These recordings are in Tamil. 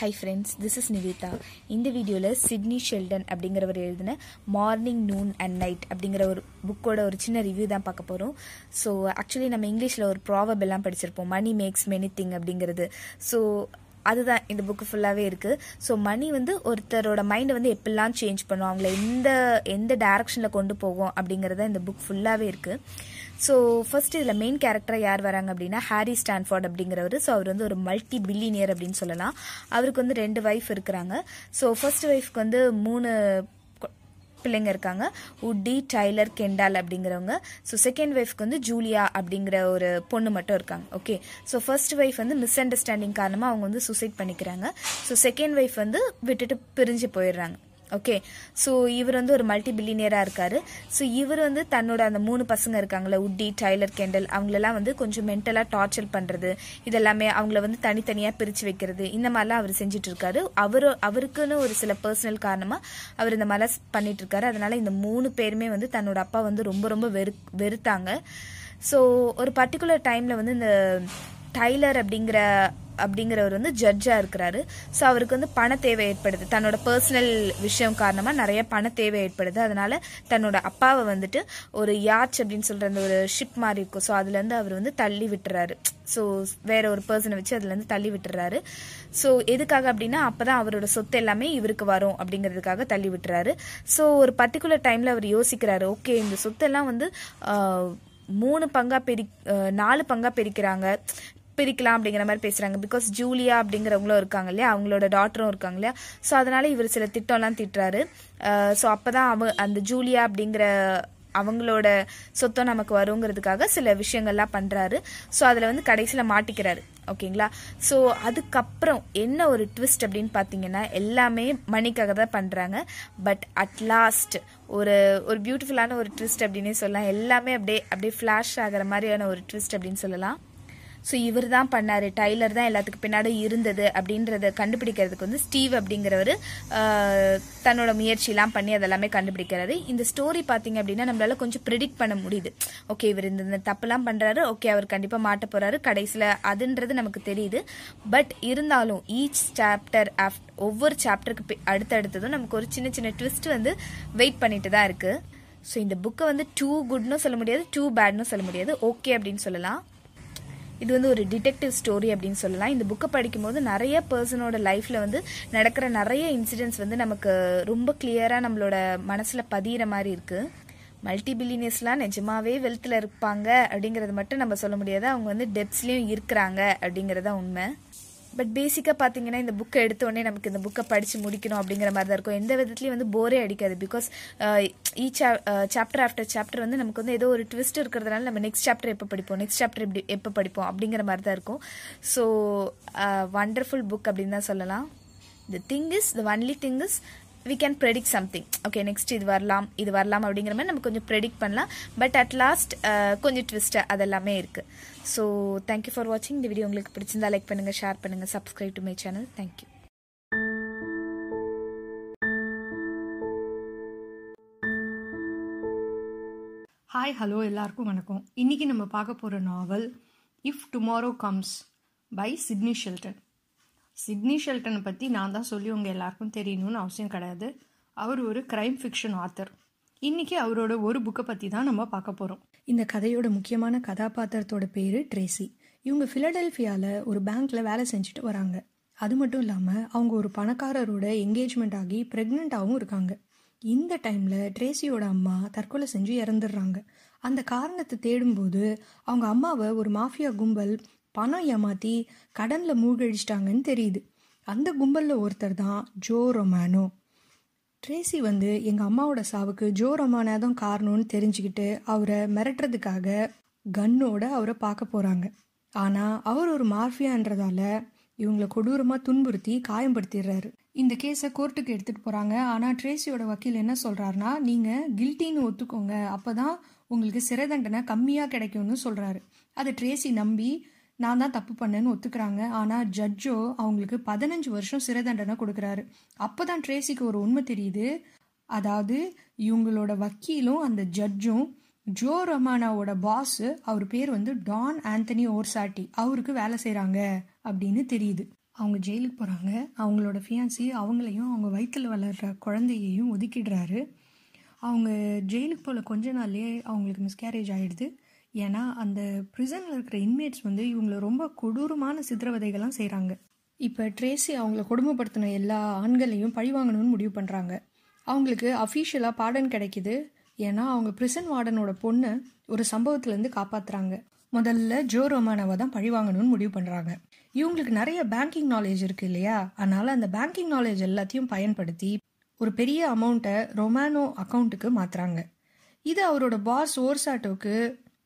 High friends, this is Nivetha. இந்த வீடியோவில் சிட்னி ஷெல்டன் அப்படிங்கிறவர் எழுதின மார்னிங், நூன் அண்ட் நைட் அப்படிங்கிற ஒரு புக்கோட ஒரு சின்ன ரிவ்யூ தான் பார்க்க போகிறோம். ஸோ ஆக்சுவலி நம்ம இங்கிலீஷில் ஒரு ப்ராவர்ப் எல்லாம் படிச்சிருப்போம், மணி மேக்ஸ் மெனி திங் அப்படிங்கிறது. ஸோ அதுதான் இந்த புக்கு ஃபுல்லாகவே இருக்குது. ஸோ மணி ஒருத்தரோட மைண்டை எப்படிலாம் சேஞ்ச் பண்ணும், அவங்கள எந்த டைரக்ஷனில் கொண்டு போகும் அப்படிங்கிறத இந்த புக் ஃபுல்லாகவே இருக்குது. ஸோ ஃபர்ஸ்ட் இதில் மெயின் கேரக்டராக யார் வராங்க அப்படின்னா ஹாரி ஸ்டான்ஃபோர்ட் அப்படிங்கிறவர். ஸோ அவர் ஒரு மல்டி பில்லியனியர் அப்படின்னு சொல்லலாம். அவருக்கு 2 வைஃப் இருக்கிறாங்க. ஸோ ஃபர்ஸ்ட் வைஃப்க்கு 3 பிள்ளைங்க இருக்காங்க, உட்டி, டைலர், கெண்டால் அப்படிங்கிறவங்க. ஸோ செகண்ட் வைஃப்க்கு ஜூலியா அப்படிங்கிற ஒரு பொண்ணு மட்டும் இருக்காங்க. Okay, so first wife misunderstanding காரணமாக அவங்க சூசைட் பண்ணிக்கிறாங்க. ஸோ செகண்ட் வைஃப் விட்டுட்டு பிரிஞ்சு போயிடுறாங்க. ஓகே, ஸோ இவர் ஒரு மல்டி பில்லியனியராக இருக்காரு. ஸோ இவர் தன்னோட அந்த 3 பசங்க இருக்காங்களே, உட்டி, டைலர், கெண்டல், அவங்களெல்லாம் கொஞ்சம் மென்டலாக டார்ச்சர் பண்ணுறது, இதெல்லாமே அவங்கள தனித்தனியாக பிரித்து வைக்கிறது, இந்த மாதிரிலாம் அவர் செஞ்சுட்டு இருக்காரு. அவருக்குன்னு ஒரு சில பர்சனல் காரணமாக அவர் இந்த மாதிரிலாம் பண்ணிட்டு இருக்காரு. அதனால இந்த 3 பேருமே தன்னோட அப்பா ரொம்ப ரொம்ப வெறுத்தாங்க. ஸோ ஒரு பர்டிகுலர் டைமில் இந்த டைலர் அப்படிங்கிறவர் ஜட்ஜாக இருக்கிறாரு. ஸோ அவருக்கு பண தேவை ஏற்படுது, தன்னோட பர்சனல் விஷயம் காரணமாக நிறைய பண தேவை ஏற்படுது. அதனால தன்னோட அப்பாவை ஒரு யாட்ச் அப்படின்னு சொல்கிற அந்த ஒரு ஷிப் மாதிரி இருக்கும். ஸோ அதுலேருந்து அவர் தள்ளி விட்டுறாரு. ஸோ வேற ஒரு பர்சனை வச்சு அதுலேருந்து தள்ளி விட்டுறாரு. ஸோ எதுக்காக அப்படின்னா அப்போதான் அவரோட சொத்து எல்லாமே இவருக்கு வரும் அப்படிங்கிறதுக்காக தள்ளி விட்டுறாரு. ஸோ ஒரு பர்டிகுலர் டைமில் அவர் யோசிக்கிறாரு, ஓகே இந்த சொத்தெல்லாம் 4 பங்கா பிரிக்கலாம் அப்படிங்கிற மாதிரி பேசுறாங்க. பிகாஸ் ஜூலியா அப்படிங்கிறவங்களும் இருக்காங்க இல்லையா, அவங்களோட டாட்டரும் இருக்காங்க இல்லையா. ஸோ அதனால இவர் சில திட்டம்லாம் திட்டுறாரு. ஸோ அப்பதான் அந்த ஜூலியா அப்படிங்கிற அவங்களோட சொத்தம் நமக்கு வருங்கிறதுக்காக சில விஷயங்கள்லாம் பண்றாரு. ஸோ அதுல கடைசியில மாட்டிக்கிறாரு. ஓகேங்களா, ஸோ அதுக்கப்புறம் என்ன ஒரு ட்விஸ்ட் அப்படின்னு பார்த்தீங்கன்னா எல்லாமே மணிக்காக தான் பண்ணுறாங்க. பட் அட்லாஸ்ட் ஒரு பியூட்டிஃபுல்லான ஒரு ட்விஸ்ட் அப்படின்னே சொல்லலாம். எல்லாமே அப்படியே ஃப்ளாஷ் ஆகிற மாதிரியான ஒரு ட்விஸ்ட் அப்படின்னு சொல்லலாம். ஸோ இவர் தான் பண்ணாரு, டைலர் தான் எல்லாத்துக்கு பின்னாடி இருந்தது அப்படின்றத கண்டுபிடிக்கிறதுக்கு ஸ்டீவ் அப்படிங்கிறவர் தன்னோட முயற்சியெல்லாம் பண்ணி அதெல்லாமே கண்டுபிடிக்கிறாரு. இந்த ஸ்டோரி பார்த்தீங்க அப்படின்னா நம்மளால கொஞ்சம் ப்ரெடிக்ட் பண்ண முடியுது. ஓகே இவர் இந்த தப்புலாம் பண்ணுறாரு, ஓகே அவர் கண்டிப்பாக மாட்ட போகிறாரு கடைசியில், அதுன்றது நமக்கு தெரியுது. பட் இருந்தாலும் ஈச் சாப்டர் ஒவ்வொரு சாப்டருக்கு அடுத்ததும் நமக்கு ஒரு சின்ன சின்ன ட்விஸ்ட் வெயிட் பண்ணிட்டு தான் இருக்கு. ஸோ இந்த புக்கை டூ குட்னு சொல்ல முடியாது, டூ பேட்னு சொல்ல முடியாது, ஓகே அப்படின்னு சொல்லலாம். இது ஒரு டிடெக்டிவ் ஸ்டோரி அப்படின்னு சொல்லலாம். இந்த புக்கை படிக்கும்போது நிறைய பர்சனோட லைஃப்ல நடக்கிற நிறைய இன்சிடென்ட்ஸ் நமக்கு ரொம்ப கிளியரா நம்மளோட மனசுல பதிகிற மாதிரி இருக்கு. மல்டி பில்லியனர்ஸ்லாம் நிஜமாவே வெல்த்ல இருப்பாங்க அப்படிங்கறது மட்டும் நம்ம சொல்ல முடியாது, அவங்க டெப்ஸ்லயும் இருக்கிறாங்க அப்படிங்கறதா உண்மை. பட் பேசிக்காக பார்த்தீங்கன்னா இந்த புக்கை எடுத்தோடனே நமக்கு இந்த புக்கை படித்து முடிக்கணும் அப்படிங்கிற மாதிரி தான் இருக்கும். எந்த விதத்துலையும் போரே அடிக்காது. Because each chapter after chapter நமக்கு ஏதோ ஒரு ட்விஸ்ட் இருக்கிறதுனால நம்ம நெக்ஸ்ட் சாப்டர் எப்போ படிப்போம், நெக்ஸ்ட் சாப்டர் இப்படி எப்போ படிப்போம் அப்படிங்கிற மாதிரி தான் இருக்கும். ஸோ வண்டர்ஃபுல் புக் அப்படின்னு தான் சொல்லலாம். The only thing is we can predict something. okay, next இது வரலாம் அப்படிங்கிற மாதிரி நம்ம கொஞ்சம் predict பண்ணலாம். பட் at last கொஞ்சம் twist அதெல்லாமே இருக்கு. So thank you for watching. இந்த வீடியோ உங்களுக்கு பிடிச்சிருந்தா லைக் பண்ணுங்க, ஷேர் பண்ணுங்க, subscribe to my channel. Thank you. Hi, hello, எல்லாருக்கும் வணக்கம். இன்னைக்கு நம்ம பார்க்க போற நாவல் if tomorrow comes by Sidney Sheldon. Sidney ஷெல்டனை பற்றி நான் தான் சொல்லி உங்கள் எல்லாருக்கும் தெரியணும்னு அவசியம் கிடையாது. அவர் ஒரு கிரைம் ஃபிக்ஷன் ஆத்தர். இன்றைக்கி அவரோட ஒரு புக்கை பற்றி தான் நம்ம பார்க்க போகிறோம். இந்த கதையோட முக்கியமான கதாபாத்திரத்தோட பேர் ட்ரேசி. இவங்க ஃபிலடெல்ஃபியாவில் ஒரு பேங்க்கில் வேலை செஞ்சுட்டு வராங்க. அது மட்டும் இல்லாமல் அவங்க ஒரு பணக்காரரோட என்கேஜ்மெண்ட் ஆகி ப்ரெக்னெண்ட்டாகவும் இருக்காங்க. இந்த டைமில் ட்ரேசியோட அம்மா தற்கொலை செஞ்சு இறந்துடுறாங்க. அந்த காரணத்தை தேடும்போது அவங்க அம்மாவை ஒரு மாஃபியா கும்பல் பணம் ஏமாற்றி கடனில் மூழ்கடிச்சிட்டாங்கன்னு தெரியுது. அந்த கும்பலில் ஒருத்தர் தான் ஜோ ரொமானோ. ட்ரேசி எங்கள் அம்மாவோட சாவுக்கு ஜோ ரொமானோ தான் காரணம்னு தெரிஞ்சுக்கிட்டு அவரை மிரட்டுறதுக்காக கன்னோட அவரை பார்க்க போகிறாங்க. ஆனால் அவர் ஒரு மாஃபியான்றதால இவங்களை கொடூரமாக துன்புறுத்தி காயம்படுத்திடுறாரு. இந்த கேஸை கோர்ட்டுக்கு எடுத்துகிட்டு போகிறாங்க. ஆனால் ட்ரேசியோட வக்கீல் என்ன சொல்கிறாருனா, நீங்கள் கில்ட்டின்னு ஒத்துக்கோங்க, அப்போ தான் உங்களுக்கு சிறை தண்டனை கம்மியாக கிடைக்கும்னு சொல்கிறாரு. அதை ட்ரேசி நம்பி நான் தான் தப்பு பண்ணேன்னு ஒத்துக்கிறாங்க. ஆனால் ஜட்ஜோ அவங்களுக்கு 15 வருஷம் சிறை தண்டனை கொடுக்குறாரு. அப்போ தான் ட்ரேசிக்கு ஒரு உண்மை தெரியுது. அதாவது இவங்களோட வக்கீலும் அந்த ஜட்ஜும் ஜோ ரொமானோவோட பாஸு, அவர் பேர் டான் ஆந்தனி ஓர்சாட்டி, அவருக்கு வேலை செய்கிறாங்க அப்படின்னு தெரியுது. அவங்க ஜெயிலுக்கு போகிறாங்க. அவங்களோட ஃபியான்சி அவங்களையும் அவங்க வயிற்றில் வளர்கிற குழந்தையையும் ஒதுக்கிடுறாரு. அவங்க ஜெயிலுக்கு போல கொஞ்ச நாள்லேயே அவங்களுக்கு மிஸ்கேரேஜ் ஆகிடுது. ஏன்னா அந்த ப்ரிசனில் இருக்கிற இன்மேட்ஸ் வந்து இவங்களை ரொம்ப கொடூரமான சித்திரவதைகள்லாம் செய்கிறாங்க. இப்போ ட்ரேசி அவங்கள கொடுமைப்படுத்தின எல்லா ஆண்களையும் பழிவாங்கணும்னு முடிவு பண்ணுறாங்க. அவங்களுக்கு அஃபீஷியலாக பாடன் கிடைக்கிது. ஏன்னா அவங்க பிரிசன் வார்டனோட பொண்ணை ஒரு சம்பவத்துலேருந்து காப்பாற்றுறாங்க. முதல்ல ஜோ ரோமானோவை தான் பழிவாங்கணும்னு முடிவு பண்ணுறாங்க. இவங்களுக்கு நிறைய பேங்கிங் நாலேஜ் இருக்குது இல்லையா, அதனால் அந்த பேங்கிங் நாலேஜ் எல்லாத்தையும் பயன்படுத்தி ஒரு பெரிய அமௌண்ட்டை ரொமானோ அக்கௌண்ட்டுக்கு மாற்றுறாங்க. இது அவரோட பாஸ் ஓர்சாட்டோவுக்கு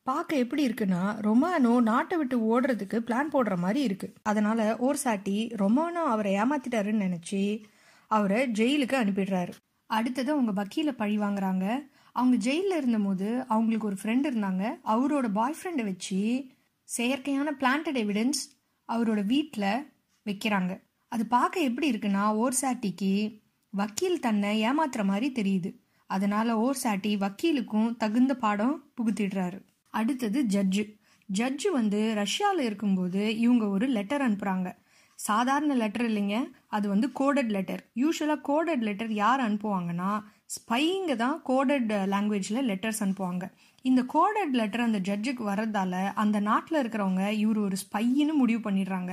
பார்க்க எப்படி இருக்குன்னா, ரொமானோ நாட்டை விட்டு ஓடுறதுக்கு பிளான் போடுற மாதிரி இருக்குது. அதனால் ஓர்சாட்டி ரொமானோ அவரை ஏமாத்திட்டாருன்னு நினச்சி அவரை ஜெயிலுக்கு அனுப்பிடுறாரு. அடுத்தது அவங்க வக்கீலில் பழி வாங்குறாங்க. அவங்க ஜெயிலில் இருந்தபோது அவங்களுக்கு ஒரு ஃப்ரெண்டு இருந்தாங்க. அவரோட பாய் ஃப்ரெண்டை வச்சு செயற்கையான பிளான்டட் எவிடன்ஸ் அவரோட வீட்டில் வைக்கிறாங்க. அது பார்க்க எப்படி இருக்குன்னா, ஓர்சாட்டிக்கு வக்கீல் தன்னை ஏமாத்துற மாதிரி தெரியுது. அதனால் ஓர்சாட்டி வக்கீலுக்கும் தகுந்த பாடம் புகுத்திடுறாரு. அடுத்தது ஜட்ஜு. ஜட்ஜு வந்து ரஷ்யாவில் இருக்கும்போது இவங்க ஒரு லெட்டர் அனுப்புகிறாங்க. சாதாரண லெட்டர் இல்லைங்க, அது வந்து கோடட் லெட்டர். யூஸ்வலாக கோடட் லெட்டர் யார் அனுப்புவாங்கன்னா, ஸ்பைங்க தான் கோடட் லாங்குவேஜில் லெட்டர்ஸ் அனுப்புவாங்க. இந்த கோடட் லெட்டர் அந்த ஜட்ஜுக்கு வர்றதால அந்த நாட்டில் இருக்கிறவங்க இவர் ஒரு ஸ்பையின்னு முடிவு பண்ணிடுறாங்க.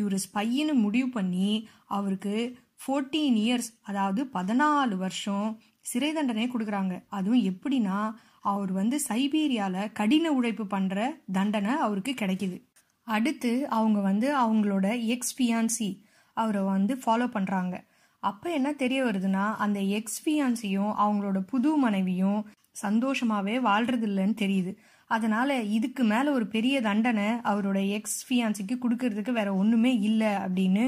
இவர் ஸ்பையின்னு முடிவு பண்ணி அவருக்கு 14 years, அதாவது 14 வருஷம் சிறை தண்டனை கொடுக்குறாங்க. அதுவும் எப்படின்னா, அவர் வந்து சைபீரியாவில் கடின உழைப்பு பண்ணுற தண்டனை அவருக்கு கிடைக்கிது. அடுத்து அவங்க வந்து அவங்களோட எக்ஸ்பியான்சி அவரை வந்து ஃபாலோ பண்ணுறாங்க. அப்போ என்ன தெரிய வருதுன்னா, அந்த எக்ஸ்பியான்சியும் அவங்களோட புது மனைவியும் சந்தோஷமாகவே வாழ்கிறது இல்லைன்னு தெரியுது. அதனால் இதுக்கு மேலே ஒரு பெரிய தண்டனை அவரோட எக்ஸ்பியான்சிக்கு கொடுக்கறதுக்கு வேற ஒன்றுமே இல்லை அப்படின்னு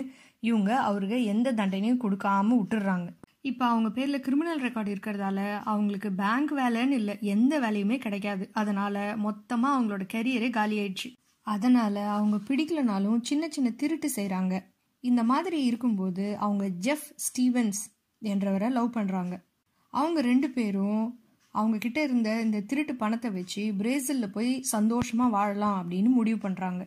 இவங்க அவருக்கு எந்த தண்டனையும் கொடுக்காம விட்டுடுறாங்க. இப்போ அவங்க பேரில் கிரிமினல் ரெக்கார்டு இருக்கிறதால அவங்களுக்கு பேங்க் வேலைன்னு இல்லை, எந்த வேலையுமே கிடைக்காது. அதனால் மொத்தமாக அவங்களோட கரியரே காலி ஆயிடுச்சு. அதனால் அவங்க பிடிக்கலனாலும் சின்ன சின்ன திருட்டு செய்கிறாங்க. இந்த மாதிரி இருக்கும்போது அவங்க ஜெஃப் ஸ்டீவன்ஸ் என்றவரை லவ் பண்ணுறாங்க. அவங்க 2 பேரும் அவங்கக்கிட்ட இருந்த இந்த திருட்டு பணத்தை வச்சு பிரேசிலில் போய் சந்தோஷமாக வாழலாம் அப்படின்னு முடிவு பண்ணுறாங்க.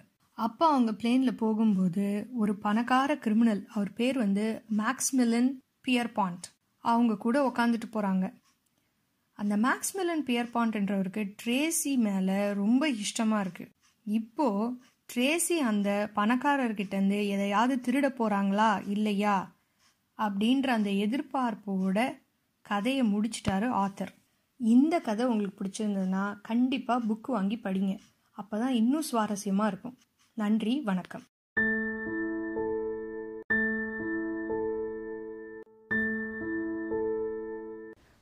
அப்போ அவங்க பிளேனில் போகும்போது ஒரு பணக்கார கிரிமினல், அவர் பேர் வந்து மேக்ஸ்மிலன் பியர்பாண்ட், அவங்க கூட உக்காந்துட்டு போகிறாங்க. அந்த மேக்ஸ்மிலன் பியர்பாண்ட்ன்றவருக்கு ட்ரேசி மேலே ரொம்ப இஷ்டமாக இருக்குது. இப்போது ட்ரேசி அந்த பணக்காரர்கிட்டேருந்து எதையாவது திருட போகிறாங்களா இல்லையா அப்படின்ற அந்த எதிர்பார்ப்போட கதையை முடிச்சிட்டாரு ஆத்தர். இந்த கதை உங்களுக்கு பிடிச்சிருந்ததுன்னா கண்டிப்பாக புக் வாங்கி படிங்க. அப்போ தான் இன்னும் சுவாரஸ்யமாக இருக்கும். நன்றி, வணக்கம்.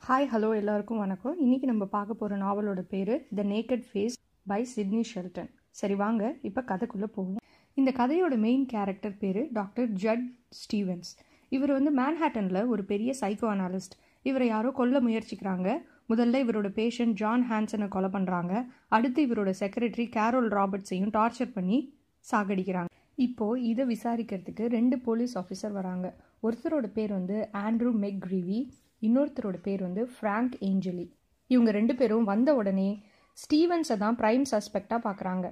ஹாய், ஹலோ, எல்லாருக்கும் வணக்கம். இன்றைக்கி நம்ம பார்க்க போகிற நாவலோட பேர் the naked face by Sidney Sheldon. சரி வாங்க இப்போ கதைக்குள்ளே போவோம். இந்த கதையோட மெயின் கேரக்டர் பேர் டாக்டர் ஜட் ஸ்டீவன்ஸ். இவர் வந்து மேன்ஹாட்டனில் ஒரு பெரிய சைக்கோ அனாலிஸ்ட். இவரை யாரோ கொல்ல முயற்சிக்கிறாங்க. முதல்ல இவரோட பேஷண்ட் ஜான் ஹான்சனை கொலை பண்ணுறாங்க. அடுத்து இவரோட செக்ரட்டரி கேரோல் ராபர்ட்ஸையும் டார்ச்சர் பண்ணி சாகடிக்கிறாங்க. இப்போது இதை விசாரிக்கிறதுக்கு 2 போலீஸ் ஆஃபீஸர் வராங்க. ஒருத்தரோட பேர் வந்து ஆண்ட்ரூ மெக்ரிவி, இன்னொருத்தரோட பேர் வந்து ஃப்ராங்க் ஏஞ்சலி. இவங்க 2 பேரும் வந்த உடனே ஸ்டீவன்ஸை தான் பிரைம் சஸ்பெக்டாக பார்க்குறாங்க.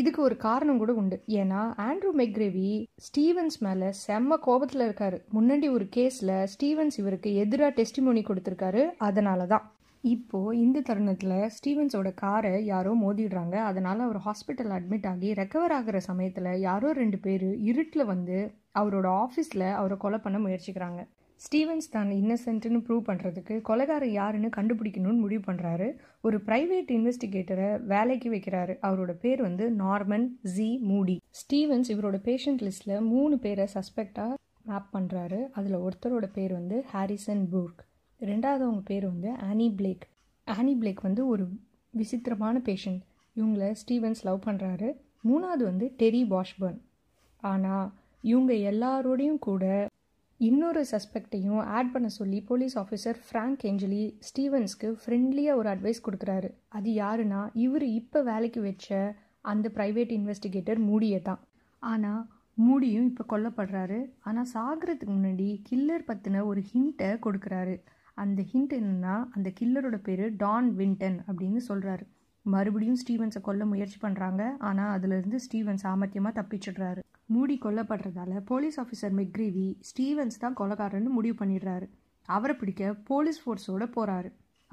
இதுக்கு ஒரு காரணம் கூட உண்டு. ஏன்னா ஆண்ட்ரூ மெக்ரிவி ஸ்டீவன்ஸ் மேலே செம்ம கோபத்தில் இருக்காரு. முன்னாடி ஒரு கேஸில் ஸ்டீவன்ஸ் இவருக்கு எதிராக டெஸ்டிமோனி கொடுத்துருக்காரு. அதனால தான் இப்போது இந்த தருணத்தில் ஸ்டீவன்ஸோட காரை யாரோ மோதிடுறாங்க. அதனால் அவர் ஹாஸ்பிட்டல் அட்மிட் ஆகி ரெக்கவர் ஆகிற சமயத்தில் யாரோ 2 பேர் இருட்டில் வந்து அவரோட ஆஃபீஸில் அவரை கொலை பண்ண முயற்சிக்கிறாங்க. ஸ்டீவன்ஸ் தான் இன்னசென்ட்னு ப்ரூவ் பண்ணுறதுக்கு கொலைகாரன் யாருன்னு கண்டுபிடிக்கணும்னு முடிவு பண்ணுறாரு. ஒரு ப்ரைவேட் இன்வெஸ்டிகேட்டரை வேலைக்கு வைக்கிறாரு. அவரோட பேர் வந்து நார்மன் ஜி மூடி. ஸ்டீவன்ஸ் இவரோட பேஷண்ட் லிஸ்ட்டில் 3 பேரை சஸ்பெக்டாக மேப் பண்ணுறாரு. அதில் ஒருத்தரோட பேர் வந்து ஹாரிசன் பூர்க். ரெண்டாவது அவங்க பேர் வந்து ஆனி பிளேக். ஆனி பிளேக் வந்து ஒரு விசித்திரமான பேஷண்ட். இவங்களை ஸ்டீவன்ஸ் லவ் பண்ணுறாரு. மூணாவது வந்து டெரி வாஷ்பர்ன். ஆனால் இவங்க எல்லாரோடையும் கூட இன்னொரு சஸ்பெக்டையும் ஆட் பண்ண சொல்லி போலீஸ் ஆஃபீஸர் ஃப்ராங்க் ஏஞ்சலி ஸ்டீவன்ஸ்க்கு ஃப்ரெண்ட்லியாக ஒரு அட்வைஸ் கொடுக்குறாரு. அது யாருன்னா, இவர் இப்போ வேலைக்கு வச்ச அந்த ப்ரைவேட் இன்வெஸ்டிகேட்டர் மூடியை தான். ஆனால் மூடியும் இப்போ கொல்லப்படுறாரு. ஆனால் சாகிறதுக்கு முன்னாடி கில்லர் பற்றின ஒரு ஹிண்ட்டை கொடுக்குறாரு. அந்த ஹிண்ட் என்னென்னா, அந்த கில்லரோட பேர் டான் வின்டன் அப்படின்னு சொல்கிறாரு. மறுபடியும் ஸ்டீவன்ஸை கொல்ல முயற்சி பண்ணுறாங்க. ஆனால் அதுலேருந்து ஸ்டீவன்ஸ் சாமர்த்தியமாக தப்பிச்சிடுறாரு. மூடி கொல்லப்படுறதால போலீஸ் ஆஃபீஸர் மெக்ரிவி ஸ்டீவன்ஸ் தான் கொலைக்காரன்னு முடிவு பண்ணிடுறாரு. அவரை பிடிக்க போலீஸ் ஃபோர்ஸோட போகிறாரு.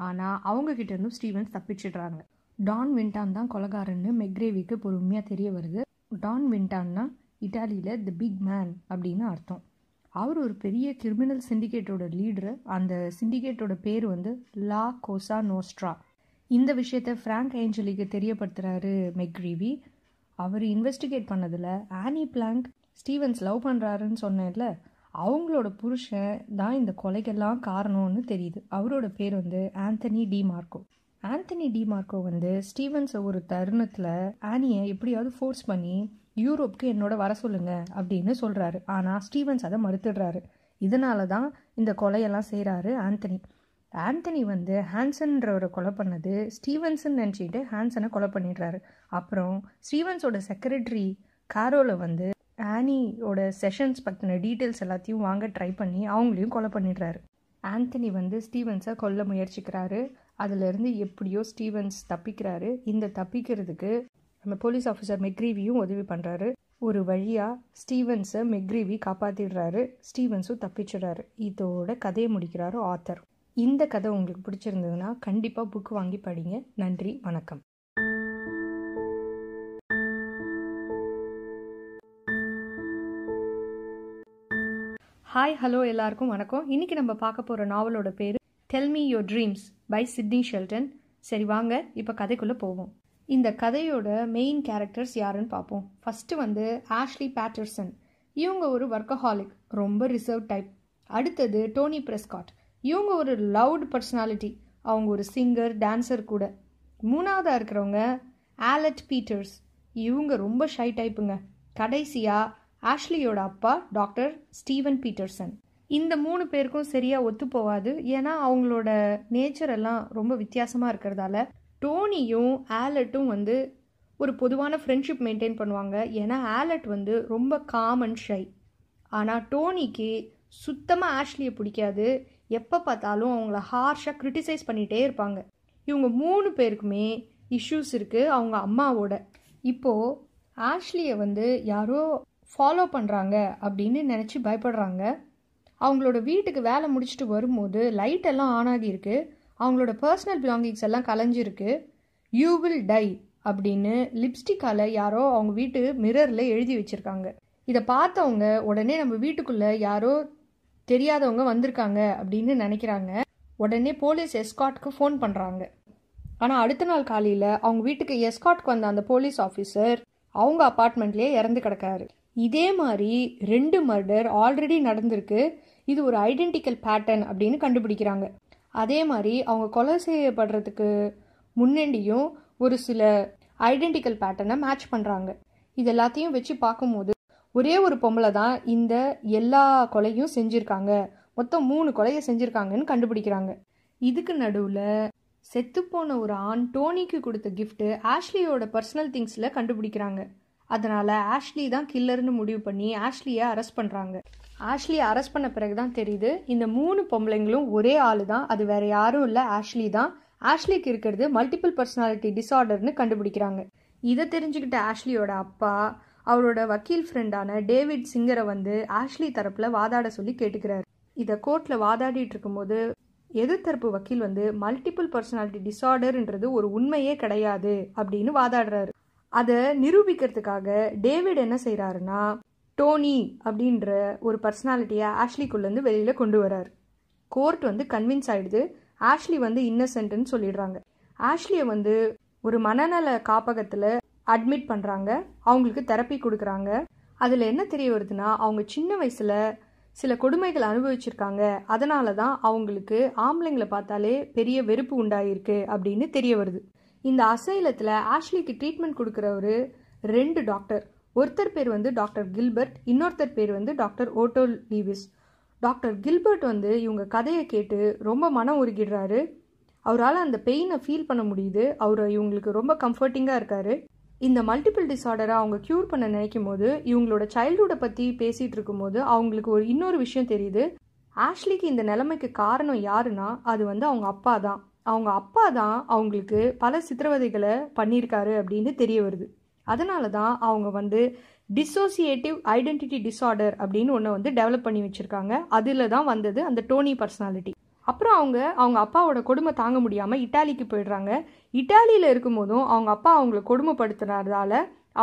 ஆனால் அவங்ககிட்ட இருந்தும் ஸ்டீவன்ஸ் தப்பிச்சிடுறாங்க. டான் வின்டான் தான் கொலைக்காரன்னு மெக்ரேவிக்கு பொறுமையாக தெரிய வருது. டான் வின்டான்னா இட்டாலியில் தி பிக் மேன் அப்படின்னு அர்த்தம். அவர் ஒரு பெரிய கிரிமினல் சிண்டிகேட்டோட லீடரு. அந்த சிண்டிகேட்டோட பேர் வந்து லா கோசா நோஸ்ட்ரா. இந்த விஷயத்தை ஃப்ராங்க் ஏஞ்சலிக்கு தெரியப்படுத்துகிறாரு மெக்ரேவி. அவர் இன்வெஸ்டிகேட் பண்ணதில் ஆனி பிளாங்க் ஸ்டீவன்ஸ் லவ் பண்ணுறாருன்னு சொன்னதில்ல, அவங்களோட புருஷன் தான் இந்த கொலைக்கெல்லாம் காரணம்னு தெரியுது. அவரோட பேர் வந்து Anthony D Marco. Anthony D Marco வந்து ஸ்டீவன்ஸை ஒரு தருணத்தில் ஆனியை எப்படியாவது ஃபோர்ஸ் பண்ணி யூரோப்க்கு என்னோட வர சொல்லுங்க அப்படின்னு சொல்கிறாரு. ஆனால் ஸ்டீவன்ஸ் அதை மறுத்துடுறாரு. இதனால தான் இந்த கொலையெல்லாம் செய்கிறாரு ஆந்தனி. ஆந்தனி வந்து ஹான்சன்றவரை கொலை பண்ணது ஸ்டீவன்ஸுன்னு நினச்சிக்கிட்டு ஹான்சனை கொலை பண்ணிடுறாரு. அப்புறம் ஸ்டீவன்ஸோட செக்ரட்டரி காரோலை வந்து ஆனியோட செஷன்ஸ் பற்றின டீட்டெயில்ஸ் எல்லாத்தையும் வாங்க ட்ரை பண்ணி அவங்களையும் கொலை பண்ணிடுறாரு. ஆந்தனி வந்து ஸ்டீவன்ஸை கொல்ல முயற்சிக்கிறாரு. அதுலேருந்து எப்படியோ ஸ்டீவன்ஸ் தப்பிக்கிறாரு. இந்த தப்பிக்கிறதுக்கு நம்ம போலீஸ் ஆஃபீஸர் மெக்ரேவியும் உதவி பண்ணுறாரு. ஒரு வழியாக ஸ்டீவன்ஸை மெக்ரேவி காப்பாற்றிடுறாரு. ஸ்டீவன்ஸும் தப்பிச்சிடுறாரு. இதோட கதையை முடிக்கிறாரு ஆத்தர். இந்த கதை உங்களுக்கு பிடிச்சிருந்ததுன்னா கண்டிப்பாக புக்கு வாங்கி படிங்க. நன்றி, வணக்கம். ஹாய், ஹலோ, எல்லாருக்கும் வணக்கம். இன்றைக்கி நம்ம பார்க்க போகிற நாவலோட பேர் tell me your dreams by Sidney Sheldon. சரி, வாங்க இப்போ கதைக்குள்ளே போவோம். இந்த கதையோட மெயின் கேரக்டர்ஸ் யாருன்னு பார்ப்போம். ஃபஸ்ட்டு வந்து ஆஷ்லி பேட்டர்சன். இவங்க ஒரு வர்க்கஹாலிக், ரொம்ப ரிசர்வ் டைப். அடுத்தது டோனி பிரெஸ்காட். இவங்க ஒரு லவுட் பர்சனாலிட்டி, அவங்க ஒரு சிங்கர், டான்ஸர் கூட. மூணாவதாக இருக்கிறவங்க ஆலட் பீட்டர்ஸ். இவங்க ரொம்ப ஷை டைப்புங்க. கடைசியாக ஆஷ்லியோட அப்பா டாக்டர் ஸ்டீவன் பீட்டர்சன். இந்த மூணு பேருக்கும் சரியாக ஒத்து போகாது. ஏன்னா அவங்களோட நேச்சர் எல்லாம் ரொம்ப வித்தியாசமாக இருக்கிறதால டோனியும் ஆலட்டும் வந்து ஒரு பொதுவான ஃப்ரெண்ட்ஷிப் மெயின்டைன் பண்ணுவாங்க. ஏன்னா ஆலட் வந்து ரொம்ப காம் அண்ட் ஷை. ஆனால் டோனிக்கு சுத்தமாக ஆஷ்லியை பிடிக்காது. எப்போ பார்த்தாலும் அவங்கள ஹார்ஷாக கிரிட்டிசைஸ் பண்ணிகிட்டே இருப்பாங்க. இவங்க மூணு பேருக்குமே இஷ்யூஸ் இருக்குது அவங்க அம்மாவோட. இப்போது ஆஷ்லியை வந்து யாரோ ஃபாலோ பண்ணுறாங்க அப்படின்னு நினச்சி பயப்படுறாங்க. அவங்களோட வீட்டுக்கு வேலை முடிச்சுட்டு வரும்போது லைட்டெல்லாம் ஆன் ஆகியிருக்கு. அவங்களோட பர்சனல் பிலாங்கிங்ஸ் எல்லாம் கலைஞ்சிருக்கு. யூ வில் டை அப்படின்னு லிப்ஸ்டிக்கால் யாரோ அவங்க வீட்டு மிரரில் எழுதி வச்சுருக்காங்க. இதை பார்த்தவங்க உடனே நம்ம வீட்டுக்குள்ளே யாரோ தெரியாதவங்க வந்திருக்காங்க அப்படின்னு நினைக்கிறாங்க. உடனே போலீஸ் எஸ்காட்க்கு ஃபோன் பண்ணுறாங்க. ஆனால் அடுத்த நாள் காலையில் அவங்க வீட்டுக்கு எஸ்காட்க்கு வந்த அந்த போலீஸ் ஆஃபீஸர் அவங்க அப்பார்ட்மெண்ட்லேயே இறந்து கிடக்காரு. இதே மாதிரி 2 மர்டர் ஆல்ரெடி நடந்திருக்கு. இது ஒரு ஐடென்டிக்கல் பேட்டர்ன் அப்படின்னு கண்டுபிடிக்கிறாங்க. அதே மாதிரி அவங்க கொலை செய்யப்படுறதுக்கு முன்னாடியும் ஒரு சில ஐடென்டிக்கல் பேட்டர்னை மேட்ச் பண்ணுறாங்க. இது எல்லாத்தையும் வச்சு பார்க்கும்போது ஒரே ஒரு பொம்பளை தான் இந்த எல்லா கொலையும் செஞ்சுருக்காங்க. மொத்தம் 3 கொலையை செஞ்சுருக்காங்கன்னு கண்டுபிடிக்கிறாங்க. இதுக்கு நடுவில் செத்துப்போன ஒரு ஆண் டோனிக்கு கொடுத்த கிஃப்ட்டு ஆஷ்லியோட பர்சனல் திங்ஸில் கண்டுபிடிக்கிறாங்க. அதனால் ஆஷ்லி தான் கில்லர்னு முடிவு பண்ணி ஆஷ்லியை அரெஸ்ட் பண்ணுறாங்க. ஆஷ்லியை அரெஸ்ட் பண்ண பிறகு தான் தெரியுது இந்த 3 பொம்பளைங்களும் ஒரே ஆள் தான், அது வேறு யாரும் இல்லை, ஆஷ்லி தான். ஆஷ்லிக்கு இருக்கிறது மல்டிபிள் பர்சனாலிட்டி டிஸார்டர்னு கண்டுபிடிக்கிறாங்க. இதை தெரிஞ்சுக்கிட்ட ஆஷ்லியோட அப்பா அவரோட வக்கீல் ஃப்ரெண்டான டேவிட் சிங்கரை வந்து ஆஷ்லி தரப்பில் வாதாட சொல்லி கேட்டுக்கிறாரு. இதை கோர்ட்டில் வாதாடிட்டு இருக்கும்போது எதிர்த்தரப்பு வக்கீல் வந்து மல்டிபிள் பர்சனாலிட்டி டிஸார்டர்ன்றது ஒரு உண்மையே கிடையாது அப்படின்னு வாதாடுறாரு. அதை நிரூபிக்கிறதுக்காக டேவிட் என்ன செய்கிறாருன்னா டோனி அப்படின்ற ஒரு பர்சனாலிட்டியை ஆஷ்லிக்குள்ளேருந்து வெளியில் கொண்டு வராரு. கோர்ட் வந்து கன்வின்ஸ் ஆகிடுது. ஆஷ்லி வந்து இன்னசென்ட்னு சொல்லிடுறாங்க. ஆஷ்லியை வந்து ஒரு மனநல காப்பகத்தில் அட்மிட் பண்ணுறாங்க. அவங்களுக்கு தெரப்பி கொடுக்குறாங்க. அதில் என்ன தெரிய வருதுன்னா அவங்க சின்ன வயசில் சில கொடுமைகள் அனுபவிச்சிருக்காங்க. அதனால தான் அவங்களுக்கு ஆம்பளைங்களை பார்த்தாலே பெரிய வெறுப்பு உண்டாயிருக்கு அப்படின்னு தெரிய வருது. இந்த அசைலத்தில் ஆஷ்லிக்கு ட்ரீட்மெண்ட் கொடுக்குறவரு 2 டாக்டர். ஒருத்தர் பேர் வந்து டாக்டர் கில்பர்ட், இன்னொருத்தர் பேர் வந்து doctor Otto Lewis. Doctor Gilbert வந்து இவங்க கதையை கேட்டு ரொம்ப மனம் உருகிடுறாரு. அவரால் அந்த பெயினை ஃபீல் பண்ண முடியுது. அவர் இவங்களுக்கு ரொம்ப கம்ஃபர்டிங்காக இருக்கார். இந்த மல்டிபிள் டிஸார்டரை அவங்க க்யூர் பண்ண நினைக்கும் போது இவங்களோட சைல்டுஹுட்டை பற்றி பேசிகிட்டு இருக்கும்போது அவங்களுக்கு ஒரு இன்னொரு விஷயம் தெரியுது. ஆஷ்லிக்கு இந்த நிலைமைக்கு காரணம் யாருன்னா அது வந்து அவங்க அப்பா தான். அவங்க அப்பா தான் அவங்களுக்கு பல சித்திரவதைகளை பண்ணியிருக்காரு அப்படின்னு தெரிய வருது. அதனால தான் அவங்க வந்து டிசோசியேட்டிவ் ஐடென்டிட்டி டிஸார்டர் அப்படின்னு ஒன்று வந்து டெவலப் பண்ணி வச்சுருக்காங்க. அதில் தான் வந்தது அந்த டோனி பர்சனாலிட்டி. அப்புறம் அவங்க அப்பாவோட கொடுமை தாங்க முடியாமல் இட்டாலிக்கு போயிடுறாங்க. இட்டாலியில் இருக்கும்போதும் அவங்க அப்பா அவங்கள கொடுமைப்படுத்துறதால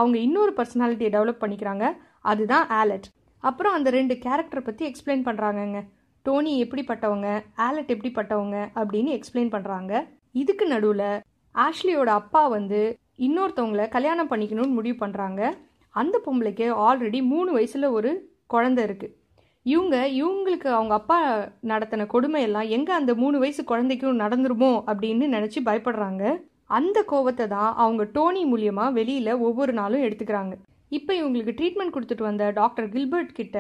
அவங்க இன்னொரு பர்சனாலிட்டியை டெவலப் பண்ணிக்கிறாங்க, அதுதான் ஆலட். அப்புறம் அந்த ரெண்டு கேரக்டரை பற்றி எக்ஸ்பிளைன் பண்ணுறாங்கங்க. டோனி எப்படிப்பட்டவங்க, ஆலட் எப்படிப்பட்டவங்க அப்படின்னு எக்ஸ்பிளைன் பண்ணுறாங்க. இதுக்கு நடுவில் ஆஷ்லியோட அப்பா வந்து இன்னொருத்தவங்களை கல்யாணம் பண்ணிக்கணும்னு முடிவு பண்ணுறாங்க. அந்த பொம்பளைக்கு ஆல்ரெடி 3 வயசில் ஒரு குழந்த இருக்குது. இவங்களுக்கு அவங்க அப்பா நடத்தின கொடுமையெல்லாம் எங்கே அந்த 3 வயசு குழந்தைக்கும் நடந்துருமோ அப்படின்னு நினச்சி பயப்படுறாங்க. அந்த கோபத்தை தான் அவங்க டோனி மூலியமாக வெளியில் ஒவ்வொரு நாளும் எடுத்துக்கிறாங்க. இப்போ இவங்களுக்கு ட்ரீட்மெண்ட் கொடுத்துட்டு வந்த டாக்டர் கில்பர்ட் கிட்ட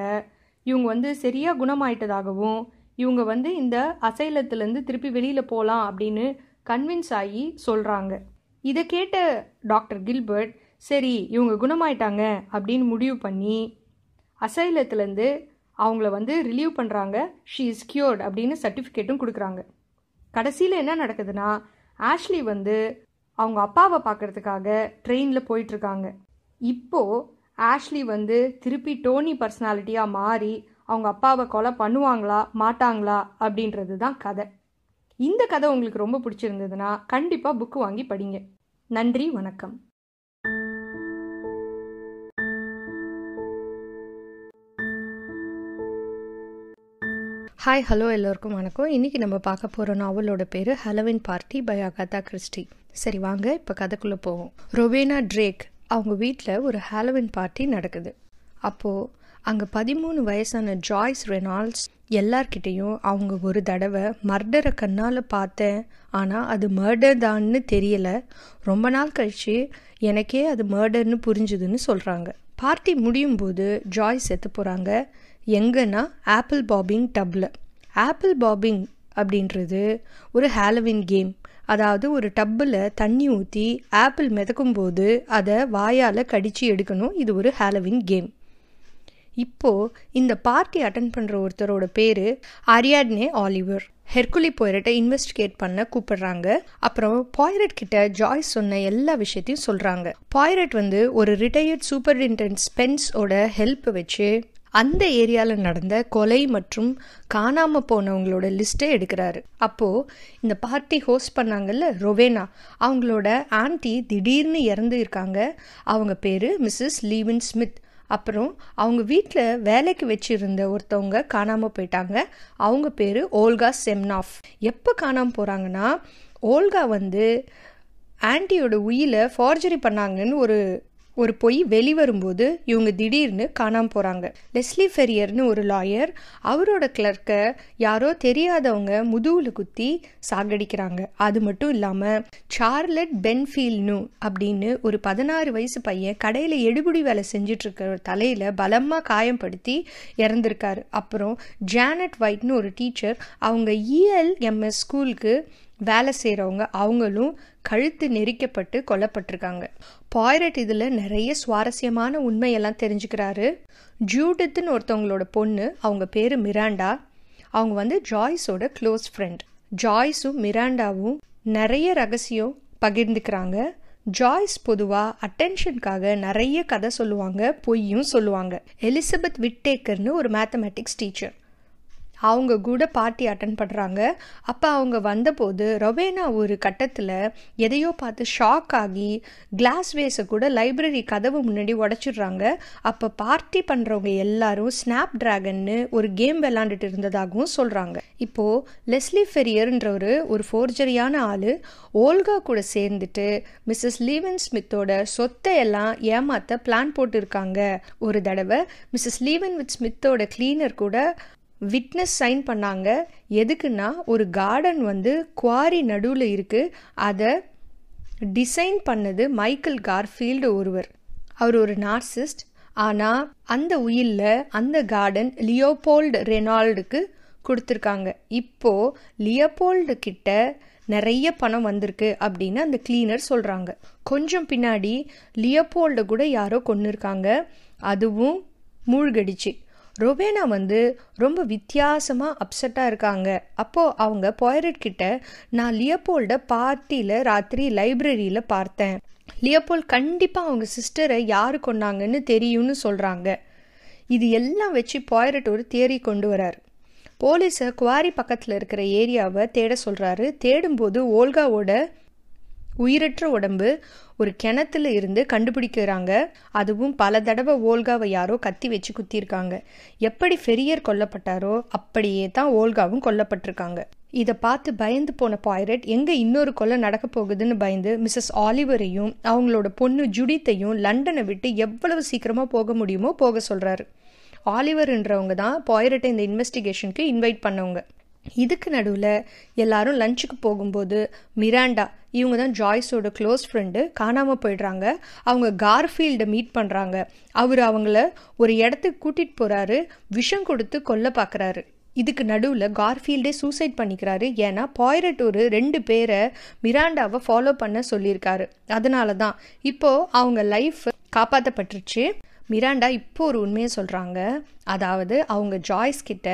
இவங்க வந்து சரியாக குணமாயிட்டதாகவும் இவங்க வந்து இந்த அசைலத்துலேருந்து திருப்பி வெளியில் போகலாம் அப்படின்னு கன்வின்ஸ் ஆகி சொல்கிறாங்க. இதை கேட்ட டாக்டர் கில்பர்ட் சரி இவங்க குணமாயிட்டாங்க அப்படின்னு முடிவு பண்ணி அசைலத்துலேருந்து அவங்கள வந்து ரிலீவ் பண்ணுறாங்க. ஷீ இஸ் கியூர்ட் அப்படின்னு சர்டிஃபிகேட்டும் கொடுக்குறாங்க. கடைசியில் என்ன நடக்குதுன்னா ஆஷ்லி வந்து அவங்க அப்பாவை பார்க்குறதுக்காக ட்ரெயினில் போயிட்டுருக்காங்க. இப்போது ஆஷ்லி வந்து திருப்பி டோனி பர்சனாலிட்டியாக மாறி அவங்க அப்பாவை கொலை பண்ணுவாங்களா மாட்டாங்களா அப்படின்றது தான் கதை. இந்த கதை உங்களுக்கு ரொம்ப பிடிச்சிருந்ததுன்னா கண்டிப்பாக புக்கு வாங்கி படிங்க. நன்றி, வணக்கம். ஹாய், ஹலோ, எல்லோருக்கும் வணக்கம். இன்றைக்கி நம்ம பார்க்க போகிற நாவலோட பேர் Halloween party by Agatha Christie. சரி வாங்க இப்போ கதைக்குள்ளே போவோம். ரொவேனா ட்ரேக் அவங்க வீட்டில் ஒரு ஹாலோவீன் பார்ட்டி நடக்குது. அப்போது அங்கே 13 வயசான ஜாய்ஸ் ரெனால்ட்ஸ் எல்லார்கிட்டேயும் அவங்க ஒரு தடவை மர்டரை கண்ணால் பார்த்தேன், ஆனால் அது மர்டர் தான்னு தெரியலை, ரொம்ப நாள் கழித்து எனக்கே அது மர்டர்னு புரிஞ்சுதுன்னு சொல்கிறாங்க. பார்ட்டி முடியும் போது ஜாய் செத்து போகிறாங்க. எங்கன்னா ஆப்பிள் பாபிங் டப்பில். ஆப்பிள் பாபிங் அப்படின்றது ஒரு ஹாலோவீன் கேம். அதாவது ஒரு டப்பில் தண்ணி ஊற்றி ஆப்பிள் மிதக்கும்போது அதை வாயால் கடித்து எடுக்கணும். இது ஒரு ஹாலோவீன் கேம். இப்போது இந்த பார்ட்டி அட்டன் பண்ணுற ஒருத்தரோட பேர் அரியாட்னே ஆலிவர். ஹெர்குலி போய்ரட்டை இன்வெஸ்டிகேட் பண்ண கூப்பிடுறாங்க. அப்புறம் போய்ரட் கிட்ட ஜாய்ஸ் சொன்ன எல்லா விஷயத்தையும் சொல்கிறாங்க. போய்ரட் வந்து ஒரு ரிட்டையர்ட் சூப்பரிண்டென்ட் ஸ்பென்ஸோட ஹெல்ப்பை வச்சு அந்த ஏரியாவில் நடந்த கொலை மற்றும் காணாமல் போனவங்களோட லிஸ்ட்டை எடுக்கிறாரு. அப்போது இந்த பார்ட்டி ஹோஸ்ட் பண்ணாங்கல்ல ரொவேனா, அவங்களோட ஆண்டி திடீர்னு இறந்து இருக்காங்க. அவங்க பேர் மிஸ்ஸஸ் லீவின் ஸ்மித். அப்புறம் அவங்க வீட்டில் வேலைக்கு வச்சுருந்த ஒருத்தவங்க காணாமல் போயிட்டாங்க. அவங்க பேர் ஓல்கா செம்னாஃப். எப்போ காணாமல் போகிறாங்கன்னா ஓல்கா வந்து ஆண்டியோட உயிரை ஃபார்ஜரி பண்ணாங்கன்னு ஒரு பொய் வெளிவரும்போது இவங்க திடீர்னு காணாமல் போகிறாங்க. லெஸ்லி ஃபெரியர்னு ஒரு லாயர் அவரோட கிளர்க்கை யாரோ தெரியாதவங்க முதுகில் குத்தி சாகடிக்கிறாங்க. அது மட்டும் இல்லாமல் சார்லட் பென்ஃபீல்னு அப்படின்னு ஒரு 16 வயசு பையன் கடையில் எடுபடி வேலை செஞ்சிட்ருக்கிற தலையில் பலமாக காயப்படுத்தி இறந்துருக்காரு. அப்புறம் ஜானட் ஒயிட்னு ஒரு டீச்சர், அவங்க ELMS ஸ்கூலுக்கு வேலை செய்கிறவங்க, அவங்களும் கழுத்து நெரிக்கப்பட்டு கொல்லப்பட்டிருக்காங்க. பாய்ரட் இதில் நிறைய சுவாரஸ்யமான உண்மையெல்லாம் தெரிஞ்சுக்கிறாரு. ஜூடித்துன்னு ஒருத்தவங்களோட பொண்ணு, அவங்க பேர் மிராண்டா. அவங்க வந்து ஜாய்ஸோட க்ளோஸ் ஃப்ரெண்ட். ஜாய்ஸும் மிராண்டாவும் நிறைய ரகசியம் பகிர்ந்துக்கிறாங்க. ஜாய்ஸ் பொதுவாக அட்டென்ஷனுக்காக நிறைய கதை சொல்லுவாங்க, பொய்யும் சொல்லுவாங்க. எலிசபெத் விட்டேக்கர்னு ஒரு மேத்தமெட்டிக்ஸ் டீச்சர், அவங்க கூட பார்ட்டி அட்டன் பண்ணுறாங்க. அப்போ அவங்க வந்தபோது ரொவேனா ஒரு கட்டத்தில் எதையோ பார்த்து ஷாக் ஆகி கிளாஸ் வேஸை கூட லைப்ரரி கதவு முன்னாடி உடச்சிடுறாங்க. அப்போ பார்ட்டி பண்ணுறவங்க எல்லாரும் ஸ்னாப் ட்ராகன்னு ஒரு கேம் விளாண்டுட்டு இருந்ததாகவும் சொல்கிறாங்க. இப்போது லெஸ்லி ஃபெரியர்ன்ற ஒரு ஃபோர்ஜரியான ஆள் ஓல்கா கூட சேர்ந்துட்டு மிஸ்ஸஸ் லீவன் ஸ்மித்தோட சொத்தை எல்லாம் ஏமாற்ற பிளான் போட்டிருக்காங்க. ஒரு தடவை மிஸ்ஸஸ் லீவன் வித் ஸ்மித்தோட கிளீனர் கூட விட்னஸ் சைன் பண்ணாங்க. எதுக்குன்னா ஒரு கார்டன் வந்து குவாரி நடுவில் இருக்குது. அதை டிசைன் பண்ணது மைக்கேல் கார்ஃபீல்டு ஒருவர். அவர் ஒரு நார்சிஸ்ட். ஆனால் அந்த உயிலில் அந்த கார்டன் லியோபோல்டு ரெனால்டுக்கு கொடுத்துருக்காங்க. இப்போது லியோபோல்டு கிட்ட நிறைய பணம் வந்திருக்கு அப்படின்னு அந்த கிளீனர் சொல்கிறாங்க. கொஞ்சம் பின்னாடி லியோபோல்டு கூட யாரோ கொன்னுருக்காங்க, அதுவும் மூழ்கடிச்சு. ரொவேனா வந்து ரொம்ப வித்தியாசமாக அப்செட்டாக இருக்காங்க. அப்போது அவங்க போய்ரட் கிட்ட நான் லியோபோல்ட பார்ட்டியில் ராத்திரி லைப்ரரியில் பார்த்தேன், லியோபோல் கண்டிப்பாக அவங்க சிஸ்டரை யார் கொன்னாங்கன்னு தெரியும்னு சொல்கிறாங்க. இது எல்லாம் வச்சு பாய்ரட் ஒரு தியரி கொண்டு வரார். போலீஸை குவாரி பக்கத்தில் இருக்கிற ஏரியாவை தேட சொல்கிறாரு. தேடும்போது ஓல்காவோட உயிரற்ற உடம்பு ஒரு கிணத்துல இருந்து கண்டுபிடிக்கிறாங்க. அதுவும் பல தடவை ஓல்காவை யாரோ கத்தி வச்சு குத்திருக்காங்க. எப்படி ஃபெரியர் கொல்லப்பட்டாரோ அப்படியே தான் ஓல்காவும் கொல்லப்பட்டிருக்காங்க. இதை பார்த்து பயந்து போன பாய்ரட் எங்கே இன்னொரு கொலை நடக்க போகுதுன்னு பயந்து மிஸ்ஸஸ் ஆலிவரையும் அவங்களோட பொண்ணு ஜுடித்தையும் லண்டனை விட்டு எவ்வளவு சீக்கிரமாக போக முடியுமோ போக சொல்கிறாரு. ஆலிவர்ன்றவங்க தான் பாய்ரட்டை இந்த இன்வெஸ்டிகேஷனுக்கு இன்வைட் பண்ணவங்க. இதுக்கு நடுவில் எல்லாரும் லஞ்சுக்கு போகும்போது மிராண்டா, இவங்க தான் ஜாய்ஸோட க்ளோஸ் ஃப்ரெண்டு, காணாமல் போயிடுறாங்க. அவங்க கார்ஃபீல்டை மீட் பண்ணுறாங்க. அவர் அவங்கள ஒரு இடத்துக்கு கூட்டிகிட்டு போகிறாரு. விஷம் கொடுத்து கொல்ல பார்க்குறாரு. இதுக்கு நடுவில் கார்ஃபீல்டே சூசைட் பண்ணிக்கிறாரு. ஏன்னா பாய்ரட் ஒரு 2 பேரை மிராண்டாவை ஃபாலோ பண்ண சொல்லியிருக்காரு. அதனால தான் இப்போது அவங்க லைஃப் காப்பாற்றப்பட்டுருச்சு. மிராண்டா இப்போ ஒரு உண்மையை சொல்கிறாங்க. அதாவது அவங்க ஜாய்ஸ்கிட்ட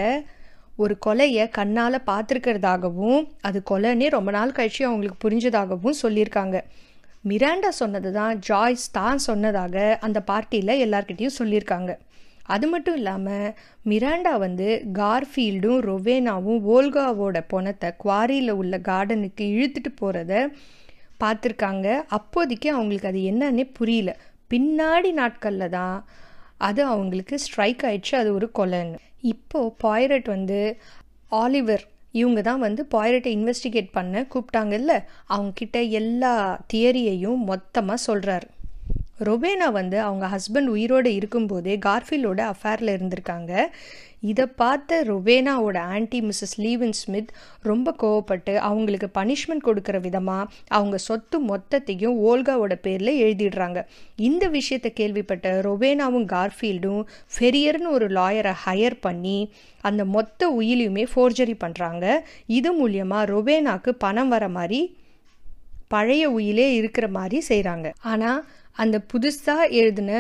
ஒரு கொலையை கண்ணால் பார்த்துருக்கிறதாகவும் அது கொலைன்னே ரொம்ப நாள் கழிச்சு அவங்களுக்கு புரிஞ்சதாகவும் சொல்லியிருக்காங்க. மிராண்டா சொன்னது தான் ஜாய்ஸ் தான் சொன்னதாக அந்த பார்ட்டியில் எல்லார்கிட்டையும் சொல்லியிருக்காங்க. அது மட்டும் இல்லாமல் மிராண்டா கார்ஃபீல்டும் ரொவேனாவும் ஓல்காவோட பணத்தை குவாரியில் உள்ள கார்டனுக்கு இழுத்துட்டு போகிறத பார்த்துருக்காங்க. அப்போதைக்கு அவங்களுக்கு அது என்னன்னே புரியல. பின்னாடி நாட்களில் தான் அது அவங்களுக்கு ஸ்ட்ரைக் ஆயிடுச்சு, அது ஒரு கொலைன்னு. இப்போது பாய்ரட் ஆலிவர் இவங்க தான் பாய்ரட்டை இன்வெஸ்டிகேட் பண்ண கூப்பிட்டாங்கல்ல, அவங்கக்கிட்ட எல்லா தியரியையும் மொத்தமாக சொல்கிறாரு. ரொபேனா அவங்க ஹஸ்பண்ட் உயிரோடு இருக்கும்போதே கார்ஃபீல்டோட அஃபேரில் இருந்திருக்காங்க. இதை பார்த்த ரொபேனாவோட ஆன்ட்டி மிஸ்ஸஸ் லீவின் ஸ்மித் ரொம்ப கோவப்பட்டு அவங்களுக்கு பனிஷ்மெண்ட் கொடுக்குற விதமாக அவங்க சொத்து மொத்தத்தையும் ஓல்காவோட பேரில் எழுதிடுறாங்க. இந்த விஷயத்தை கேள்விப்பட்ட ரொபேனாவும் கார்ஃபீல்டும் ஃபெரியர்னு ஒரு லாயரை ஹையர் பண்ணி அந்த மொத்த உயிலையுமே ஃபோர்ஜரி பண்ணுறாங்க. இது மூலியமாக ரொபேனாக்கு பணம் வர மாதிரி பழைய உயிலே இருக்கிற மாதிரி செய்கிறாங்க. ஆனால் அந்த புதுசாக எழுதின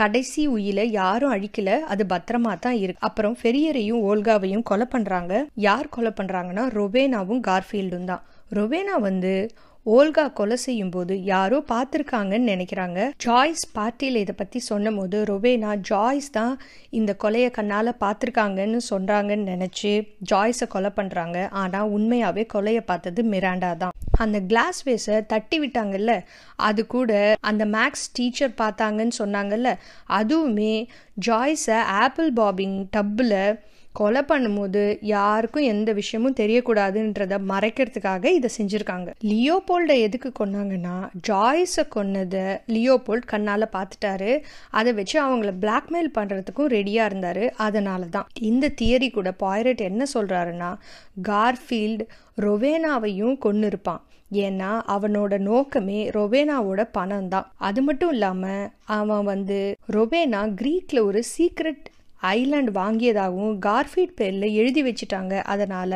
கடைசி உயிலை யாரும் அழிக்கலை, அது பத்திரமா தான் இருக்கு. அப்புறம் ஃபெரியரையும் ஓல்காவையும் கொலை பண்ணுறாங்க. யார் கொலை பண்ணுறாங்கன்னா ரொபேனாவும் கார்ஃபீல்டும் தான். ரொபேனா ஓல்கா கொலை செய்யும் போது யாரோ பார்த்துருக்காங்கன்னு நினைக்கிறாங்க. ஜாய்ஸ் பார்ட்டியில் இதை பற்றி சொன்னும் போது ரொபேனா ஜாய்ஸ் தான் இந்த கொலையை கண்ணால் பார்த்துருக்காங்கன்னு சொல்கிறாங்கன்னு நினச்சி ஜாய்ஸை கொலை பண்ணுறாங்க. ஆனால் உண்மையாகவே கொலையை பார்த்தது மிராண்டா தான். அந்த கிளாஸ் வேஸை தட்டி விட்டாங்கல்ல, அது கூட அந்த மேக்ஸ் டீச்சர் பார்த்தாங்கன்னு சொன்னாங்கல்ல, அதுவுமே ஜாய்ஸை ஆப்பிள் பாபிங் டப்பில் கொலை பண்ணும்போது யாருக்கும் எந்த விஷயமும் தெரியக்கூடாதுன்றதை மறைக்கிறதுக்காக இதை செஞ்சுருக்காங்க. லியோபோல்டை எதுக்கு கொன்னாங்கன்னா ஜாய்ஸை கொன்னதை லியோபோல்ட் கண்ணால் பார்த்துட்டாரு. அதை வச்சு அவங்கள பிளாக்மெயில் பண்ணுறதுக்கும் ரெடியாக இருந்தார். அதனால தான் இந்த தியரி கூட பாய்ரட் என்ன சொல்கிறாருன்னா கார்ஃபீல்டு ரொவேனாவையும் கொன்று இருப்பான். ஏன்னா அவனோட நோக்கமே ரொபேனாவோட பணம் தான். அது மட்டும் இல்லாமல் அவன் ரொபேனா கிரீக்கில் ஒரு சீக்ரெட் ஐலாண்ட் வாங்கியதாகவும் கார்ஃபீல்ட் பேர்ல எழுதி வச்சுட்டாங்க. அதனால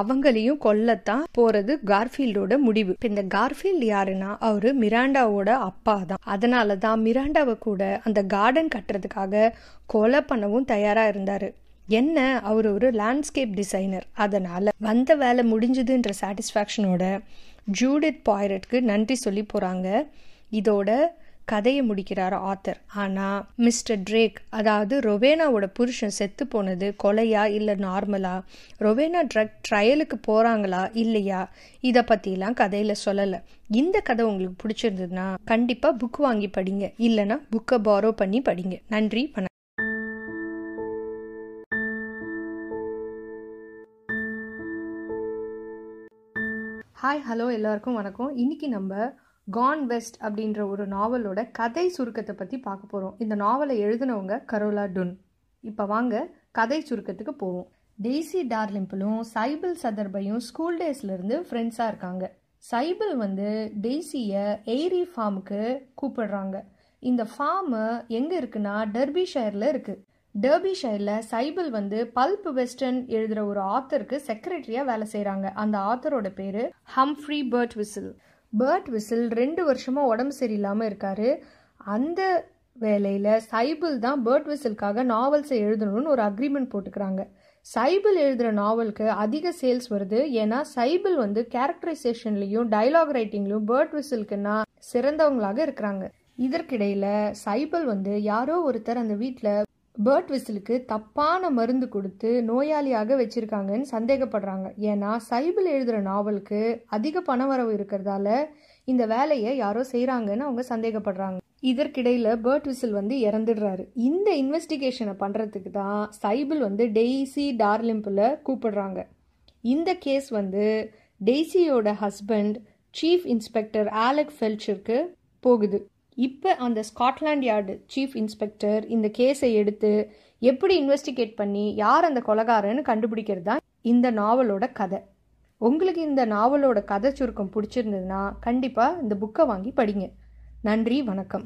அவங்களையும் கொல்லத்தான் போறது கார்ஃபீல்டோட முடிவு. இந்த கார்ஃபீல்டு யாருன்னா அவரு மிராண்டாவோட அப்பா தான். அதனால தான் மிராண்டாவை கூட அந்த கார்டன் கட்டுறதுக்காக கொலை பண்ணவும் தயாரா இருந்தாரு. என்ன அவர் ஒரு லேண்ட்ஸ்கேப் டிசைனர். அதனால வந்த வேலை முடிஞ்சதுன்ற சாட்டிஸ்ஃபேக்ஷனோட ஜூடித் பாய்ரட்க்கு நன்றி சொல்லி போறாங்க. இதோட கதையை முடிக்கிறார் ஆத்தர். ஆனால் மிஸ்டர் ட்ரேக், அதாவது ரொபேனாவோட புருஷன் செத்து போனது கொலையா இல்லை நார்மலா, ரொபேனா ட்ரக் ட்ரையலுக்கு போகிறாங்களா இல்லையா, இதை பற்றிலாம் கதையில் சொல்லலை. இந்த கதை உங்களுக்கு பிடிச்சிருந்ததுன்னா கண்டிப்பாக புக் வாங்கி படிங்க, இல்லைனா புக்கை பாரோ பண்ணி படிங்க. நன்றி, வணக்கம். ஹாய், ஹலோ, எல்லாருக்கும் வணக்கம். இன்றைக்கி நம்ம கான் வெஸ்ட் அப்படின்ற ஒரு நாவலோட கதை சுருக்கத்தை பற்றி பார்க்க போகிறோம். இந்த நாவலை எழுதினவங்க கரோலா டுன். இப்போ வாங்க கதை சுருக்கத்துக்கு போவோம். டெய்ஸி டார்லிம்பிளும் சைபிள் சதர்பையும் ஸ்கூல் டேஸ்லேருந்து ஃப்ரெண்ட்ஸாக இருக்காங்க. சைபிள் டெய்ஸியை எய்ரி ஃபார்முக்கு கூப்பிடுறாங்க. இந்த ஃபார்மு எங்கே இருக்குன்னா டர்பிஷையரில் இருக்குது. டர்பிஷையரில் சைபிள் பல்ப் வெஸ்டர்ன் எழுதுகிற ஒரு ஆத்தருக்கு செக்ரட்டரியாக வேலை செய்கிறாங்க. அந்த ஆத்தரோட பேர் Humphrey Burt Whistle. Burt Whistle 2 வருஷமாக உடம்பு சரியில்லாமல் இருக்காரு. அந்த வேலையில் சைபிள் தான் பர்ட் விசிலுக்காக நாவல்ஸை எழுதணும்னு ஒரு அக்ரிமெண்ட் போட்டுக்கிறாங்க. சைபிள் எழுதுகிற நாவலுக்கு அதிக சேல்ஸ் வருது. ஏன்னா சைபிள் கேரக்டரைசேஷன்லையும் டைலாக் ரைட்டிங்லையும் பர்ட் விசிலுக்குன்னா சிறந்தவங்களாக இருக்கிறாங்க. இதற்கிடையில சைபல் வந்து யாரோ ஒருத்தர் அந்த வீட்டுல பேர்ட் விசிலுக்கு தப்பான மருந்து கொடுத்து நோயாளியாக வச்சிருக்காங்கன்னு சந்தேகப்படுறாங்க. ஏன்னா சைபல் எழுதுற நாவலுக்கு அதிக பண வரவு இருக்கிறதால இந்த வேலையை யாரோ செய்யறாங்கன்னு அவங்க சந்தேகப்படுறாங்க. இதற்கிடையில பேர்ட் விசில் வந்து இறந்துடுறாரு. இந்த இன்வெஸ்டிகேஷனை பண்றதுக்கு தான் சைபிள் வந்து டெய்ஸி டார்லிம்பில் கூப்பிடுறாங்க. இந்த கேஸ் வந்து டெய்ஸியோட ஹஸ்பண்ட் சீஃப் இன்ஸ்பெக்டர் ஆலக் ஃபெல்ச்சருக்கு போகுது. இப்போ அந்த ஸ்காட்லாண்ட் யார்டு சீஃப் இன்ஸ்பெக்டர் இந்த கேஸை எடுத்து எப்படி இன்வெஸ்டிகேட் பண்ணி யார் அந்த கொலைகாரன்னு கண்டுபிடிக்கிறது தான் இந்த நாவலோட கதை. உங்களுக்கு இந்த நாவலோட கதை சுருக்கம் பிடிச்சிருந்ததுன்னா கண்டிப்பாக இந்த புக்கை வாங்கி படிங்க. நன்றி, வணக்கம்.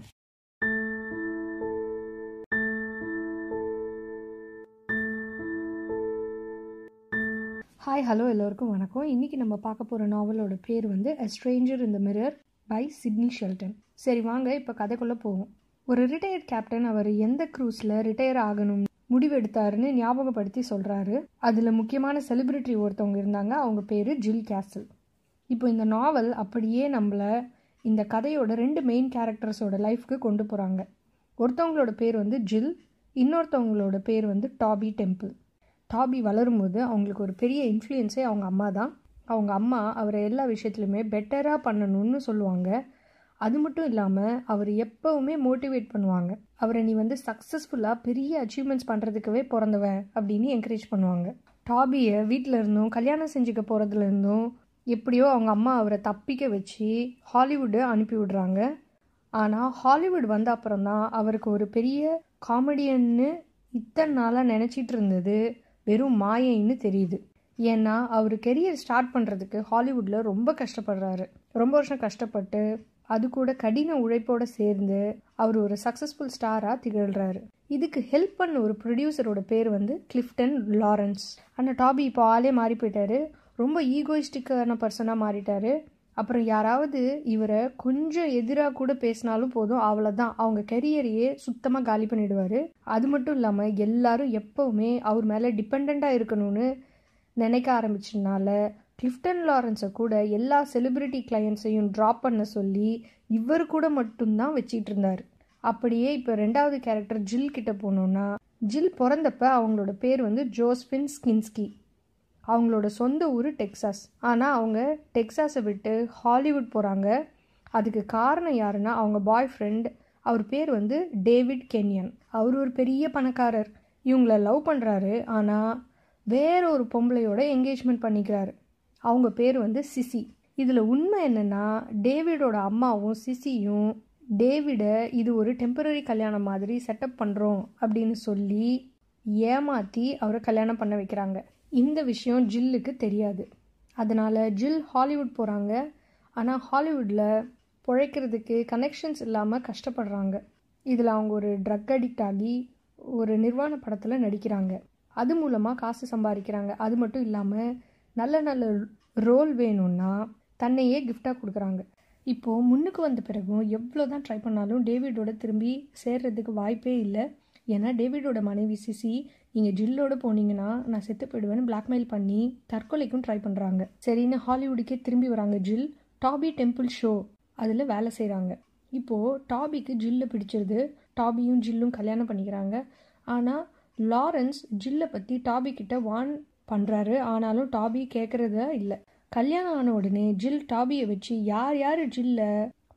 ஹாய், ஹலோ, எல்லோருக்கும் வணக்கம். இன்றைக்கி நம்ம பார்க்க போகிற நாவலோட பேர் வந்து A Stranger in the Mirror by Sidney Sheldon. சரி வாங்க இப்போ கதைக்குள்ளே போவோம். ஒரு ரிட்டையர்ட் கேப்டன் அவர் எந்த க்ரூஸில் ரிட்டையர் ஆகணும் முடிவெடுத்தாருன்னு ஞாபகப்படுத்தி சொல்கிறாரு. அதில் முக்கியமான செலிபிரிட்டி ஒருத்தவங்க இருந்தாங்க, அவங்க பேர் ஜில் கேசல். இப்போ இந்த நாவல் அப்படியே நம்மளை இந்த கதையோட ரெண்டு மெயின் கேரக்டர்ஸோட லைஃப்க்கு கொண்டு போகிறாங்க. ஒருத்தவங்களோட பேர் வந்து ஜில், இன்னொருத்தவங்களோட பேர் வந்து டாபி டெம்பிள். டாபி வளரும்போது அவங்களுக்கு ஒரு பெரிய இன்ஃப்ளூயன்ஸே அவங்க அம்மா தான். அவங்க அம்மா அவரை எல்லா விஷயத்துலையுமே பெட்டராக பண்ணணும்னு சொல்லுவாங்க. அது மட்டும் இல்லாமல் அவர் எப்போவுமே மோட்டிவேட் பண்ணுவாங்க. அவரை நீ வந்து சக்ஸஸ்ஃபுல்லாக பெரிய அச்சீவ்மெண்ட்ஸ் பண்ணுறதுக்கவே பிறந்தவன் அப்படின்னு என்கரேஜ் பண்ணுவாங்க. டாபியை வீட்டில் இருந்தும் கல்யாணம் செஞ்சுக்க போகிறதுலேருந்தும் எப்படியோ அவங்க அம்மா அவரை தப்பிக்க வச்சு ஹாலிவுட்டு அனுப்பி விடுறாங்க. ஆனால் ஹாலிவுட் வந்த அப்புறம்தான் அவருக்கு ஒரு பெரிய காமெடியன்னு இத்தனை நாளாக நினச்சிட்டு இருந்தது வெறும் மாயைன்னு தெரியுது. ஏன்னா அவர் கெரியர் ஸ்டார்ட் பண்ணுறதுக்கு ஹாலிவுட்டில் ரொம்ப கஷ்டப்படுறாரு. ரொம்ப வருஷம் கஷ்டப்பட்டு அது கூட கடின உழைப்போடு சேர்ந்து அவர் ஒரு சக்ஸஸ்ஃபுல் ஸ்டாராக திகழ்கிறாரு. இதுக்கு ஹெல்ப் பண்ண ஒரு ப்ரொடியூசரோட பேர் வந்து கிளிஃப்டன் லாரன்ஸ். ஆனால் டாபி இப்போ ஆளே மாறி போயிட்டாரு. ரொம்ப ஈகோயிஸ்டிக்கான பர்சனாக மாறிட்டார். அப்புறம் யாராவது இவரை கொஞ்சம் எதிராக கூட பேசினாலும் போதும், அவ்வளோதான், அவங்க கெரியரையே சுத்தமாக காலி பண்ணிடுவார். அது மட்டும் இல்லாமல் எல்லாரும் எப்போவுமே அவர் மேலே டிபெண்ட்டாக இருக்கணும்னு நினைக்க ஆரம்பிச்சதுனால கிளிஃப்டன் லாரன்ஸை கூட எல்லா செலிபிரிட்டி கிளையண்ட்ஸையும் ட்ராப் பண்ண சொல்லி இவர் கூட மட்டும்தான் வச்சிட்டு இருந்தார். அப்படியே இப்போ ரெண்டாவது கேரக்டர் ஜில் கிட்ட போனோன்னா, ஜில் பிறந்தப்ப அவங்களோட பேர் வந்து ஜோஸ்பின் ஸ்கின்ஸ்கி. அவங்களோட சொந்த ஊர் டெக்சாஸ். ஆனால் அவங்க டெக்சாஸை விட்டு ஹாலிவுட் போகிறாங்க. அதுக்கு காரணம் யாருன்னா அவங்க பாய் ஃப்ரெண்ட், அவர் பேர் வந்து டேவிட் கென்யன். அவர் ஒரு பெரிய பணக்காரர். இவங்கள லவ் பண்ணுறாரு. ஆனால் வேற ஒரு பொம்பளையோட என்கேஜ்மெண்ட் பண்ணிக்கிறாரு. அவங்க பேர் வந்து சிசி. இதில் உண்மை என்னென்னா டேவிடோட அம்மாவும் சிசியும் டேவிடை இது ஒரு டெம்பரரி கல்யாணம் மாதிரி செட்டப் பண்ணுறோம் அப்படின்னு சொல்லி ஏமாற்றி அவரை கல்யாணம் பண்ண வைக்கிறாங்க. இந்த விஷயம் ஜில்லுக்கு தெரியாது. அதனால் ஜில் ஹாலிவுட் போகிறாங்க. ஆனால் ஹாலிவுட்டில் பிழைக்கிறதுக்கு கனெக்ஷன்ஸ் இல்லாமல் கஷ்டப்படுறாங்க. இதில் அவங்க ஒரு ட்ரக் அடிக்ட் ஆகி ஒரு நிர்வாண படத்தில் நடிக்கிறாங்க. அது மூலமாக காசு சம்பாதிக்கிறாங்க. அது மட்டும் இல்லாமல் நல்ல நல்ல ரோல் வேணும்னா தன்னையே கிஃப்டாக கொடுக்குறாங்க. இப்போது முன்னுக்கு வந்த பிறகும் எவ்வளோ தான் ட்ரை பண்ணாலும் டேவிடோட திரும்பி சேர்றதுக்கு வாய்ப்பே இல்லை. ஏன்னா டேவிடோட மனைவி சிசி, நீங்கள் ஜில்லோடு போனீங்கன்னா நான் செத்து போயிடுவேன்னு பிளாக்மெயில் பண்ணி தற்கொலைக்கும் ட்ரை பண்ணுறாங்க. சரின்னு ஹாலிவுட்டுக்கே திரும்பி வராங்க. ஜில் டாபி டெம்பிள் ஷோ அதில் வேலை செய்கிறாங்க. இப்போது டாபிக்கு ஜில்லை பிடிச்சிருது. டாபியும் ஜில்லும் கல்யாணம் பண்ணிக்கிறாங்க. ஆனால் லாரன்ஸ் ஜில்லை பற்றி டாபிக்கிட்ட வான் பண்ணுறாரு. ஆனாலும் டாபி கேட்குறதா இல்லை. கல்யாணம் ஆன உடனே ஜில் டாபியை வச்சு யார் யார் ஜில்லை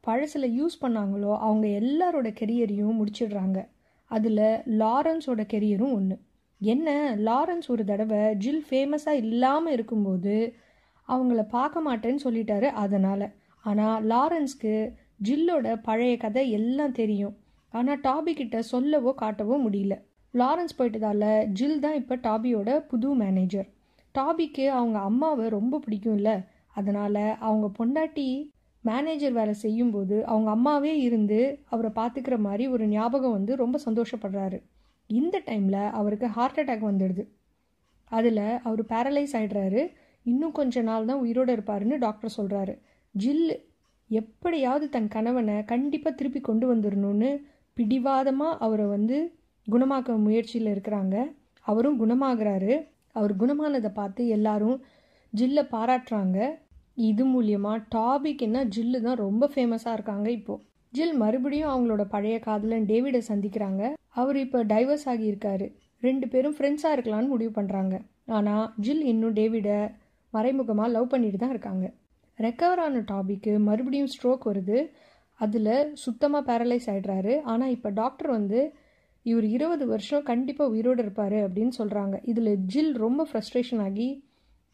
பழசில் யூஸ் பண்ணாங்களோ அவங்க எல்லாரோட கெரியரையும் முடிச்சிடுறாங்க. அதில் லாரன்ஸோட கெரியரும் ஒன்று. என்ன லாரன்ஸ் ஒரு தடவை ஜில் ஃபேமஸாக இல்லாமல் இருக்கும்போது அவங்கள பார்க்க மாட்டேன்னு சொல்லிட்டாரு. அதனால் ஆனால் லாரன்ஸ்க்கு ஜில்லோட பழைய கதை எல்லாம் தெரியும். ஆனால் டாபிக்கிட்ட சொல்லவோ காட்டவோ முடியல. லாரன்ஸ் போயிட்டதால ஜில் தான் இப்போ டாபியோட புது மேனேஜர். டாபிக்கு அவங்க அம்மாவை ரொம்ப பிடிக்கும்ல, அதனால் அவங்க பொண்டாட்டி மேனேஜர் வேலை செய்யும்போது அவங்க அம்மாவே இருந்து அவரை பார்த்துக்கிற மாதிரி ஒரு ஞாபகம் வந்து ரொம்ப சந்தோஷப்படுறாரு. இந்த டைமில் அவருக்கு ஹார்ட் அட்டாக் வந்துடுது. அதில் அவர் பேரலைஸ் ஆகிடுறாரு. இன்னும் கொஞ்ச நாள் தான் உயிரோடு இருப்பாருன்னு டாக்டர் சொல்கிறாரு. ஜில் எப்படியாவது தன் கணவனை கண்டிப்பாக திருப்பி கொண்டு வந்துடணும்னு பிடிவாதமாக அவரை வந்து குணமாக்க முயற்சியில் இருக்கிறாங்க. அவரும் குணமாகிறாரு. அவர் குணமானதை பார்த்து எல்லாரும் ஜில்லை பாராட்டுறாங்க. இது மூலியமாக டாபிக்னா ஜில்லு தான் ரொம்ப ஃபேமஸாக இருக்காங்க. இப்போது ஜில் மறுபடியும் அவங்களோட பழைய காதலன் டேவிடை சந்திக்கிறாங்க. அவர் இப்போ டைவர்ஸ் ஆகியிருக்காரு. ரெண்டு பேரும் ஃப்ரெண்ட்ஸாக இருக்கலான்னு முடிவு பண்ணுறாங்க. ஆனால் ஜில் இன்னும் டேவிடை மறைமுகமாக லவ் பண்ணிட்டு தான் இருக்காங்க. ரெக்கவர் ஆன டாபிக்கு மறுபடியும் ஸ்ட்ரோக் வருது. அதில் சுத்தமாக பேரலைஸ் ஆகிடுறாரு. ஆனால் இப்போ டாக்டர் வந்து இவர் 20 வருஷம் கண்டிப்பாக உயிரோடு இருப்பார் அப்படின்னு சொல்கிறாங்க. இதில் ஜில் ரொம்ப ஃப்ரஸ்ட்ரேஷன் ஆகி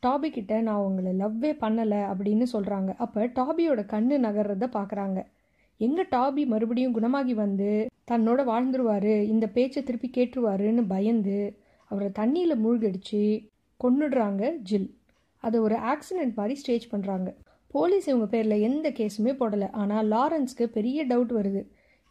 டாபிக்கிட்ட நான் உங்களை லவ்வே பண்ணலை அப்படின்னு சொல்கிறாங்க. அப்போ டாபியோட கண்ணு நகர்றத பார்க்குறாங்க. எங்கே டாபி மறுபடியும் குணமாகி வந்து தன்னோட வாழ்ந்துருவார், இந்த பேச்சை திருப்பி கேட்டுருவாருன்னு பயந்து அவரை தண்ணியில் மூழ்கடிச்சு கொன்னுடுறாங்க ஜில். அதை ஒரு ஆக்சிடெண்ட் மாதிரி ஸ்டேஜ் பண்ணுறாங்க. போலீஸ் இவங்க பேரில் எந்த கேஸுமே போடலை. ஆனால் லாரன்ஸ்க்கு பெரிய டவுட் வருது.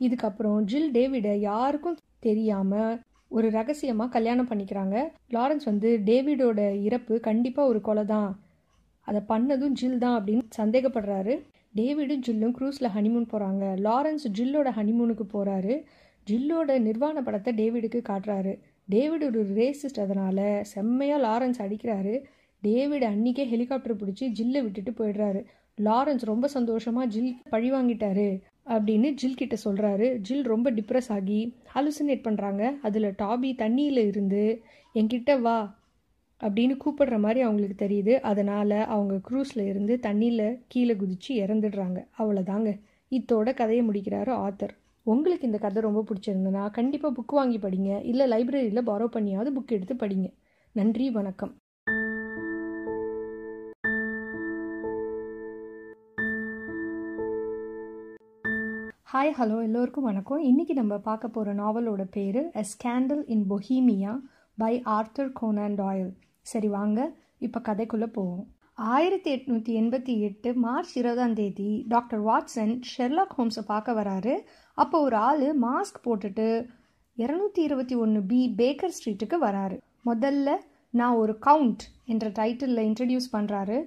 இதுக்கப்புறம் ஜில் டேவிடை யாருக்கும் தெரியாமல் ஒரு ரகசியமாக கல்யாணம் பண்ணிக்கிறாங்க. லாரன்ஸ் வந்து டேவிடோட இறப்பு கண்டிப்பாக ஒரு கொலை தான், அதை பண்ணதும் ஜில் தான் அப்படின்னு சந்தேகப்படுறாரு. டேவிடும் ஜில்லும் க்ரூஸில் ஹனிமூன் போகிறாங்க. லாரன்ஸ் ஜில்லோட ஹனிமூனுக்கு போகிறாரு. ஜில்லோட நிர்வாண படத்தை டேவிடுக்கு காட்டுறாரு. டேவிட் ஒரு ரேசிஸ்ட், அதனால் செம்மையாக லாரன்ஸ் அடிக்கிறாரு. டேவிட் அன்றைக்கே ஹெலிகாப்டர் பிடிச்சி ஜில்லை விட்டுட்டு போயிடுறாரு. லாரன்ஸ் ரொம்ப சந்தோஷமாக ஜில் பழி வாங்கிட்டாரு அப்படின்னு ஜில் கிட்ட சொல்கிறாரு. ஜில் ரொம்ப டிப்ரெஸ் ஆகி ஹாலுசினேட் பண்ணுறாங்க. அதில் டாபி தண்ணியில் இருந்து என்கிட்ட வா அப்படின்னு கூப்பிடுற மாதிரி அவங்களுக்கு தெரியுது. அதனால் அவங்க க்ரூஸில் இருந்து தண்ணியில் கீழே குதித்து இறந்துடுறாங்க. அவ்வளோதாங்க, இதோட கதையை முடிக்கிறாரு ஆத்தர். உங்களுக்கு இந்த கதை ரொம்ப பிடிச்சிருந்ததுன்னா கண்டிப்பாக புக் வாங்கி படிங்க, இல்லை லைப்ரரியில் பாரோ பண்ணியாவது புக் எடுத்து படிங்க. நன்றி, வணக்கம். ஹாய், ஹலோ, எல்லோருக்கும் வணக்கம். இன்றைக்கி நம்ம பார்க்க போகிற நாவலோட பேர் a scandal in Bohemia by Arthur Conan Doyle. சரி வாங்க இப்போ கதைக்குள்ளே போவோம். 1888 மார்ச் 20 டாக்டர் வாட்சன் ஷெர்லாக் ஹோம்ஸை பார்க்க வராரு. அப்போ ஒரு ஆள் மாஸ்க் போட்டுட்டு 221B பேக்கர் ஸ்ட்ரீட்டுக்கு வராரு. முதல்ல நான் ஒரு கவுண்ட் என்ற டைட்டிலில் இன்ட்ரடியூஸ் பண்ணுறாரு.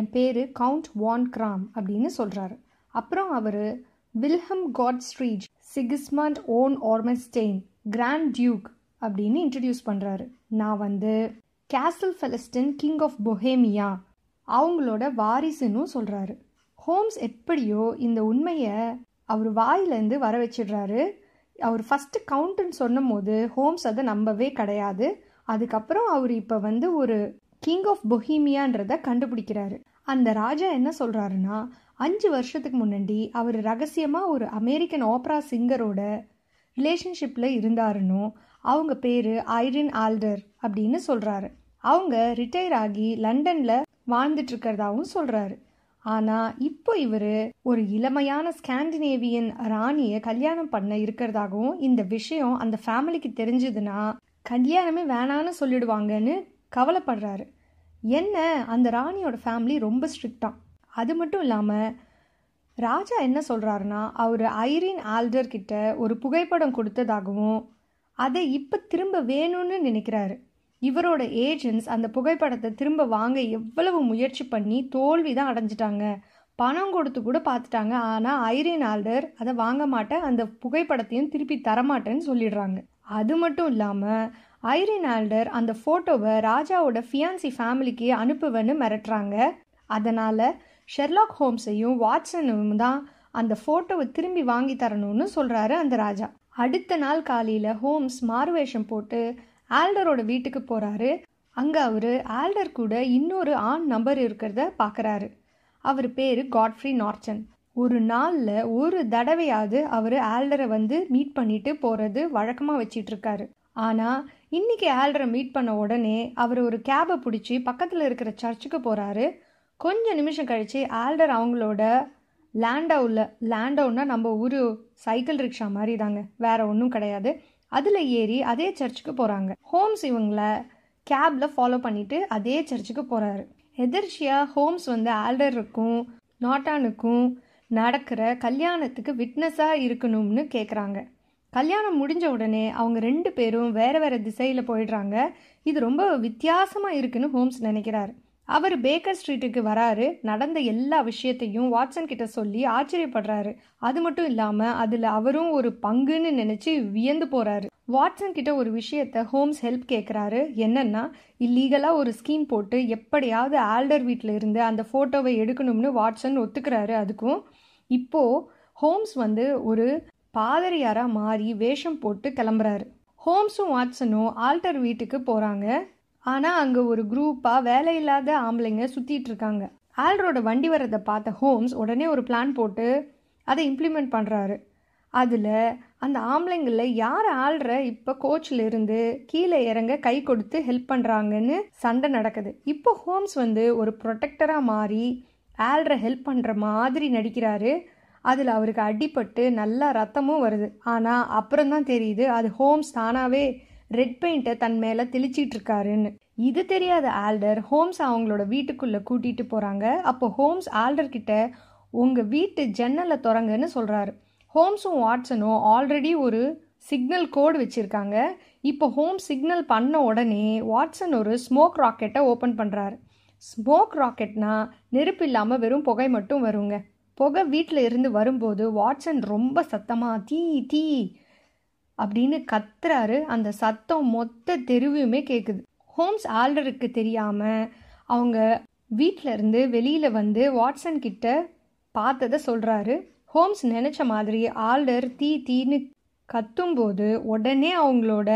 என் பேர் கவுண்ட் வான் கிராம் அப்படின்னு சொல்கிறாரு. அப்புறம் அவர் Wilhelm Gottsreich Sigismund von Ormstein grand duke அப்படின்னு இன்ட்ரடியூஸ் பண்ணுறாரு. நான் வந்து கேசல் ஃபெலஸ்டின் கிங் ஆஃப் பொஹேமியா அவங்களோட வாரிசுன்னு சொல்கிறாரு. ஹோம்ஸ் எப்படியோ இந்த உண்மையை அவர் வாயிலேருந்து வர வச்சிடுறாரு. அவர் ஃபஸ்ட்டு கவுண்ட்டுன்னு சொன்னும் போது ஹோம்ஸ் அதை நம்பவே கிடையாது. அதுக்கப்புறம் அவர் இப்போ வந்து ஒரு கிங் ஆஃப் பொஹீமியான்றதை கண்டுபிடிக்கிறாரு. அந்த ராஜா என்ன சொல்கிறாருன்னா, 5 வருஷத்துக்கு முன்னாடி அவர் ரகசியமாக ஒரு அமெரிக்கன் ஓப்ரா சிங்கரோட ரிலேஷன்ஷிப்பில் இருந்தாருன்னு, அவங்க பேர் ஐரின் ஆல்டர் அப்படின்னு சொல்கிறாரு. அவங்க ரிட்டையர் ஆகி லண்டனில் வாழ்ந்துட்டுருக்கிறதாவும் சொல்கிறாரு. ஆனால் இப்போ இவர் ஒரு இளமையான ஸ்காண்டினேவியன் ராணியை கல்யாணம் பண்ண இருக்கிறதாகவும், இந்த விஷயம் அந்த ஃபேமிலிக்கு தெரிஞ்சதுன்னா கல்யாணமே வேணான்னு சொல்லிடுவாங்கன்னு கவலைப்படுறாரு. என்ன, அந்த ராணியோட ஃபேமிலி ரொம்ப ஸ்ட்ரிக்டாக. அது மட்டும் இல்லாமல் ராஜா என்ன சொல்கிறாருன்னா, அவர் ஐரின் ஆல்டர்கிட்ட ஒரு புகைப்படம் கொடுத்ததாகவும் அதை இப்போ திரும்ப வேணும்னு நினைக்கிறாரு. இவரோட ஏஜென்ட்ஸ் அந்த புகைப்படத்தை திரும்ப வாங்க எவ்வளவு முயற்சி பண்ணி தோல்வி தான் அடைஞ்சிட்டாங்க. பணம் கொடுத்து கூட பார்த்துட்டாங்க. ஆனால் ஐரின் ஆல்டர் அதை வாங்க மாட்டேன், அந்த புகைப்படத்தையும் திருப்பி தரமாட்டேன்னு சொல்லிடுறாங்க. அது மட்டும் இல்லாமல் ஐரின் ஆல்டர் அந்த ஃபோட்டோவை ராஜாவோட ஃபியான்சி ஃபேமிலிக்கு அனுப்புவேன்னு மிரட்டுறாங்க. அதனால் ஷெர்லாக் ஹோம்ஸையும் வாட்சனும் தான் அந்த ஃபோட்டோவை திரும்பி வாங்கி தரணும்னு சொல்கிறாரு அந்த ராஜா. அடுத்த நாள் காலையில் ஹோம்ஸ் மாறுவேஷம் போட்டு ஆல்டரோட வீட்டுக்கு போகிறாரு. அங்கே அவர் ஆல்டர் கூட இன்னொரு ஆண் நம்பர் இருக்கிறத பார்க்குறாரு. அவர் பேர் காட்ஃப்ரி நார்டன். ஒரு நாளில் ஒரு தடவையாவது அவர் ஆல்டரை வந்து மீட் பண்ணிட்டு போகிறது வழக்கமாக வச்சிட்ருக்காரு. ஆனால் இன்றைக்கி ஆல்டரை மீட் பண்ண உடனே அவர் ஒரு கேபை பிடிச்சி பக்கத்தில் இருக்கிற சர்ச்சுக்கு போகிறாரு. கொஞ்சம் நிமிஷம் கழித்து ஆல்டர் அவங்களோட லேண்டவுன்னா நம்ம ஊர் சைக்கிள் ரிக்ஷா மாதிரி தாங்க, வேறு ஒன்றும் கிடையாது, அதில் ஏறி அதே சர்ச்சுக்கு போகிறாங்க. ஹோம்ஸ் இவங்கள கேபில் ஃபாலோ பண்ணிவிட்டு அதே சர்ச்சுக்கு போகிறாரு. எதிர்ச்சியாக ஹோம்ஸ் வந்து ஆல்டருக்கும் நாட்டானுக்கும் நடக்கிற கல்யாணத்துக்கு விட்னஸாக இருக்கணும்னு கேட்குறாங்க. கல்யாணம் முடிஞ்ச உடனே அவங்க 2 பேரும் வேறு வேறு திசையில் போயிடுறாங்க. இது ரொம்ப வித்தியாசமாக இருக்குதுன்னு ஹோம்ஸ் நினைக்கிறாரு. அவர் பேக்கர் ஸ்ட்ரீட்டுக்கு வராரு. நடந்த எல்லா விஷயத்தையும் வாட்சன் கிட்ட சொல்லி ஆச்சரியப்படுறாரு. அது மட்டும் இல்லாமல் அதில் அவரும் ஒரு பங்குன்னு நினச்சி வியந்து போகிறாரு. வாட்சன் கிட்ட ஒரு விஷயத்தை ஹோம்ஸ் ஹெல்ப் கேட்குறாரு. என்னென்னா, இல்லீகலாக ஒரு ஸ்கீம் போட்டு எப்படியாவது ஆல்டர் வீட்டில் இருந்து அந்த ஃபோட்டோவை எடுக்கணும்னு வாட்சன் ஒத்துக்கிறாரு. அதுக்கும் இப்போது ஹோம்ஸ் வந்து ஒரு பாதிரியாராக மாறி வேஷம் போட்டு கிளம்புறாரு. ஹோம்ஸும் வாட்சனும் ஆல்டர் வீட்டுக்கு போகிறாங்க. ஆனால் அங்கே ஒரு குரூப்பாக வேலையில்லாத ஆம்பளைங்க சுற்றிட்டு இருக்காங்க. ஆல்டரோட வண்டி வரதை பார்த்த ஹோம்ஸ் உடனே ஒரு பிளான் போட்டு அதை இம்ப்ளிமெண்ட் பண்ணுறாரு. அதில் அந்த ஆம்பளைங்களில் யார் ஆள்ற இப்போ கோச்சிலிருந்து கீழே இறங்க கை கொடுத்து ஹெல்ப் பண்ணுறாங்கன்னு சண்டை நடக்குது. இப்போ ஹோம்ஸ் வந்து ஒரு ப்ரொடெக்டராக மாறி ஆள்ற ஹெல்ப் பண்ணுற மாதிரி நடிக்கிறாரு. அதில் அவருக்கு அடிபட்டு நல்லா ரத்தமும் வருது. ஆனால் அப்புறம்தான் தெரியுது அது ஹோம்ஸ் தானாகவே ரெட் பெயிண்ட்டை தன் மேலே தெளிச்சிட்டு இருக்காருன்னு. இது தெரியாத ஆல்டர் ஹோம்ஸ் அவங்களோட வீட்டுக்குள்ளே கூட்டிகிட்டு போகிறாங்க. அப்போ ஹோம்ஸ் ஆல்டர்கிட்ட உங்கள் வீட்டு ஜன்னலை திறங்கன்னு சொல்கிறாரு. ஹோம்ஸும் வாட்சனும் ஆல்ரெடி ஒரு சிக்னல் கோடு வச்சுருக்காங்க. இப்போ ஹோம்ஸ் சிக்னல் பண்ண உடனே வாட்சன் ஒரு ஸ்மோக் ராக்கெட்டை ஓப்பன் பண்ணுறாரு. ஸ்மோக் ராக்கெட்னா நெருப்பு இல்லாமல் வெறும் புகை மட்டும் வருங்க. புகை வீட்டில் இருந்து வரும்போது வாட்சன் ரொம்ப சத்தமாக தீ தீ அப்படின்னு கத்துறாரு. அந்த சத்தம் மொத்த தெருவையுமே கேட்குது. ஹோம்ஸ் ஆல்டருக்கு தெரியாமல் அவங்க வீட்டில் இருந்து வெளியில் வந்து வாட்சன் கிட்ட பார்த்ததை சொல்கிறாரு. ஹோம்ஸ் நினச்ச மாதிரி ஆல்டர் தீ தீன்னு கத்தும்போது உடனே அவங்களோட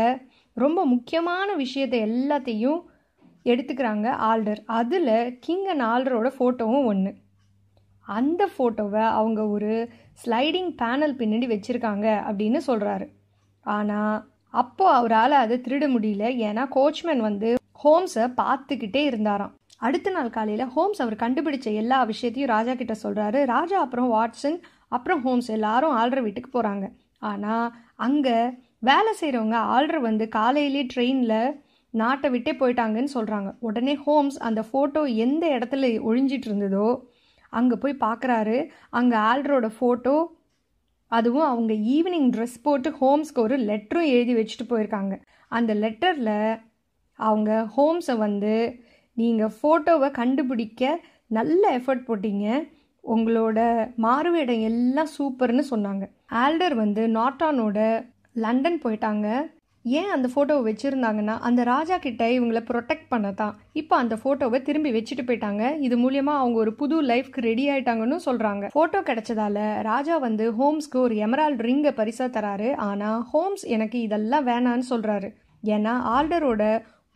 ரொம்ப முக்கியமான விஷயத்தை எல்லாத்தையும் எடுத்துக்கிறாங்க ஆல்டர். அதில் கிங் அண்ட் ஆல்டரோட ஃபோட்டோவும் ஒன்று. அந்த ஃபோட்டோவை அவங்க ஒரு ஸ்லைடிங் பேனல் பின்னாடி வச்சுருக்காங்க அப்படின்னு சொல்கிறாரு. ஆனால் அப்போது அவரால் அதை திருட முடியல. ஏன்னா கோச்மேன் வந்து ஹோம்ஸை பார்த்துக்கிட்டே இருந்தாராம். அடுத்த நாள் காலையில் ஹோம்ஸ் அவர் கண்டுபிடிச்ச எல்லா விஷயத்தையும் ராஜா கிட்ட சொல்கிறாரு. ராஜா அப்புறம் வாட்சன் அப்புறம் ஹோம்ஸ் எல்லாரும் ஆல்டர் வீட்டுக்கு போகிறாங்க. ஆனால் அங்கே வேலை செய்கிறவங்க ஆல்டர் வந்து காலையிலே ட்ரெயினில் நாட்டை விட்டே போயிட்டாங்கன்னு சொல்கிறாங்க. உடனே ஹோம்ஸ் அந்த ஃபோட்டோ எந்த இடத்துல ஒழிஞ்சிட்டு இருந்ததோ அங்கே போய் பார்க்குறாரு. அங்கே ஆல்டரோட ஃபோட்டோ, அதுவும் அவங்க ஈவினிங் ட்ரெஸ் போட்டு ஹோம்ஸ்க்கு ஒரு லெட்டரும் எழுதி வச்சுட்டு போயிருக்காங்க. அந்த லெட்டரில் அவங்க ஹோம்ஸை வந்து, நீங்கள் ஃபோட்டோவை கண்டுபிடிக்க நல்ல எஃபர்ட் போட்டீங்க, உங்களோட மாறுவேடம் எல்லாம் சூப்பர்னு சொன்னாங்க. ஆல்டர் வந்து நாட்டானோட லண்டன் போயிட்டாங்க. ஏன் அந்த ஃபோட்டோவை வச்சுருந்தாங்கன்னா அந்த ராஜா கிட்ட இவங்களை ப்ரொடெக்ட் பண்ண தான். இப்போ அந்த ஃபோட்டோவை திரும்பி வச்சுட்டு போயிட்டாங்க. இது மூலியமாக அவங்க ஒரு புது லைஃப்க்கு ரெடி ஆகிட்டாங்கன்னு சொல்கிறாங்க. ஃபோட்டோ கிடைச்சதால ராஜா வந்து ஹோம்ஸ்க்கு ஒரு எமரால்ட் ரிங்கை பரிசாக தராரு. ஆனால் ஹோம்ஸ் எனக்கு இதெல்லாம் வேணான்னு சொல்கிறாரு. ஏன்னா ஆல்டரோட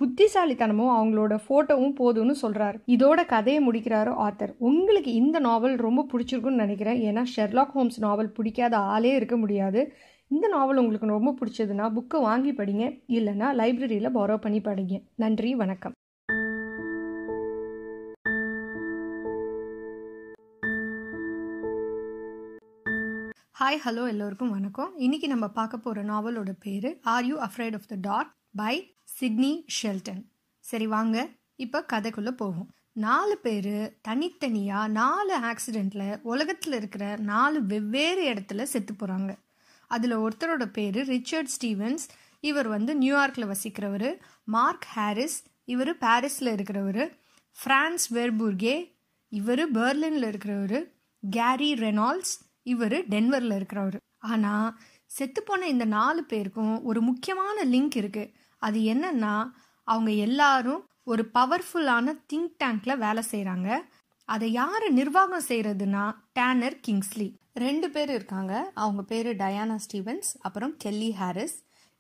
புத்திசாலித்தனமும் அவங்களோட ஃபோட்டோவும் போதும்னு சொல்கிறாரு. இதோட கதையை முடிக்கிறாரு ஆத்தர். உங்களுக்கு இந்த நாவல் ரொம்ப பிடிச்சிருக்குன்னு நினைக்கிறேன். ஏன்னா ஷெர்லாக் ஹோம்ஸ் நாவல் பிடிக்காத ஆளே இருக்க முடியாது. இந்த நாவல் உங்களுக்கு ரொம்ப பிடிச்சதுன்னா புக்கை வாங்கி படிங்க, இல்லைனா லைப்ரரியில் பாரோ பண்ணி படிங்க. நன்றி, வணக்கம். ஹாய், ஹலோ, எல்லோருக்கும் வணக்கம். இன்னைக்கு நம்ம பார்க்க போகிற நாவலோட பேர் are you afraid of the dark by Sidney Sheldon. சரி, வாங்க இப்போ கதைக்குள்ளே போவோம். 4 பேர் தனித்தனியாக 4 ஆக்சிடெண்ட்டில் உலகத்தில் இருக்கிற 4 வெவ்வேறு இடத்துல செத்து போகிறாங்க. அதில் ஒருத்தரோட பேர் ரிச்சர்ட் ஸ்டீவன்ஸ். இவர் வந்து நியூயார்க்கில் வசிக்கிறவர். மார்க் ஹாரிஸ், இவர் பாரிஸில் இருக்கிறவர். ஃப்ரான்ஸ் வெர்பூர்கே, இவர் பெர்லினில் இருக்கிறவர். கேரி ரெனால்ட்ஸ், இவர் டென்வரில் இருக்கிறவர். ஆனால் செத்துப்போன இந்த 4 பேருக்கும் ஒரு முக்கியமான லிங்க் இருக்குது. அது என்னன்னா, அவங்க எல்லாரும் ஒரு பவர்ஃபுல்லான திங்க் டேங்கில் வேலை செய்கிறாங்க. அதை யார் நிர்வாகம் செய்கிறதுனா டேனர் கிங்ஸ்லி. 2 பேர் இருக்காங்க. அவங்க பேர் டயானா ஸ்டீவன்ஸ், அப்புறம் கெல்லி ஹாரிஸ்.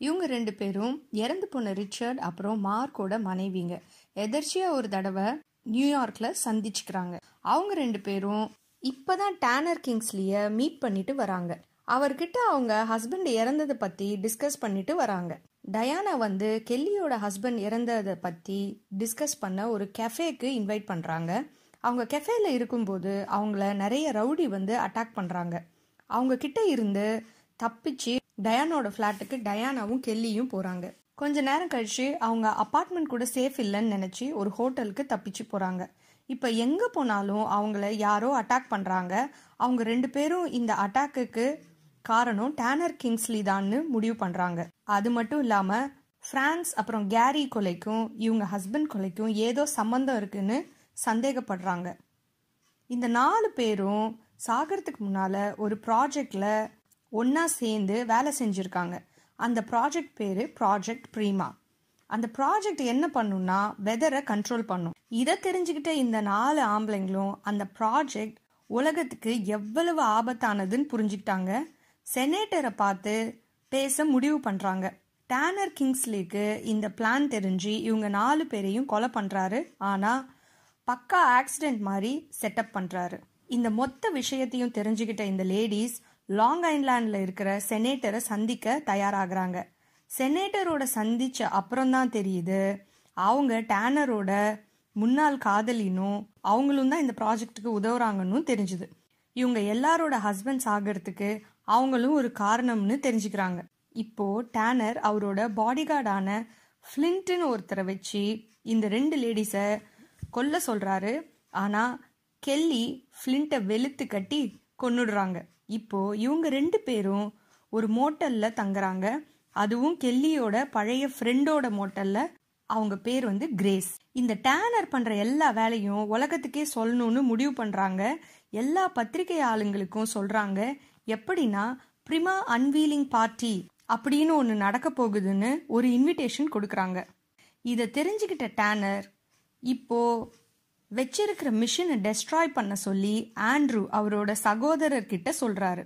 இவங்க 2 பேரும் இறந்து போன ரிச்சர்ட் அப்புறம் மார்க்கோட மனைவிங்க எதர்ச்சியாக ஒரு தடவை நியூயார்க்கில் சந்திச்சுக்கிறாங்க. அவங்க 2 பேரும் இப்போ தான் டேனர் கிங்ஸ்லியை மீட் பண்ணிட்டு வராங்க. அவர்கிட்ட அவங்க ஹஸ்பண்ட் இறந்ததை பற்றி டிஸ்கஸ் பண்ணிட்டு வராங்க. டயானா வந்து கெல்லியோட ஹஸ்பண்ட் இறந்ததை பற்றி டிஸ்கஸ் பண்ண ஒரு கெஃபேக்கு இன்வைட் பண்ணுறாங்க. அவங்க கெஃபேல இருக்கும்போது அவங்கள நிறைய ரவுடி வந்து அட்டாக் பண்ணுறாங்க. அவங்க கிட்ட இருந்து தப்பிச்சு டயானோட ஃப்ளாட்டுக்கு டயானாவும் கெல்லியும் போகிறாங்க. கொஞ்ச நேரம் கழிச்சு அவங்க அப்பார்ட்மெண்ட் கூட சேஃப் இல்லைன்னு நினச்சி ஒரு ஹோட்டலுக்கு தப்பிச்சு போகிறாங்க. இப்போ எங்கே போனாலும் அவங்கள யாரோ அட்டாக் பண்ணுறாங்க. அவங்க 2 பேரும் இந்த அட்டாக்குக்கு காரணம் டேனர் கிங்ஸ்லி தான்னு முடிவு பண்ணுறாங்க. அது மட்டும் இல்லாமல் ஃப்ரான்ஸ் அப்புறம் கேரி கொலைக்கும் இவங்க ஹஸ்பண்ட் கொலைக்கும் ஏதோ சம்மந்தம் இருக்குன்னு சந்தேகப்படுறாங்க. இந்த 4 பேரும் சாகிறதுக்கு முன்னால் ஒரு ப்ராஜெக்டில் ஒன்றா சேர்ந்து வேலை செஞ்சுருக்காங்க. அந்த ப்ராஜெக்ட் பேர் ப்ராஜெக்ட் பிரீமா. அந்த ப்ராஜெக்ட் என்ன பண்ணுன்னா வெதரை கண்ட்ரோல் பண்ணும். இதை தெரிஞ்சுக்கிட்ட இந்த 4 ஆம்பளைங்களும் அந்த ப்ராஜெக்ட் உலகத்துக்கு எவ்வளவு ஆபத்தானதுன்னு புரிஞ்சுக்கிட்டாங்க. செனேட்டரை பார்த்து பேச முடிவு பண்ணுறாங்க. டேனர் கிங்ஸ்லிக்கு இந்த பிளான் தெரிஞ்சு இவங்க 4 பேரையும் கொலை பண்ணுறாரு. ஆனால் பக்கா ஆக்சிடென்ட் மாதிரி செட்டப் பண்ணுறாரு. இந்த மொத்த விஷயத்தையும் தெரிஞ்சுக்கிட்ட இந்த லேடிஸ் லாங் ஐலாண்டில் இருக்கிற செனேட்டரை சந்திக்க தயாராகிறாங்க. செனேட்டரோட சந்தித்த அப்புறம்தான் தெரியுது அவங்க டேனரோட முன்னாள் காதலினும் அவங்களும் தான் இந்த ப்ராஜெக்டுக்கு உதவுறாங்கன்னு தெரிஞ்சுது. இவங்க எல்லாரோட ஹஸ்பண்ட் ஆகிறதுக்கு அவங்களும் ஒரு காரணம்னு தெரிஞ்சுக்கிறாங்க. இப்போது டேனர் அவரோட பாடிகார்டான ஃப்ளின்ட்டுன்னு ஒருத்தரை வச்சு இந்த 2 லேடிஸை கொல்ல சொல்கிறாரு. ஆனால் கெல்லி ஃப்ளின்ட்டை வெளுத்து கட்டி கொன்னுடுறாங்க. இப்போது இவங்க 2 பேரும் ஒரு மோட்டலில் தங்குறாங்க. அதுவும் கெல்லியோட பழைய ஃப்ரெண்டோட மோட்டலில். அவங்க பேர் கிரேஸ். இந்த டேனர் பண்ணுற எல்லா வேலையும் உலகத்துக்கே சொல்லணும்னு முடிவு பண்ணுறாங்க. எல்லா பத்திரிகை ஆளுங்களுக்கும் சொல்கிறாங்க. எப்படின்னா பிரிமா அன்வீலிங் பார்ட்டி அப்படின்னு ஒன்று நடக்க போகுதுன்னு ஒரு இன்விடேஷன் கொடுக்குறாங்க. இதை தெரிஞ்சுக்கிட்ட டேனர் இப்போது வச்சிருக்கிற மிஷினை டெஸ்ட்ராய் பண்ண சொல்லி ஆண்ட்ரூ அவரோட சகோதரர்கிட்ட சொல்கிறாரு.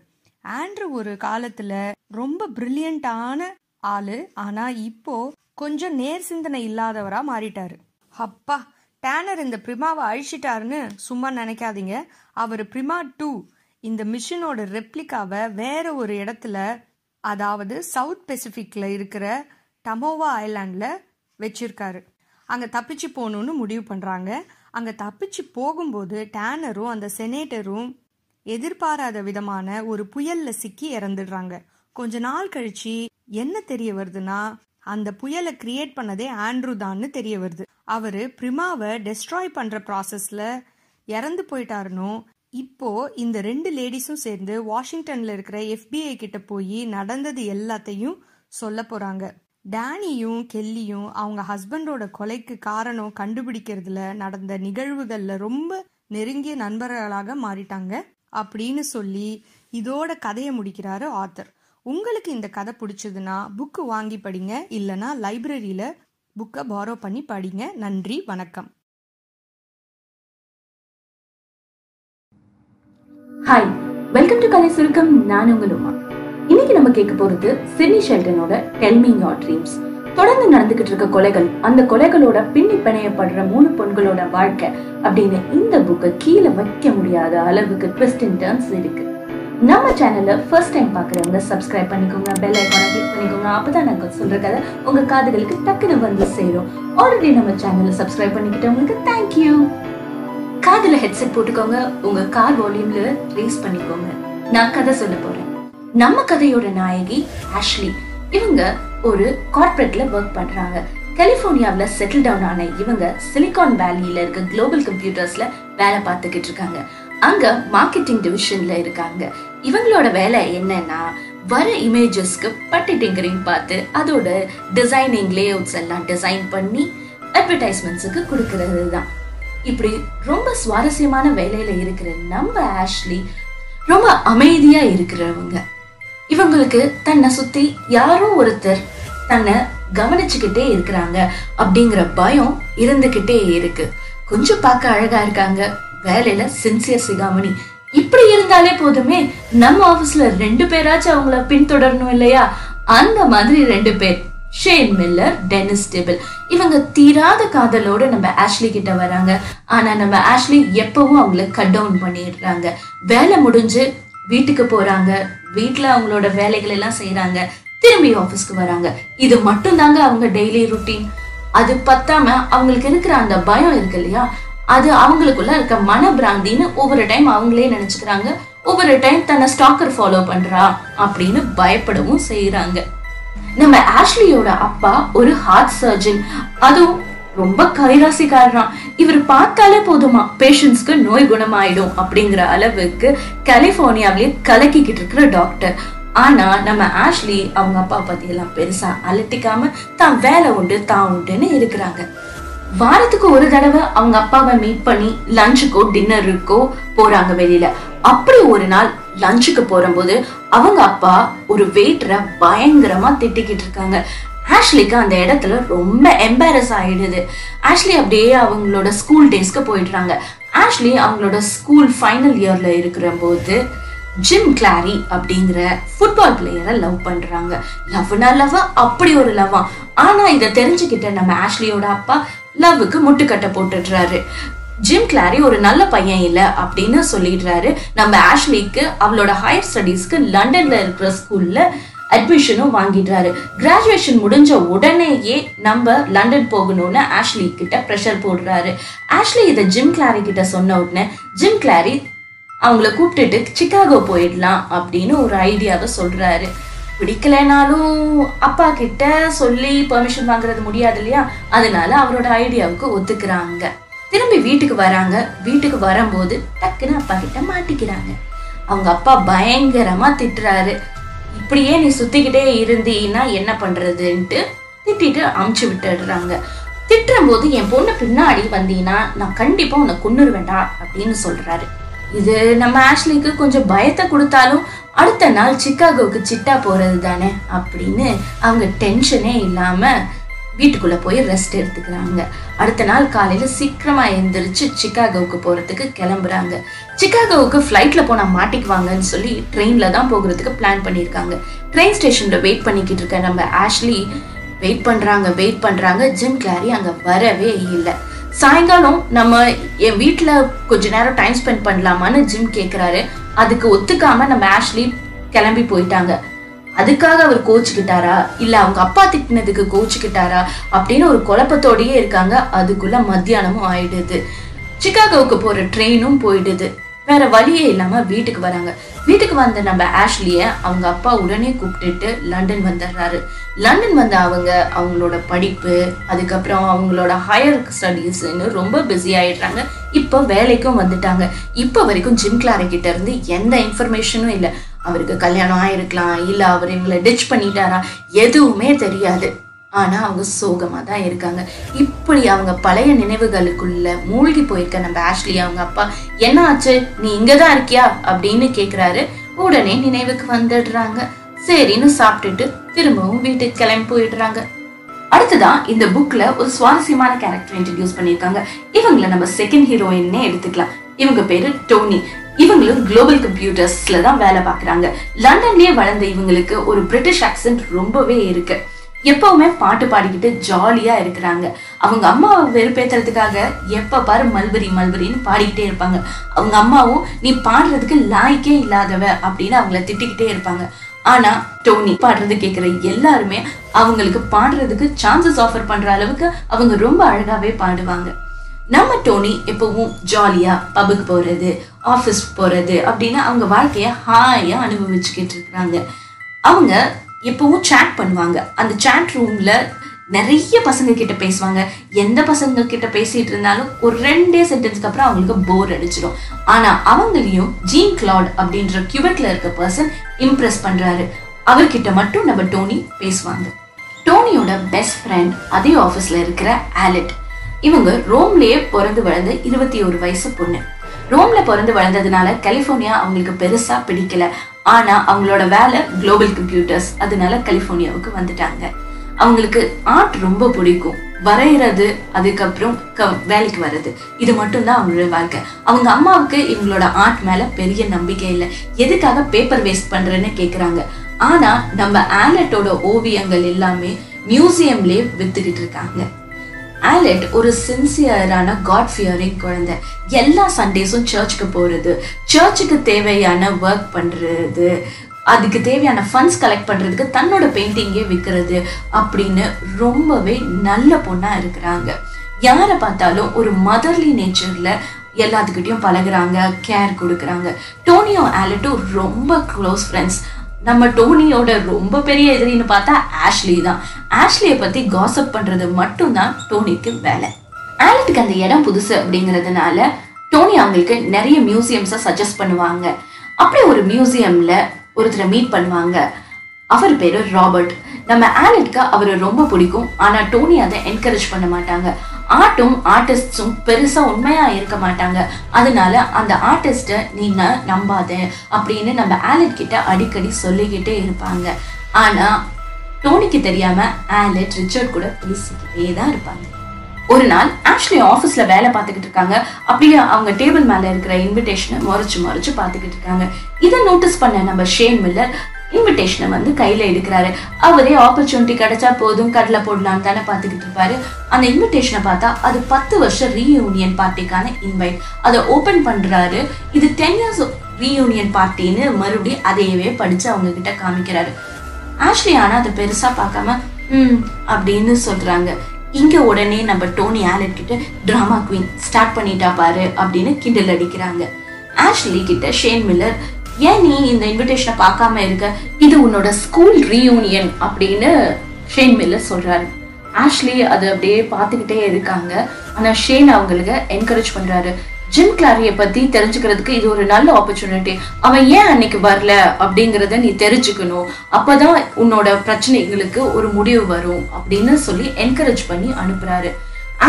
ஆண்ட்ரூ ஒரு காலத்தில் ரொம்ப பிரில்லியண்டான ஆள். ஆனால் இப்போது கொஞ்சம் நேர் சிந்தனை இல்லாதவராக மாறிட்டார். அப்பா டேனர் இந்த பிரிமாவை அழிச்சிட்டாருன்னு சும்மா நினைக்காதீங்க. அவர் பிரிமா 2 இந்த மிஷினோட ரெப்ளிகாவை வேற ஒரு இடத்துல, அதாவது சவுத் பெசிஃபிக்கில் இருக்கிற டமோவா ஐலாண்டில் வச்சிருக்காரு. அங்கே தப்பிச்சு போகணுன்னு முடிவு பண்ணுறாங்க. அங்கே தப்பிச்சு போகும்போது டேனரும் அந்த செனேட்டரும் எதிர்பாராத விதமான ஒரு புயலில் சிக்கி இறந்துடுறாங்க. கொஞ்ச நாள் கழிச்சு என்ன தெரிய வருதுன்னா அந்த புயலை கிரியேட் பண்ணதே ஆண்ட்ரூ தான்னு தெரிய வருது. அவர் பிரிமாவை டெஸ்ட்ராய் பண்ணுற ப்ராசஸில் இறந்து போயிட்டாருன்னு இப்போ இந்த 2 லேடிஸும் சேர்ந்து வாஷிங்டன்ல இருக்கிற FBI கிட்ட போய் நடந்தது எல்லாத்தையும் சொல்ல போறாங்க. டேனியும் கெல்லியும் அவங்க ஹஸ்பண்டோட கொலைக்கு காரணம் கண்டுபிடிக்கிறதுல நடந்த நிகழ்வுகள்ல ரொம்ப நெருங்கிய நண்பர்களாக மாறிட்டாங்க அப்படின்னு சொல்லி இதோட கதையை முடிக்கிறாரு ஆத்தர். உங்களுக்கு இந்த கதை பிடிச்சதுன்னா புக்கு வாங்கி படிங்க, இல்லைன்னா லைப்ரரியில புக்கை பாரோ பண்ணி படிங்க. நன்றி, வணக்கம். ஹாய், வெல்கம் டு கதை சுருக்கம். நான் உங்களுமா. இன்னைக்கு நம்ம கேட்க போறது சிட்னி ஷெல்டனோட டெல் மீ யுவர் ட்ரீம்ஸ். தொடர்ந்து நடந்துகிட்டு இருக்க கொலைகள், அந்த கொலைகளோட பின்னி பிணையப்படுற 3 பெண்களோட வாழ்க்கை அப்படின்னு இந்த புக்கை கீழே வைக்க முடியாத அளவுக்கு ட்விஸ்ட் அண்ட் டர்ன்ஸ் இருக்கு. நம்ம சேனல்ல ஃபர்ஸ்ட் டைம் பாக்குறவங்க சப்ஸ்கிரைப் பண்ணிக்கோங்க, பெல் ஐகானை கிளிக் பண்ணிக்கோங்க. அப்பதான் நாங்க சொல்ற கதை உங்க காதுகளுக்கு டக்குன்னு வந்து சேரும். ஆல்ரெடி நம்ம சேனல்ல சப்ஸ்கிரைப் பண்ணிக்கிட்டவங்களுக்கு தேங்க்யூ. காதுல ஹெட்செட் போட்டுக்கோங்க, உங்க கார் வால்யூம்ல ரேஸ் பண்ணிக்கோங்க. நான் கதை சொல்ல போறேன். நம்ம கதையோட நாயகி ஆஷ்லி. இவங்க ஒரு கார்ப்பரேட்ல வர்க் பண்றாங்க. கலிபோர்னியாவில செட்டில் டவுன் ஆன இவங்க சிலிகான் வேலியில இருக்க குளோபல் கம்ப்யூட்டர்ஸ்ல வேலை பார்த்துக்கிட்டு இருக்காங்க. அங்க மார்க்கெட்டிங் டிவிஷன்ல இருக்காங்க. இவங்களோட வேலை என்னன்னா வர இமேஜஸ்க்கு பட்டி டிங்கரிங் பார்த்து அதோட டிசைனிங் லே அவுட்ஸ் எல்லாம் டிசைன் பண்ணி அட்வர்டைஸ்மெண்ட்ஸுக்கு கொடுக்கறது தான். இப்படி ரொம்ப சுவாரஸ்யமான வேலையில இருக்கிற நம்ம ஆஷ்லி ரொம்ப அமைதியா இருக்கிறவங்க. இவங்களுக்கு தன்னை சுத்தி யாரோ ஒருத்தர் தன்னை கவனிச்சுக்கிட்டே இருக்கிறாங்க அப்படிங்கிற பயம் இருந்துகிட்டே இருக்கு. கொஞ்சம் பார்க்க அழகா இருக்காங்க, வேலையில சின்சியர் சிகாமணி. இப்படி இருந்தாலே போதுமே நம்ம ஆபீஸ்ல 2 பேராச்சும் அவங்கள பின்தொடரணும் இல்லையா? அந்த மாதிரி 2 பேர், ஷேன் மில்லர், டெனிஸ் டேபிள். இவங்க தீராத காதலோட நம்ம ஆஷ்லி கிட்ட வராங்க. ஆனா நம்ம ஆஷ்லி எப்பவும் அவங்கள கட் டவுன் பண்ணிடுறாங்க. வேலை முடிஞ்சு வீட்டுக்கு போறாங்க, வீட்டுல அவங்களோட வேலைகள் எல்லாம் செய்யறாங்க, திரும்பி ஆபீஸ்க்கு வராங்க. இது மட்டும் தாங்க அவங்க டெய்லி ருட்டீன். அது பத்தாம அவங்களுக்கு இருக்கிற அந்த பயம் இருக்கு இல்லையா, அது அவங்களுக்குள்ள இருக்க மன பிராந்தின்னு ஒவ்வொரு டைம் அவங்களே நினைச்சுக்கிறாங்க. ஒவ்வொரு டைம் தன்னை ஸ்டாக்கர் ஃபாலோ பண்றா அப்படின்னு பயப்படவும் செய்யறாங்க. நம்ம ஆஷ்லியோட அப்பா ஒரு ஹார்ட் சர்ஜன், அதுவும் ரொம்ப கைராசிக்காரராம். இவர் பார்த்தாலே போதுமா பேஷண்ட்ஸ்க்கு நோய் குணமாயிடும் அப்படிங்கிற அளவுக்கு கலிபோர்னியாவிலேயே கலக்கிக்கிட்டு இருக்கிற டாக்டர். ஆனா நம்ம ஆஷ்லி அவங்க அப்பா பத்தி எல்லாம் பெருசா அலட்டிக்காம தான் வேலை உண்டு தான் உண்டுன்னு இருக்கிறாங்க. வாரத்துக்கு ஒரு தடவை அவங்க அப்பாவை மீட் பண்ணி லஞ்சுக்கோ டின்னருக்கோ போறாங்க வெளியில. அப்படி ஒரு நாள் லஞ்சுக்கு போறபோது அவங்க அப்பா ஒரு வெயிட்டரை பயங்கரமா திட்டிக்கிட்டு இருக்காங்க. ஆஷ்லிக்கு அந்த இடத்துல ரொம்ப எம்பாரஸ் ஆயிடுது. ஆஷ்லி அப்படியே அவங்களோட ஸ்கூல் டேஸ்க்கு போயிடுறாங்க. ஆஷ்லி அவங்களோட ஸ்கூல் ஃபைனல் இயர்ல இருக்கிற போது ஜிம் கிளாரி அப்படிங்கிற ஃபுட்பால் பிளேயரை லவ் பண்றாங்க. லவ்னா லவ், அப்படி ஒரு லவ்வா. ஆனா இதை தெரிஞ்சுக்கிட்ட நம்ம ஆஷ்லியோட அப்பா லவ்வுக்கு முட்டுக்கட்டை போட்டுடுறாரு. ஜிம் கிளாரி ஒரு நல்ல பையன் இல்லை அப்படின்னு சொல்லிடுறாரு. நம்ம ஆஷ்லிக்கு அவளோட ஹையர் ஸ்டடீஸ்க்கு லண்டன்ல இருக்கிற ஸ்கூல்ல அட்மிஷனும் வாங்கிடுறாரு. கிராஜுவேஷன் முடிஞ்ச உடனேயே நம்ம லண்டன் போகணும்னு ஆஷ்லி கிட்ட ப்ரெஷர் போடுறாரு. ஆஷ்லி இதை ஜிம் கிளாரி கிட்ட சொன்ன உடனே ஜிம் கிளாரி அவங்கள கூப்பிட்டுட்டு சிக்காகோ போயிடலாம் அப்படின்னு ஒரு ஐடியாவை சொல்றாரு. பிடிக்கலைனாலும் அப்பா கிட்ட சொல்லி பெர்மிஷன் வாங்குறது முடியாது இல்லையா, அதனால அவரோட ஐடியாவுக்கு ஒத்துக்கிறாங்க. திரும்பி வீட்டுக்கு வராங்க. வீட்டுக்கு வரும்போது டக்குன்னு அப்பா கிட்ட மாட்டிக்கிறாங்க. அவங்க அப்பா பயங்கரமா திட்டுறாரு. இப்படியே நீ சுத்திக்கிட்டே இருந்தீன்னா என்ன பண்றதுன்ட்டு திட்டிட்டு அமுச்சு விட்டுடுறாங்க. திட்டுற போது என் பொண்ணு பின்னாடி வந்தீங்கன்னா நான் கண்டிப்பா உன்னை கொன்னுருவேண்டா அப்படின்னு சொல்றாரு. இது நம்ம ஆஷ்லிக்கு கொஞ்சம் பயத்தை கொடுத்தாலும் அடுத்த நாள் சிக்காகோவுக்கு சிட்டா போறது தானே அப்படின்னு அவங்க டென்ஷனே இல்லாம வீட்டுக்குள்ள போய் ரெஸ்ட் எடுத்துக்கிறாங்க. அடுத்த நாள் காலையில சீக்கிரமா எழுந்திரிச்சு சிக்காகோவுக்கு போறதுக்கு கிளம்புறாங்க. சிக்காகோவுக்கு ஃபிளைட்ல போனா மாட்டிக்குவாங்கன்னு சொல்லி ட்ரெயின்ல தான் போகிறதுக்கு பிளான் பண்ணியிருக்காங்க. ட்ரெயின் ஸ்டேஷன்ல வெயிட் பண்ணிக்கிட்டு இருக்க நம்ம ஆஷ்லி வெயிட் பண்றாங்க ஜிம் கிளாரி அங்க வரவே இல்லை. சாயங்காலம் நம்ம என் வீட்டுல கொஞ்ச நேரம் டைம் ஸ்பெண்ட் பண்ணலாமான்னு ஜிம் கேட்கிறாரு. அதுக்கு ஒத்துக்காம நம்ம ஆஷ்லி கிளம்பி போயிட்டாங்க. அதுக்காக அவர் கோச்சுக்கிட்டாரா இல்ல அவங்க அப்பா திட்டினதுக்கு கோச்சுக்கிட்டாரா அப்படின்னு ஒரு குழப்பத்தோடயே இருக்காங்க. அதுக்குள்ள மத்தியானமும் ஆயிடுது. சிக்காகோவுக்கு போற ட்ரெயினும் போயிடுது. வேற வழியே இல்லாம வீட்டுக்கு வராங்க. வீட்டுக்கு வந்த நம்ம ஆஷ்லிய அவங்க அப்பா உடனே கூப்பிட்டுட்டு லண்டன் வந்துடுறாரு. லண்டன் வந்த அவங்களோட படிப்பு, அதுக்கப்புறம் அவங்களோட ஹையர் ஸ்டடீஸ்ன்னு ரொம்ப பிஸி ஆயிடுறாங்க. இப்போ வேலைக்கும் வந்துட்டாங்க. இப்போ வரைக்கும் ஜிம் கிளாரி கிட்ட இருந்து எந்த இன்ஃபர்மேஷனும் இல்லை. அவருக்கு கல்யாணம் ஆயிருக்கலாம், இல்லை அவர் எங்களை டிச் பண்ணிட்டாரா, எதுவுமே தெரியாது. ஆனால் அவங்க சோகமாக தான் இருக்காங்க. இப்படி அவங்க பழைய நினைவுகளுக்குள்ள மூழ்கி போயிருக்க நம்ம ஆஷ்லி அவங்க அப்பா என்ன ஆச்சு, நீ இங்கே தான் இருக்கியா அப்படின்னு கேட்குறாரு. உடனே நினைவுக்கு வந்துடுறாங்க. சரின்னு சாப்பிட்டுட்டு திரும்பவும் வீட்டுக்கு கிளம்பி போயிடுறாங்க. அடுத்ததான் இந்த புக்ல ஒரு சுவாரஸ்யமான கேரக்டர் இன்ட்ரடியூஸ் பண்ணியிருக்காங்க. இவங்களை நம்ம செகண்ட் ஹீரோயின்னே எடுத்துக்கலாம். இவங்க பேரு டோனி. இவங்களும் குளோபல் கம்ப்யூட்டர்ஸ்ல தான் வேலை பார்க்குறாங்க. லண்டன்லயே வளர்ந்த இவங்களுக்கு ஒரு பிரிட்டிஷ் ஆக்சென்ட் ரொம்பவே இருக்கு. எப்பவுமே பாட்டு பாடிக்கிட்டு ஜாலியா இருக்கிறாங்க. அவங்க அம்மாவை வெறுப்பேத்துறதுக்காக எப்ப பாரு மல்பரி மல்பரின்னு பாடிக்கிட்டே இருப்பாங்க. அவங்க அம்மாவும் நீ பாடுறதுக்கு லாய்க்கே இல்லாதவ அப்படின்னு அவங்கள திட்டிக்கிட்டே இருப்பாங்க. ஆனா டோனி பாடுறது கேட்குற எல்லாருமே அவங்களுக்கு பாடுறதுக்கு சான்சஸ் ஆஃபர் பண்ற அளவுக்கு அவங்க ரொம்ப அழகாவே பாடுவாங்க. நம்ம டோனி எப்பவும் ஜாலியா பபுக்கு போறது, ஆஃபீஸ் போறது அப்படின்னு அவங்க வாழ்க்கைய ஹாயா அனுபவிச்சுக்கிட்டு இருக்கிறாங்க. அவங்க எப்பவும் சேட் பண்ணுவாங்க. அந்த சேட் ரூம்ல நிறைய பசங்க கிட்ட பேசுவாங்க. எந்த பசங்க கிட்ட பேசிட்டு இருந்தாலும் ஒரு 2 சென்டென்ஸ்க்கு அப்புறம் அவங்களுக்கு போர் அடிச்சிடும். ஆனா அவங்களையும் ஜீன் கிளாட் அப்படின்ற கியூபெக்ல இருக்க பர்சன் இம்ப்ரெஸ் பண்றாரு. அவர்கிட்ட மட்டும் நம்ம டோனி பேசுவாங்க. டோனியோட பெஸ்ட் ஃப்ரெண்ட் அதே ஆஃபீஸ்ல இருக்கிற ஆலட். இவங்க ரோம்லயே பிறந்து வளர்ந்த 21 வயசு பொண்ணு. ரோம்ல பிறந்து வளர்ந்ததுனால கலிஃபோர்னியா அவங்களுக்கு பெருசா பிடிக்கல. ஆனா அவங்களோட வேலை குளோபல் கம்ப்யூட்டர்ஸ், அதனால கலிஃபோர்னியாவுக்கு வந்துட்டாங்க. அவங்களுக்கு ஆர்ட் ரொம்ப பிடிக்கும். வரைகிறது, அதுக்கப்புறம் வேலைக்கு வர்றது, இது மட்டும்தான் அவங்களோட வாழ்க்கை. அவங்க அம்மாவுக்கு இவங்களோட ஆர்ட் மேல பெரிய நம்பிக்கை இல்லை. எதுக்காக பேப்பர் வேஸ்ட் பண்றேன்னு கேக்குறாங்க. ஆனா நம்ம ஆலட்டோட ஓவியங்கள் எல்லாமே மியூசியம்லயே வித்துக்கிட்டு இருக்காங்க. ஆலட் ஒரு சின்சியரான காட் ஃபியரிங் குழந்தை. எல்லா சண்டேஸும் சர்ச்சுக்கு போகிறது, சர்ச்சுக்கு தேவையான ஒர்க் பண்ணுறது, அதுக்கு தேவையான ஃபண்ட்ஸ் கலெக்ட் பண்ணுறதுக்கு தன்னோட பெயிண்டிங்கே விற்கிறது அப்படின்னு ரொம்பவே நல்ல பொண்ணாக இருக்கிறாங்க. யாரை பார்த்தாலும் ஒரு மதர்லி நேச்சரில் எல்லாத்துக்கிட்டையும் பழகுறாங்க, கேர் கொடுக்குறாங்க. டோனியும் ஆலட்டும் ரொம்ப க்ளோஸ் ஃப்ரெண்ட்ஸ். நம்ம டோனியோட ரொம்ப பெரிய எதிரின்னு பார்த்தா ஆஷ்லி தான். ஆஷ்லியை பற்றி காசப் பண்ணுறது மட்டும்தான் டோனிக்கு வேலை. ஆலட்டுக்கு அந்த இடம் புதுசு அப்படிங்கிறதுனால டோனி அவங்களுக்கு நிறைய மியூசியம்ஸை சஜஸ்ட் பண்ணுவாங்க. அப்படியே ஒரு மியூசியமில் ஒருத்தரை மீட் பண்ணுவாங்க. அவர் பேர் ராபர்ட். நம்ம ஆலட்டுக்கு அவரை ரொம்ப பிடிக்கும். ஆனால் டோனி அதை என்கரேஜ் பண்ண மாட்டாங்க. ஆர்ட்டும் ஆர்டிஸ்டும் பெருசா உண்மையா இருக்க மாட்டாங்க. அதனால அந்த ஆர்டிஸ்ட நீங்க நம்பாத அப்படின்னு நம்ம ஆலட் கிட்ட அடிக்கடி சொல்லிக்கிட்டே இருப்பாங்க. ஆனா டோனிக்கு தெரியாம ஆலட் ரிச்சர்ட் கூட பேசிக்கிட்டே தான் இருப்பாங்க. ஒரு நாள் ஆஷ்லி ஆஃபீஸ்ல வேலை பார்த்துக்கிட்டு இருக்காங்க. அப்படியே அவங்க டேபிள் மேல இருக்கிற இன்விடேஷனை மறைச்சு பார்த்துக்கிட்டு இருக்காங்க. இதை நோட்டீஸ் பண்ண நம்ம ஷேன் மில்லர் இன்விடேஷனை வந்து கையில எடுக்கிறாரு. அவரே ஆப்பர்ச்சுனிட்டி கிடைச்சா போதும் கடலை போடலான்னு தானே பார்த்துக்கிட்டு இருப்பாரு. அந்த இன்விடேஷனை பார்த்தா அது 10 வருஷம் ரீயூனியன் பார்ட்டிக்கான இன்வைட். அதை ஓபன் பண்றாரு. இது 10 இயர்ஸ் ரீயூனியன் பார்ட்டின்னு மறுபடியும் அதையவே படிச்சு அவங்க கிட்ட காமிக்கிறாரு. ஆஷ்லி ஆனா அதை பெருசா பார்க்காம அப்படின்னு சொல்றாங்க. இங்க உடனே நம்ம டோனி ஆலட் கிட்ட டிராமா குவீன் ஸ்டார்ட் பண்ணிட்டா பாரு அப்படின்னு கிண்டல் அடிக்கிறாங்க. ஆஷ்லி கிட்ட ஷேன் மில்லர் ஏன் நீ இந்த இன்விடேஷனை பார்க்காம இருக்க, இது உன்னோட ஸ்கூல் ரீயூனியன் அப்படின்னு ஷேன் மில்லர் சொல்றாரு. ஆஷ்லி அது அப்படியே பார்த்துக்கிட்டே இருக்காங்க. ஆனா ஷேன் அவங்களுக்கு என்கரேஜ் பண்றாரு. ஜிம் கிளாரியை பத்தி தெரிஞ்சுக்கிறதுக்கு இது ஒரு நல்ல ஆப்பர்ச்சுனிட்டி. அவன் ஏன் அன்னைக்கு வரல அப்படிங்கிறத நீ தெரிஞ்சுக்கணும், அப்பதான் உன்னோட பிரச்சனைகளுக்கு ஒரு முடிவு வரும் அப்படின்னு சொல்லி என்கரேஜ் பண்ணி அனுப்புறாரு.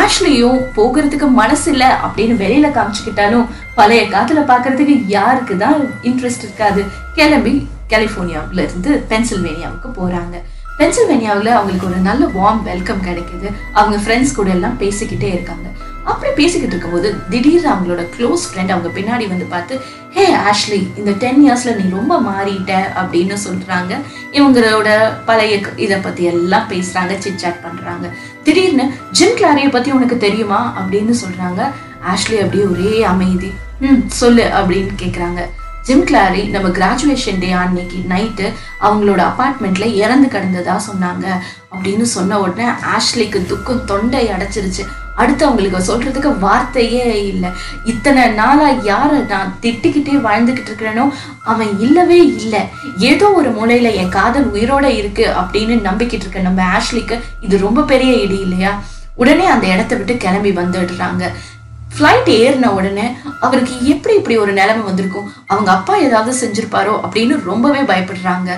ஆஷ்லியும் போகிறதுக்கு மனசு இல்லை அப்படின்னு வெளியில காமிச்சுக்கிட்டாலும் பழைய காலத்துல பாக்குறதுக்கு யாருக்குதான் இன்ட்ரெஸ்ட் இருக்காது. கிளம்பி கலிபோர்னியாவில இருந்து பென்சில்வேனியாவுக்கு போறாங்க. பென்சில்வேனியாவில் அவங்களுக்கு ஒரு நல்ல வார்ம் வெல்கம் கிடைக்குது. அவங்க ஃப்ரெண்ட்ஸ் கூட எல்லாம் பேசிக்கிட்டே இருக்காங்க. அப்படி பேசிக்கிட்டு இருக்கும்போது திடீர்னு அவங்களோட க்ளோஸ் ஃப்ரெண்ட் அவங்க பின்னாடி வந்து பார்த்து, ஹே ஆஷ்லி, இந்த 10 இயர்ஸ்ல நீ ரொம்ப மாறிட்ட அப்படின்னு சொல்றாங்க. இவங்களோட பழைய இதை பத்தி எல்லாம் பேசுறாங்க, சிட் சாட் பண்றாங்க. திடீர்னு ஜிம் கிளாரியை பத்தி உனக்கு தெரியுமா அப்படின்னு சொல்றாங்க. ஆஷ்லி அப்படியே ஒரே அமைதி. சொல்லு அப்படின்னு கேட்குறாங்க. ஜிம் கிளாரி நம்ம கிராஜுவேஷன் டே அன்னைக்கு நைட்டு அவங்களோட அப்பார்ட்மெண்ட்ல இறந்து கிடந்ததா சொன்னாங்க அப்படின்னு சொன்ன உடனே ஆஷ்லிக்கு துக்கம் தொண்டை அடைச்சிருச்சு. அடுத்தவங்களுக்கு சொல்றதுக்கு வார்த்தையே இல்லை. இத்தனை நாளா யாரை நான் திட்டிக்கிட்டே வாழ்ந்துகிட்டு இருக்கிறேனோ அவன் இல்லவே இல்லை. ஏதோ ஒரு மூலையில என் காதல் உயிரோட இருக்கு அப்படின்னு நம்பிக்கிட்டு இருக்க நம்ம ஆஷ்லிக்கு இது ரொம்ப பெரிய இடி இல்லையா? உடனே அந்த இடத்த விட்டு கிளம்பி வந்துடுறாங்க. ஃப்ளைட் ஏறின உடனே அவருக்கு எப்படி இப்படி ஒரு நிலைமை வந்திருக்கும், அவங்க அப்பா ஏதாவது செஞ்சிருப்பாரோ அப்படின்னு ரொம்பவே பயப்படுறாங்க.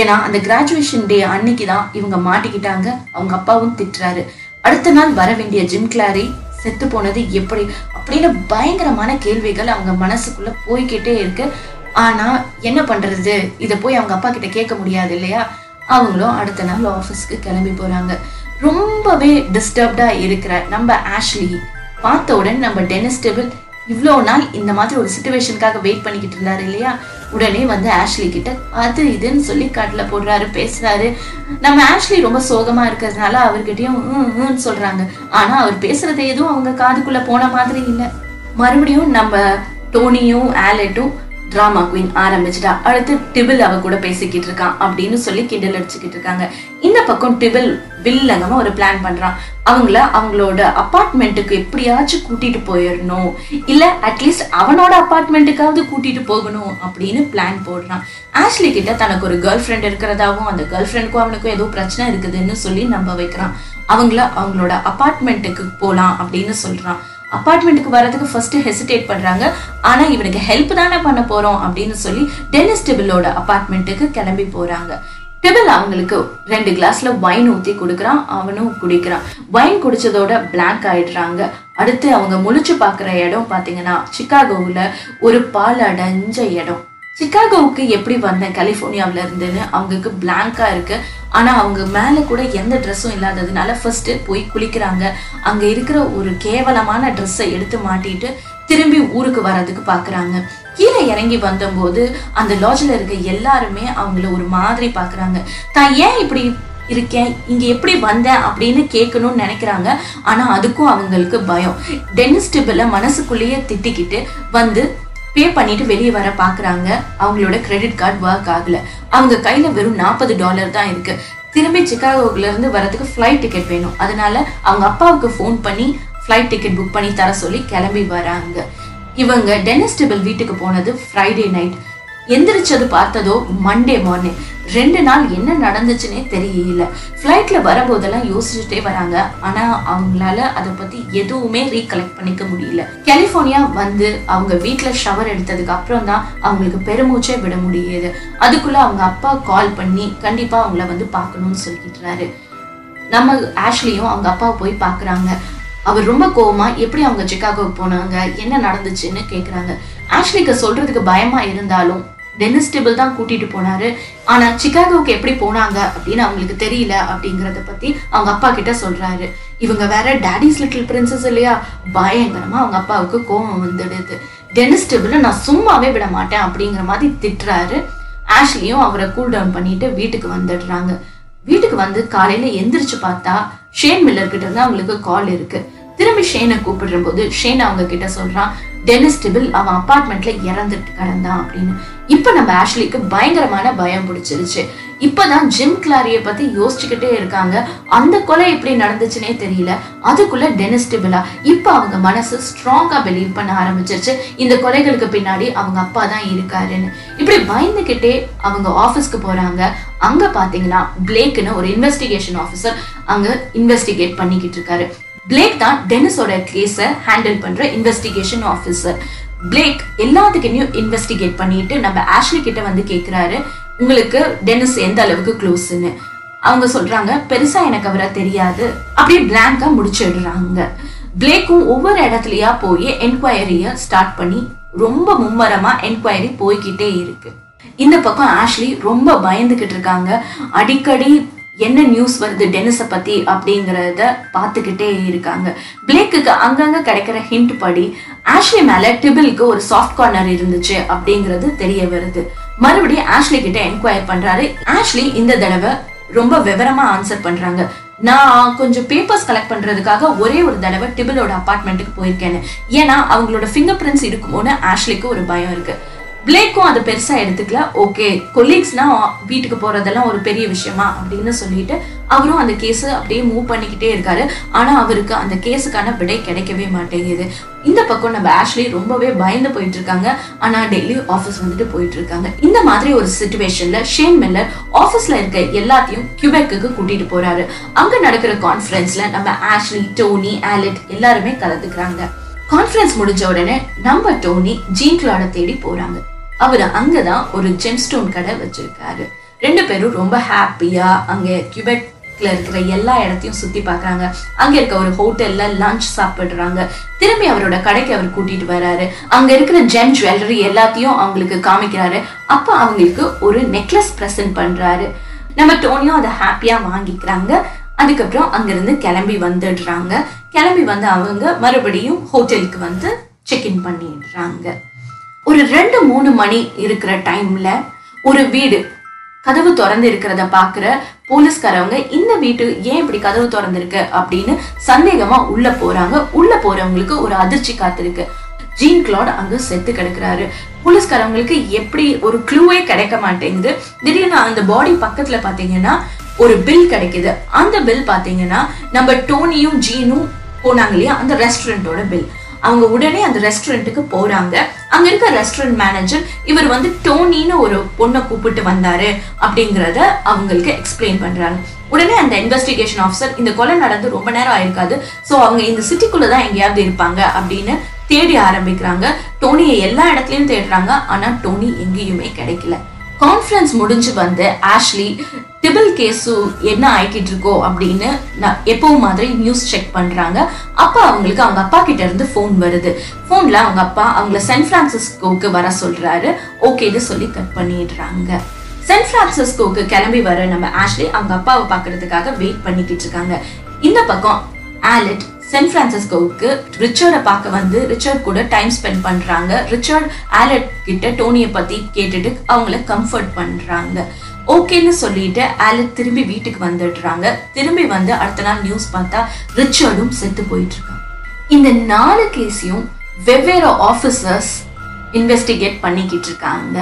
ஏன்னா அந்த கிராஜுவேஷன் டே அன்னைக்கு தான் இவங்க மாட்டிக்கிட்டாங்க. அவங்க அப்பாவும் திட்டுறாரு. அடுத்த நாள் வர வேண்டிய ஜிம் கிளாரி செத்து போனது எப்படி அப்படின்னு பயங்கரமான கேள்விகள் அவங்க மனசுக்குள்ள போய்கிட்டே இருக்கு. ஆனா என்ன பண்றது, இதை போய் அவங்க அப்பா கிட்ட கேட்க முடியாது இல்லையா? அவங்களும் அடுத்த நாள் ஆஃபீஸ்க்கு கிளம்பி போறாங்க. ரொம்பவே டிஸ்டர்ப்டா இருக்கிற நம்ம ஆஷ்லி பார்த்த உடனே நம்ம டென்னிஸ் டேபிள் இவ்வளோ நாள் இந்த மாதிரி ஒரு சிச்சுவேஷனுக்காக வெயிட் பண்ணிக்கிட்டு இருந்தாரு இல்லையா? உடனே வந்து ஆஷ்லி கிட்ட அது இதுன்னு சொல்லி காட்டில் போடுறாரு, பேசுறாரு. நம்ம ஆஷ்லி ரொம்ப சோகமாக இருக்கிறதுனால அவர்கிட்டையும் சொல்கிறாங்க. ஆனால் அவர் பேசுறது எதுவும் அவங்க காதுக்குள்ளே போன மாதிரி இல்லை. மறுபடியும் நம்ம டோனியும் ஆலட்டும் டிராமா குவீன் ஆரம்பிச்சிட்டா, அடுத்து டிபிள் அவ கூட பேசிக்கிட்டு இருக்கான் அப்படின்னு சொல்லி கிண்டல் அடிச்சுக்கிட்டு இருக்காங்க. இந்த பக்கம் டிபிள் வில்லங்கமா ஒரு பிளான் பண்றான். அவங்கள அவங்களோட அப்பார்ட்மெண்ட்டுக்கு எப்படியாச்சும் கூட்டிட்டு போயிடணும், இல்ல அட்லீஸ்ட் அவனோட அப்பார்ட்மெண்ட்டுக்காவது கூட்டிட்டு போகணும் அப்படின்னு பிளான் போடுறான். ஆஷ்லி கிட்ட தனக்கு ஒரு கேர்ள் ஃப்ரெண்ட் இருக்கிறதாவும் அந்த கேர்ள் ஃப்ரெண்டுக்கும் அவனுக்கும் ஏதோ பிரச்சனை இருக்குதுன்னு சொல்லி நம்ப வைக்கிறான். அவங்கள அவங்களோட அப்பார்ட்மெண்ட்டுக்கு போலாம் அப்படின்னு சொல்றான். அப்பார்ட்மெண்ட்டுக்கு வரதுக்கு ஃபர்ஸ்ட் ஹெசிடேட் பண்றாங்க. ஆனா இவனுக்கு ஹெல்ப் தானே பண்ண போறோம் அப்படின்னு சொல்லி டென்னிஸ் டெபிளோட அப்பார்ட்மெண்ட்டுக்கு கிளம்பி போறாங்க. டெபிள் அவங்களுக்கு 2 கிளாஸ்ல வைன் ஊற்றி கொடுக்குறான். அவனும் குடிக்கிறான். வைன் குடிச்சதோட பிளாங்க் ஆயிடுறாங்க. அடுத்து அவங்க முழிச்சு பார்க்குற இடம் பார்த்தீங்கன்னா சிக்காகோவில் ஒரு பாலடைஞ்ச இடம். சிக்காகோவுக்கு எப்படி வந்தேன் கலிஃபோர்னியாவில் இருந்துன்னு அவங்களுக்கு பிளாங்காக இருக்கு. ஆனால் அவங்க மேலே கூட எந்த ட்ரெஸ்ஸும் இல்லாததுனால ஃபர்ஸ்ட்டு போய் குளிக்கிறாங்க. அங்கே இருக்கிற ஒரு கேவலமான ட்ரெஸ்ஸை எடுத்து மாட்டிட்டு திரும்பி ஊருக்கு வர்றதுக்கு பார்க்குறாங்க. கீழே இறங்கி வந்தபோது அந்த லாட்ஜில் இருக்க எல்லாருமே அவங்கள ஒரு மாதிரி பார்க்குறாங்க. தான் ஏன் இப்படி இருக்கேன், இங்கே எப்படி வந்தேன் அப்படின்னு கேட்கணும்னு நினைக்கிறாங்க. ஆனால் அதுக்கும் அவங்களுக்கு பயம். டென்னிஸ் டேபிளை மனசுக்குள்ளேயே திட்டிக்கிட்டு வந்து பே பண்ணிட்டு வெளியே வர பாக்குறாங்க. அவங்களோட கிரெடிட் கார்டு ஒர்க் ஆகல. அவங்க கையில வெறும் $40 தான் இருக்கு. திரும்பி சிக்காகோல இருந்து வரதுக்கு ஃப்ளைட் டிக்கெட் வேணும். அதனால அவங்க அப்பாவுக்கு ஃபோன் பண்ணி ஃப்ளைட் டிக்கெட் புக் பண்ணி தர சொல்லி கிளம்பி வராங்க. இவங்க டென்னிஸ் டேபிள் வீட்டுக்கு போனது ஃப்ரைடே நைட். எந்திரிச்சது பார்த்ததோ மண்டே மார்னிங். 2 நாள் என்ன நடந்துச்சுன்னே தெரியல. ஃப்ளைட்ல வரும்போதெல்லாம் யோசிச்சுட்டே வராங்க. ஆனா அவங்களால அதை பத்தி எதுவுமே ரீகலெக்ட் பண்ணிக்க முடியல. கலிபோர்னியா வந்து அவங்க வீட்டுல ஷவர் எடுத்ததுக்கு அப்புறம் தான் அவங்களுக்கு பெருமூச்சே விட முடியுது. அதுக்குள்ள அவங்க அப்பா கால் பண்ணி கண்டிப்பா அவங்கள வந்து பார்க்கணும்னு சொல்லிக்கிறாரு. நம்ம ஆஷ்லியும் அவங்க அப்பாவை போய் பாக்குறாங்க. அவர் ரொம்ப கோவமா எப்படி அவங்க சிக்காகோ போனாங்க, என்ன நடந்துச்சுன்னு கேட்குறாங்க. ஆஷ்லிக்கு சொல்றதுக்கு பயமா இருந்தாலும் டென்னிஸ் டேபிள் தான் கூட்டிட்டு போனாரு, ஆனா சிக்காகோவுக்கு எப்படி போனாங்க அப்படின்னு அவங்களுக்கு தெரியல அப்படிங்கறத பத்தி அவங்க அப்பா கிட்ட சொல்றாரு. இவங்க வேற டேடிஸ் லிட்டில் பிரின்சஸ் இல்லையா, பயங்கரமா அவங்க அப்பாவுக்கு கோவம் வந்துடுது. டென்னிஸ் டேபிள நான் சும்மாவே விட மாட்டேன் அப்படிங்கிற மாதிரி திட்டுறாரு. ஆஷ்லியும் அவரை கூல் டவுன் பண்ணிட்டு வீட்டுக்கு வந்துடுறாங்க. வீட்டுக்கு வந்து காலையில எந்திரிச்சு பார்த்தா ஷேன் மில்லர் கிட்ட இருந்து அவங்களுக்கு கால் இருக்கு. திரும்பி ஷேனை கூப்பிடுற போது ஷேன் அவங்க கிட்ட சொல்றான், டென்னிஸ் டிபிள் அவன் அபார்ட்மெண்ட்ல இறந்துட்டு கிடந்தான் அப்படின்னு. இப்ப நம்ம ஆஷ்லிக்கு பயங்கரமான பயம் பிடிச்சிருச்சு. இப்பதான் ஜிம் கிளாரிய பத்தி யோசிச்சுக்கிட்டே இருக்காங்க. அந்த கொலை எப்படி நடந்துச்சுன்னே தெரியல, அதுக்குள்ள டென்னிஸ் டிபிளா? இப்ப அவங்க மனசு ஸ்ட்ராங்கா பிலீவ் பண்ண ஆரம்பிச்சிருச்சு, இந்த கொலைகளுக்கு பின்னாடி அவங்க அப்பா தான் இருக்காருன்னு. இப்படி பயந்துகிட்டே அவங்க ஆபீஸ்க்கு போறாங்க. அங்க பாத்தீங்கன்னா பிளேக்னு ஒரு இன்வெஸ்டிகேஷன் ஆஃபீஸர் அங்க இன்வெஸ்டிகேட் பண்ணிக்கிட்டு இருக்காரு. பிளேக் தான் டென்னிஸோட கேஸை ஹேண்டில் பண்ற இன்வெஸ்டிகேஷன் ஆஃபீஸர். பிளேக் எல்லாத்துக்குமே இன்வெஸ்டிகேட் பண்ணிட்டு நம்ம ஆஷ்லி கிட்ட வந்து கேட்குறாரு, உங்களுக்கு டென்னிஸ் எந்த அளவுக்கு க்ளோஸ்ன்னு. அவங்க சொல்றாங்க, பெருசா எனக்கு அவரை தெரியாது, அப்படியே பிளாங்கா முடிச்சிடுறாங்க. பிளேக்கும் ஒவ்வொரு இடத்துலயா போய் என்கொயரிய ஸ்டார்ட் பண்ணி ரொம்ப மும்மரமா என்கொயரி போய்கிட்டே இருக்கு. இந்த பக்கம் ஆஷ்லி ரொம்ப பயந்துகிட்டு இருக்காங்க. அடிக்கடி என்ன நியூஸ் வருது டென்னிஸை பத்தி அப்படிங்கிறத பார்த்துக்கிட்டே இருக்காங்க. பிளேக்குக்கு அங்கங்க கிடைக்கிற ஹிண்ட் படி ஆஷ்லி மேல டிபிளுக்கு ஒரு சாஃப்ட் கார்னர் இருந்துச்சு அப்படிங்கிறது தெரிய வருது. மறுபடியும் ஆஷ்லி கிட்ட என்கொயர் பண்றாரு. ஆஷ்லி இந்த தடவை ரொம்ப விவரமா ஆன்சர் பண்றாங்க. நான் கொஞ்சம் பேப்பர்ஸ் கலெக்ட் பண்றதுக்காக ஒரே ஒரு தடவை டிபிளோட அபார்ட்மெண்ட்டுக்கு போயிருக்கேன்னு, ஏன்னா அவங்களோட ஃபிங்கர் பிரிண்ட்ஸ் இருக்குமோன்னு ஆஷ்லிக்கு ஒரு பயம் இருக்கு. பிளேக்கும் அதை பெருசா எடுத்துக்கல. ஓகே, கொலீக்ஸ்னா வீட்டுக்கு போறதெல்லாம் ஒரு பெரிய விஷயமா அப்படின்னு சொல்லிட்டு அவரும் அந்த கேஸு அப்படியே மூவ் பண்ணிக்கிட்டே இருக்காரு. ஆனா அவருக்கு அந்த கேஸுக்கான விடை கிடைக்கவே மாட்டேங்குது. இந்த பக்கம் நம்ம ஆஷ்லி ரொம்பவே பயந்து போயிட்டு இருக்காங்க. ஆனா டெய்லி ஆஃபீஸ் வந்துட்டு போயிட்டு இருக்காங்க. இந்த மாதிரி ஒரு சிச்சுவேஷன்ல ஷேன் மில்லர் ஆஃபீஸ்ல இருக்க எல்லாத்தையும் கியூபெக்கு கூட்டிட்டு போறாரு. அங்க நடக்கிற கான்ஃபரன்ஸ்ல நம்ம ஆஷ்லி, டோனி, ஆலட் எல்லாருமே கலந்துக்கிறாங்க. கான்ஃபரன்ஸ் முடிஞ்ச உடனே நம்ம டோனி ஜீன் கிளாட தேடி போறாங்க. அவரு அங்கதான் ஒரு ஜெம்ஸ்டோன் கடை வச்சிருக்காரு. ரெண்டு பேரும் ரொம்ப ஹாப்பியா அங்க கியூபெக்ல இருக்கிற எல்லா இடத்தையும் சுத்தி பாக்குறாங்க. அங்க இருக்க ஒரு ஹோட்டல்ல லஞ்ச் சாப்பிடுறாங்க. திரும்பி அவரோட கடைக்கு அவர் கூட்டிட்டு வர்றாரு. அங்க இருக்கிற ஜெம் ஜுவல்லரி எல்லாத்தையும் அவங்களுக்கு காமிக்கிறாரு. அப்ப அவங்களுக்கு ஒரு நெக்லஸ் பிரசன்ட் பண்றாரு. நம்ம டோனியும் அதை ஹாப்பியா வாங்கிக்கிறாங்க. அதுக்கப்புறம் அங்கிருந்து கிளம்பி வந்துடுறாங்க. கிளம்பி வந்து அவங்க மறுபடியும் ஹோட்டலுக்கு வந்து செக்இன் பண்ணிடுறாங்க. ஒரு 2-3 மணி இருக்கிற டைம்ல ஒரு வீடு கதவு திறந்து இருக்கிறத பாக்குற போலீஸ்காரவங்க இந்த வீட்டு ஏன் இப்படி கதவு திறந்துருக்கு அப்படின்னு சந்தேகமா உள்ள போறாங்க. உள்ள போறவங்களுக்கு ஒரு அதிர்ச்சி காத்திருக்கு. ஜீன் கிளாட் அங்க செத்து கிடக்குறாரு. போலீஸ்காரவங்களுக்கு எப்படி ஒரு க்ளூவே கிடைக்க மாட்டேங்குது. திடீர்னு அந்த பாடி பக்கத்துல பாத்தீங்கன்னா ஒரு பில் கிடைக்குது. அந்த பில் பாத்தீங்கன்னா நம்ம டோனியும் ஜீனும் போனாங்க இல்லையா, அந்த ரெஸ்டாரண்டோட பில். அவங்க உடனே அந்த ரெஸ்டாரண்ட்டுக்கு போறாங்க. அங்க இருக்க ரெஸ்டாரண்ட் மேனேஜர் இவர் வந்து டோனின்னு ஒரு பொண்ணை கூப்பிட்டு வந்தாரு அப்படிங்கறத அவங்களுக்கு எக்ஸ்பிளைன் பண்றாங்க. உடனே அந்த இன்வெஸ்டிகேஷன் ஆஃபீஸர் இந்த கொலை நடந்து ரொம்ப நேரம் ஆயிருக்காது, சோ அவங்க இந்த சிட்டிக்குள்ளதான் எங்கேயாவது இருப்பாங்க அப்படின்னு தேடி ஆரம்பிக்கிறாங்க. டோனியை எல்லா இடத்துலயும் தேடுறாங்க. ஆனா டோனி எங்கேயுமே கிடைக்கல. கான்ஃபரன்ஸ் முடிஞ்சு வந்து ஆஷ்லி டிபிள் கேஸு என்ன ஆயிக்கிட்டு இருக்கோ அப்படின்னு எப்பவும் மாதிரி நியூஸ் செக் பண்றாங்க. அப்பா அவங்களுக்கு அவங்க அப்பா கிட்ட இருந்து ஃபோன் வருது. ஃபோன்ல அவங்க அப்பா அவங்கள சான் பிரான்சிஸ்கோவுக்கு வர சொல்றாரு. ஓகே இது சொல்லி கட் பண்ணிடுறாங்க. சான் பிரான்சிஸ்கோவுக்கு கிளம்பி வர நம்ம ஆஷ்லி அவங்க அப்பாவை பாக்குறதுக்காக வெயிட் பண்ணிக்கிட்டு இருக்காங்க. இந்த பக்கம் ஆலட் சான் பிரான்சிஸ்கோவுக்கு ரிச்சர்டை பார்க்க வந்து ரிச்சர்ட் கூட டைம் ஸ்பெண்ட் பண்றாங்க. ரிச்சர்ட் ஆலட் கிட்ட டோனியை பத்தி கேட்டுட்டு அவங்கள கம்ஃபர்ட் பண்றாங்க. ஓகேன்னு சொல்லிட்டு ஆலட் திரும்பி வீட்டுக்கு வந்துடுறாங்க. திரும்பி வந்து அடுத்த நாள் நியூஸ் பார்த்தா ரிச்சர்டும் செத்து போயிட்டு இருக்காங்க. இந்த 4 கேஸையும் வெவ்வேறு ஆஃபீஸர்ஸ் இன்வெஸ்டிகேட் பண்ணிக்கிட்டு இருக்காங்க.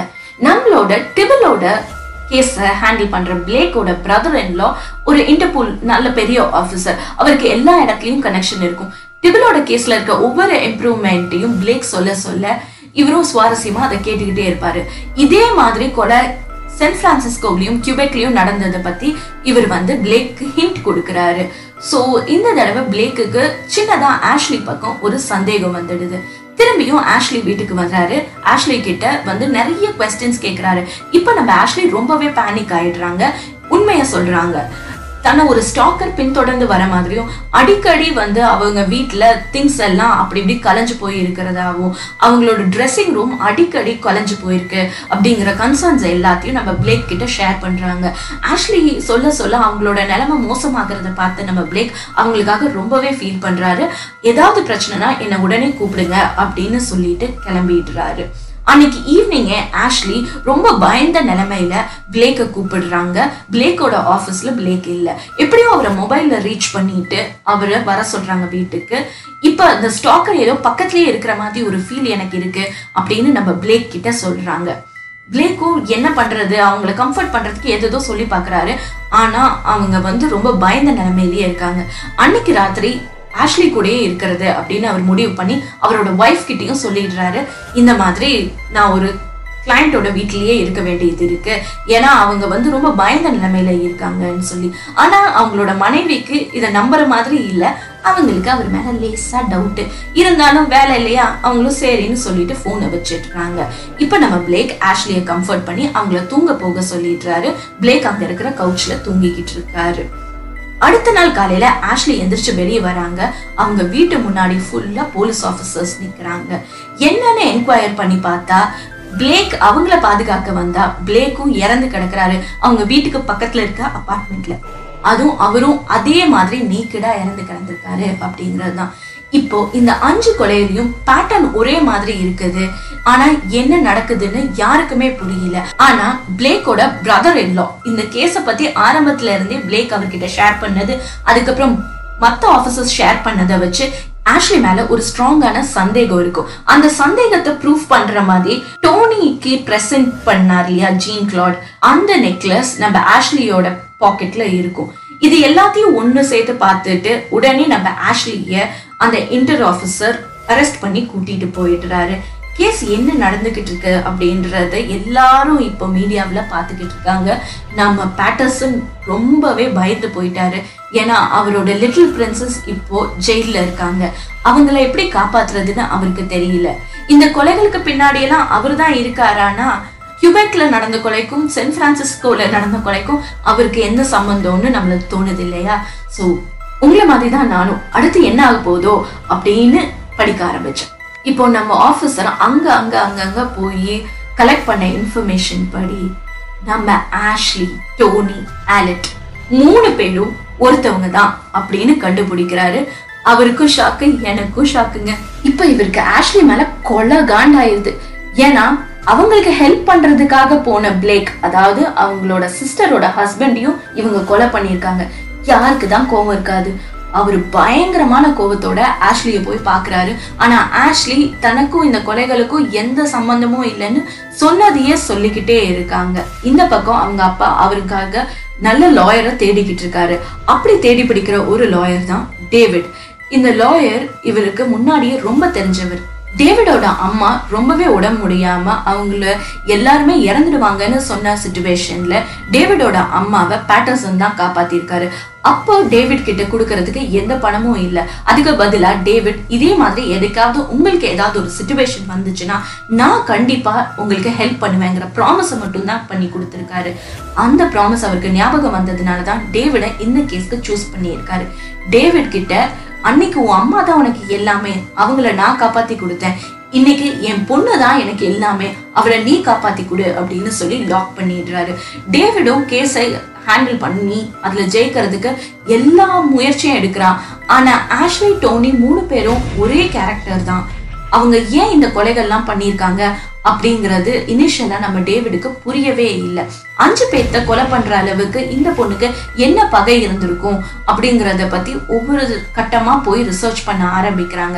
நம்மளோட டிபிளோட கேஸை ஹேண்டில் பண்ற பிளேக்கோட பிரதர் இன்லா ஒரு இன்டர்போல் நல்ல பெரிய ஆஃபீஸர். அவருக்கு எல்லா இடத்துலயும் கனெக்ஷன் இருக்கும். டிபிளோட கேஸ்ல இருக்க ஒவ்வொரு இம்ப்ரூவ்மெண்ட்டையும் பிளேக் சொல்ல சொல்ல இவரும் சுவாரஸ்யமா அதை கேட்டுக்கிட்டே இருப்பாரு. இதே மாதிரி கொலை சான் பிரான்சிஸ்கோவிலையும் கியூபெக்லயும் நடந்ததை பத்தி இவர் வந்து பிளேக்கு ஹிண்ட் கொடுக்கிறாரு. ஸோ இந்த தடவை பிளேக்குக்கு சின்னதா ஆஷ்லி பக்கம் ஒரு சந்தேகம் வந்துடுது. திரும்பியும் ஆஷ்லி வீட்டுக்கு வர்றாரு. ஆஷ்லி கிட்ட வந்து நிறைய கொஸ்டின்ஸ் கேட்கிறாரு. இப்ப நம்ம ஆஷ்லி ரொம்பவே பேனிக் ஆயிடுறாங்க. உண்மையை சொல்றாங்க. தன்னை ஒரு ஸ்டாக்கர் பின்தொடர்ந்து வர மாதிரியும், அடிக்கடி வந்து அவங்க வீட்டில் திங்ஸ் எல்லாம் அப்படி இப்படி கலைஞ்சு போய் இருக்கிறதாவும், அவங்களோட ட்ரெஸ்ஸிங் ரூம் அடிக்கடி கலைஞ்சு போயிருக்கு அப்படிங்கிற கன்சர்ன்ஸ் எல்லாத்தையும் நம்ம பிளேக் கிட்ட ஷேர் பண்ணுறாங்க. ஆஷ்லி சொல்ல சொல்ல அவங்களோட நிலைமை மோசமாகிறத பார்த்து நம்ம பிளேக் அவங்களுக்காக ரொம்பவே ஃபீல் பண்ணுறாரு. ஏதாவது பிரச்சனைனா என்னை உடனே கூப்பிடுங்க அப்படின்னு சொல்லிட்டு கிளம்பிடுறாரு. அன்னைக்கு ஈவினிங்கே ஆஷ்லி ரொம்ப பயந்த நிலைமையில பிளேக்கை கூப்பிடுறாங்க. பிளேக்கோட ஆஃபீஸ்ல பிளேக் இல்லை. எப்படியோ அவரை மொபைல்ல ரீச் பண்ணிட்டு அவரை வர சொல்றாங்க வீட்டுக்கு. இப்போ இந்த ஸ்டாக்கர் ஏதோ பக்கத்துலேயே இருக்கிற மாதிரி ஒரு ஃபீல் எனக்கு இருக்கு அப்படின்னு நம்ம பிளேக் கிட்ட சொல்றாங்க. பிளேக்கும் என்ன பண்றது, அவங்களை கம்ஃபர்ட் பண்றதுக்கு ஏதோ சொல்லி பார்க்குறாரு. ஆனா அவங்க வந்து ரொம்ப பயந்த நிலைமையிலேயே இருக்காங்க. அன்னைக்கு ராத்திரி ஆஷ்லி கூடயே இருக்கிறது அப்படின்னு அவர் முடிவு பண்ணி அவரோட ஒய்ஃப் கிட்டையும் சொல்லிடுறாரு. இந்த மாதிரி நான் ஒரு கிளையண்டோட வீட்லேயே இருக்க வேண்டியது இருக்கு, ஏன்னா அவங்க வந்து ரொம்ப பயந்த நிலைமையில இருக்காங்கன்னு சொல்லி. ஆனா அவங்களோட மனைவிக்கு இதை நம்புற மாதிரி இல்லை. அவங்களுக்கு அவர் மேலே லேஸாக டவுட்டு இருந்தாலும் வேலை இல்லையா, அவங்களும் சரின்னு சொல்லிட்டு ஃபோனை வச்சிடுறாங்க. இப்போ நம்ம பிளேக் ஆஷ்லியை கம்ஃபர்ட் பண்ணி அவங்கள தூங்க போக சொல்லிடுறாரு. பிளேக் அங்கே இருக்கிற கவுச்சில் தூங்கிக்கிட்டு இருக்காரு. அடுத்த நாள் காலையில ஆஷ்லி எந்திரிச்சு வெளியே வராங்க. அவங்க வீட்டு முன்னாடி ஃபுல்லா போலீஸ் ஆஃபீஸர்ஸ் நிக்கிறாங்க. என்னன்னு என்கொயர் பண்ணி பார்த்தா பிளேக் அவங்கள பாதுகாக்க வந்தா பிளேக்கும் இறந்து கிடக்குறாரு. அவங்க வீட்டுக்கு பக்கத்துல இருக்க அபார்ட்மெண்ட்ல அதுவும் அவரும் அதே மாதிரி நீக்கடா இறந்து கிடந்திருக்காரு அப்படிங்கிறது தான். இப்போ இந்த 5 கொலையிலையும் பேட்டர்ன் ஒரே மாதிரி இருக்குது. ஆனா என்ன நடக்குதுன்னு யாருக்குமே புரியல. ஆனா பிளேக்கோட பிரதர் இன்லா இந்த கேஸை பத்தி ஆரம்பத்துல இருந்தே பிளேக் அவர்கிட்ட ஷேர் பண்ணது, அதுக்கப்புறம் மற்ற ஆஃபீஸர்ஸ் ஷேர் பண்ணதை வச்சு ஆஷ்லி மேல ஒரு ஸ்ட்ராங்கான சந்தேகம் இருக்கும். அந்த சந்தேகத்தை ப்ரூஃப் பண்ற மாதிரி டோனிக்கு பிரசன்ட் பண்ணார் இல்லையா ஜீன் கிளாட், அந்த நெக்லஸ் நம்ம ஆஷ்லியோட பாக்கெட்ல இருக்கும். இது எல்லாத்தையும் ஒன்று சேர்த்து பார்த்துட்டு உடனே நம்ம ஆஷ்லியை அந்த இன்டர் ஆஃபீஸர் அரெஸ்ட் பண்ணி கூட்டிட்டு போயிடுறாரு. கேஸ் என்ன நடந்துகிட்டு இருக்கு அப்படின்றத எல்லாரும் இப்போ மீடியாவில் பார்த்துக்கிட்டு இருக்காங்க. நம்ம பேட்டர்சன் ரொம்பவே பயந்து போயிட்டாரு. ஏன்னா அவரோட லிட்டில் பிரின்சஸ் இப்போ ஜெயிலில் இருக்காங்க. அவங்கள எப்படி காப்பாத்துறதுன்னு அவருக்கு தெரியல. இந்த கொலைகளுக்கு பின்னாடியெல்லாம் அவர் தான் இருக்காரானா கியூபெக்ல நடந்த கொலைக்கும் சான் பிரான்சிஸ்கோல நடந்த கொலைக்கும் அவருக்கு எந்த சம்பந்தம்னு நம்மளுக்கு தோணுது இல்லையா? ஸோ உங்களை மாதிரி தான் நானும் அடுத்து என்ன ஆக போதோ அப்படின்னு படிக்க ஆரம்பிச்சேன். இப்போ நம்ம ஆஃபீஸர் அங்க போய் கலெக்ட் பண்ண இன்ஃபர்மேஷன் படி நம்ம ஆஷ்லி, டோனி, ஆலட் 3 பேரும் ஒருத்தவங்க தான் அப்படின்னு கண்டுபிடிக்கிறாரு. அவருக்கும் ஷாக்கு, எனக்கும் ஷாக்குங்க. இப்போ இவருக்கு ஆஷ்லி மேல கொலை காண்டாயிருது. ஏன்னா அவங்களுக்கு ஹெல்ப் பண்றதுக்காக போன பிளேக், அதாவது அவங்களோட சிஸ்டரோட ஹஸ்பண்டையும் இவங்க கொலை பண்ணியிருக்காங்க. யாருக்கு தான் கோவம் இருக்காது? அவர் பயங்கரமான கோவத்தோட ஆஷ்லியை போய் பார்க்குறாரு. ஆனா ஆஷ்லி தனக்கும் இந்த கொலைகளுக்கும் எந்த சம்பந்தமும் இல்லைன்னு சொன்னதையே சொல்லிக்கிட்டே இருக்காங்க. இந்த பக்கம் அவங்க அப்பா அவருக்காக நல்ல லாயரை தேடிக்கிட்டு இருக்காரு. அப்படி தேடி பிடிக்கிற ஒரு லாயர் தான் டேவிட். இந்த லாயர் இவருக்கு முன்னாடியே ரொம்ப தெரிஞ்சவர். டேவிடோட அம்மா ரொம்பவே உடம்பு முடியாம அவங்கள எல்லாருமே இறந்துடுவாங்கன்னு சொன்ன சிச்சுவேஷன்ல டேவிடோட அம்மாவை பேட்டர்சன் தான் காப்பாத்திருக்காரு. அப்போ டேவிட் கிட்ட கொடுக்கறதுக்கு எந்த பணமும் இல்லை. அதுக்கு பதிலா டேவிட், இதே மாதிரி எதுக்காவது உங்களுக்கு ஏதாவது ஒரு சிச்சுவேஷன் வந்துச்சுன்னா நான் கண்டிப்பா உங்களுக்கு ஹெல்ப் பண்ணுவேங்கிற ப்ராமிஸை மட்டும் தான் பண்ணி கொடுத்துருக்காரு. அந்த ப்ராமிஸ் அவருக்கு ஞாபகம் வந்ததுனால தான் டேவிட இந்த கேஸ்க்கு சூஸ் பண்ணியிருக்காரு. டேவிட் கிட்ட, அன்னைக்கு உன் அம்மா தான் உனக்கு எல்லாமே, அவங்கள நான் காப்பாத்தி கொடுத்தேன், இன்னைக்கு என் பொண்ணு தான் எனக்கு எல்லாமே, அவளை நீ காப்பாத்தி கொடு அப்படின்னு சொல்லி லாக் பண்ணிடுறாரு. டேவிடும் கேஸை ஹேண்டில் பண்ணி அதுல ஜெயிக்கிறதுக்கு எல்லா முயற்சியும் எடுக்கிறான். ஆனா ஆஷ்லி, டோனி 3 பேரும் ஒரே கேரக்டர் தான். அவங்க ஏன் இந்த கொலைகள்லாம் பண்ணியிருக்காங்க அப்படிங்கிறது இனிஷியலா நம்ம டேவிடுக்கு புரியவே இல்லை. 5 பேர்த்த கொலை பண்ற அளவுக்கு இந்த பொண்ணுக்கு என்ன பகை இருந்திருக்கும் அப்படிங்கிறத பத்தி ஒவ்வொரு கட்டமா போய் ரிசர்ச் பண்ண ஆரம்பிக்கிறாங்க.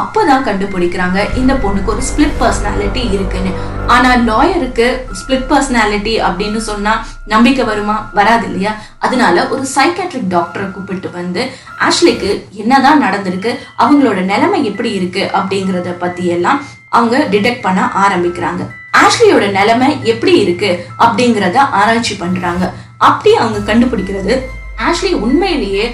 அப்பதான் கண்டுபிடிக்கிறாங்க இந்த பொண்ணுக்கு ஒரு ஸ்பிளிட் பர்சனாலிட்டி இருக்குன்னு. ஆனா லாயருக்கு ஸ்பிளிட் பர்சனாலிட்டி அப்படின்னு சொன்னா நம்பிக்கை வருமா? வராது இல்லையா? அதனால ஒரு சைக்காட்ரிக் டாக்டரை கூப்பிட்டு வந்து ஆஷ்லிக்கு என்னதான் நடந்திருக்கு, அவங்களோட நிலைமை எப்படி இருக்கு அப்படிங்கிறத பத்தி எல்லாம் அவங்க டிடெக்ட் பண்ண ஆரம்பிக்கிறாங்க. ஆஷ்லியோட நிலைமை எப்படி இருக்கு அப்படிங்கிறத ஆராய்ச்சி பண்றாங்க. அப்படி அவங்க கண்டுபிடிக்கிறது ஆஷ்லி உண்மையிலேயே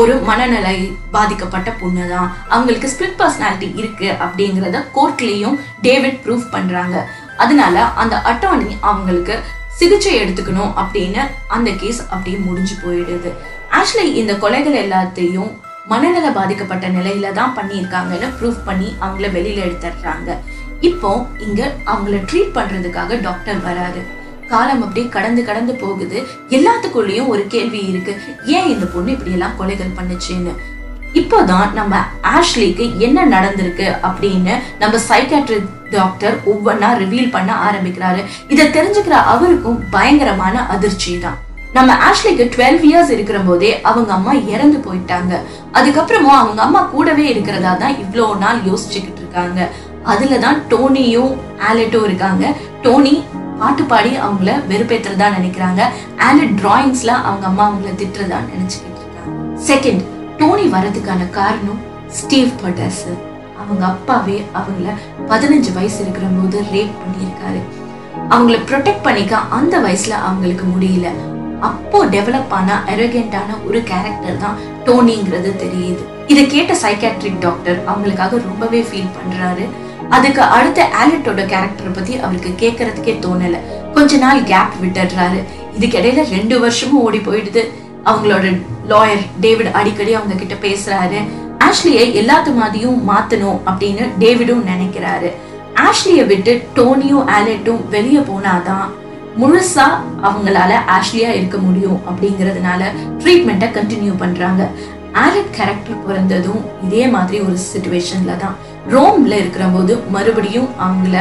ஒரு மனநிலை பாதிக்கப்பட்ட பொண்ணு தான், அவங்களுக்கு ஸ்பிளிட் பர்சனாலிட்டி இருக்கு அப்படிங்கிறத கோர்ட்லேயும் டேவிட் ப்ரூஃப் பண்றாங்க. அதனால அந்த அட்டார்னி அவங்களுக்கு சிகிச்சை எடுத்துக்கணும் அப்படின்னு அந்த கேஸ் அப்படியே முடிஞ்சு போயிடுது. ஆஷ்லி இந்த கொலைகள் எல்லாத்தையும் மனநல பாதிக்கப்பட்ட நிலையில தான் பண்ணியிருக்காங்கன்னு ப்ரூவ் பண்ணி அவங்கள வெளியில எடுத்துடுறாங்க. இப்போ இங்க அவங்கள ட்ரீட் பண்றதுக்காக டாக்டர் வராரு. காலம் அப்படியே கடந்து போகுது. எல்லாத்துக்குள்ளேயும் ஒரு கேள்வி இருக்கு, ஏன் இந்த பொண்ணு இப்படி எல்லாம் கொலைகள் பண்ணுச்சுன்னு. இப்போதான் நம்ம ஆஷ்லிக்கு என்ன நடந்திருக்கு அப்படின்னு நம்ம சைக்காட்ரிக் டாக்டர் ஒவ்வொன்னா ரிவீல் பண்ண ஆரம்பிக்கிறாரு. இதை தெரிஞ்சுக்கிற அவருக்கும் பயங்கரமான அதிர்ச்சி தான். நம்ம ஆஷ்லிக்கு 12 years இருக்கிற போதே அவங்க அம்மா இறந்து போயிட்டாங்க. அதுக்கப்புறமும் அவங்க அம்மா கூடவே இருக்கிறதா தான் இவ்வளோ நாள் யோசிச்சுக்கிட்டு இருக்காங்க. அதுலதான் டோனியும் ஆலட்டும் இருக்காங்க. டோனி பாட்டு பாடி அவங்கள வெறுப்பேற்றதான் நினைக்கிறாங்க. ஆலட் டிராயிங்ஸ்ல அவங்க அம்மா அவங்கள திட்டுறதா நினைச்சுக்கிட்டு இருக்காங்க. செகண்ட், டோனி வரதுக்கான காரணம் ஸ்டீவ் பட்டர்ஸ். அவங்க அப்பாவே அவங்கள 15 வயசு இருக்கிற போது ரேப் பண்ணியிருக்காரு. அவங்கள ப்ரொடெக்ட் பண்ணிக்க அந்த வயசுல அவங்களுக்கு முடியல. அப்போ டெவலப் ஆன அரகண்டான ஒரு கேரக்டர் தான் டோனிங்கிறது தெரியுது. இதை கேட்ட சைக்காட்ரிக் டாக்டர் அவங்களுக்காக ரொம்பவே ஃபீல் பண்றாரு. அதுக்கு அடுத்த ஆலட்டோட கேரக்டரை பத்தி அவருக்கு கேட்கறதுக்கே தோணல. கொஞ்ச நாள் கேப் விட்டுடுறாரு. இதுக்கிடையில 2 வருஷமும் ஓடி போயிடுது. அவங்களோட லாயர் டேவிட் அடிக்கடி அவங்க கிட்ட பேசுறாரு. ஆஷ்லியை எல்லாத்து மாதிரியும் மாத்தணும் அப்படின்னு டேவிடும் நினைக்கிறாரு. ஆஷ்லியை விட்டு டோனியும் ஆலட்டும் வெளியே போனாதான் முழுசா அவங்களால ஆஷ்லியா இருக்க முடியும் அப்படிங்கறதுனால ட்ரீட்மெண்ட்டை கண்டினியூ பண்றாங்க. ஆலட் கேரக்டர் பிறந்ததும் இதே மாதிரி ஒரு சிச்சுவேஷன்ல தான். ரோம்ல இருக்கிற போது மறுபடியும் அவங்கள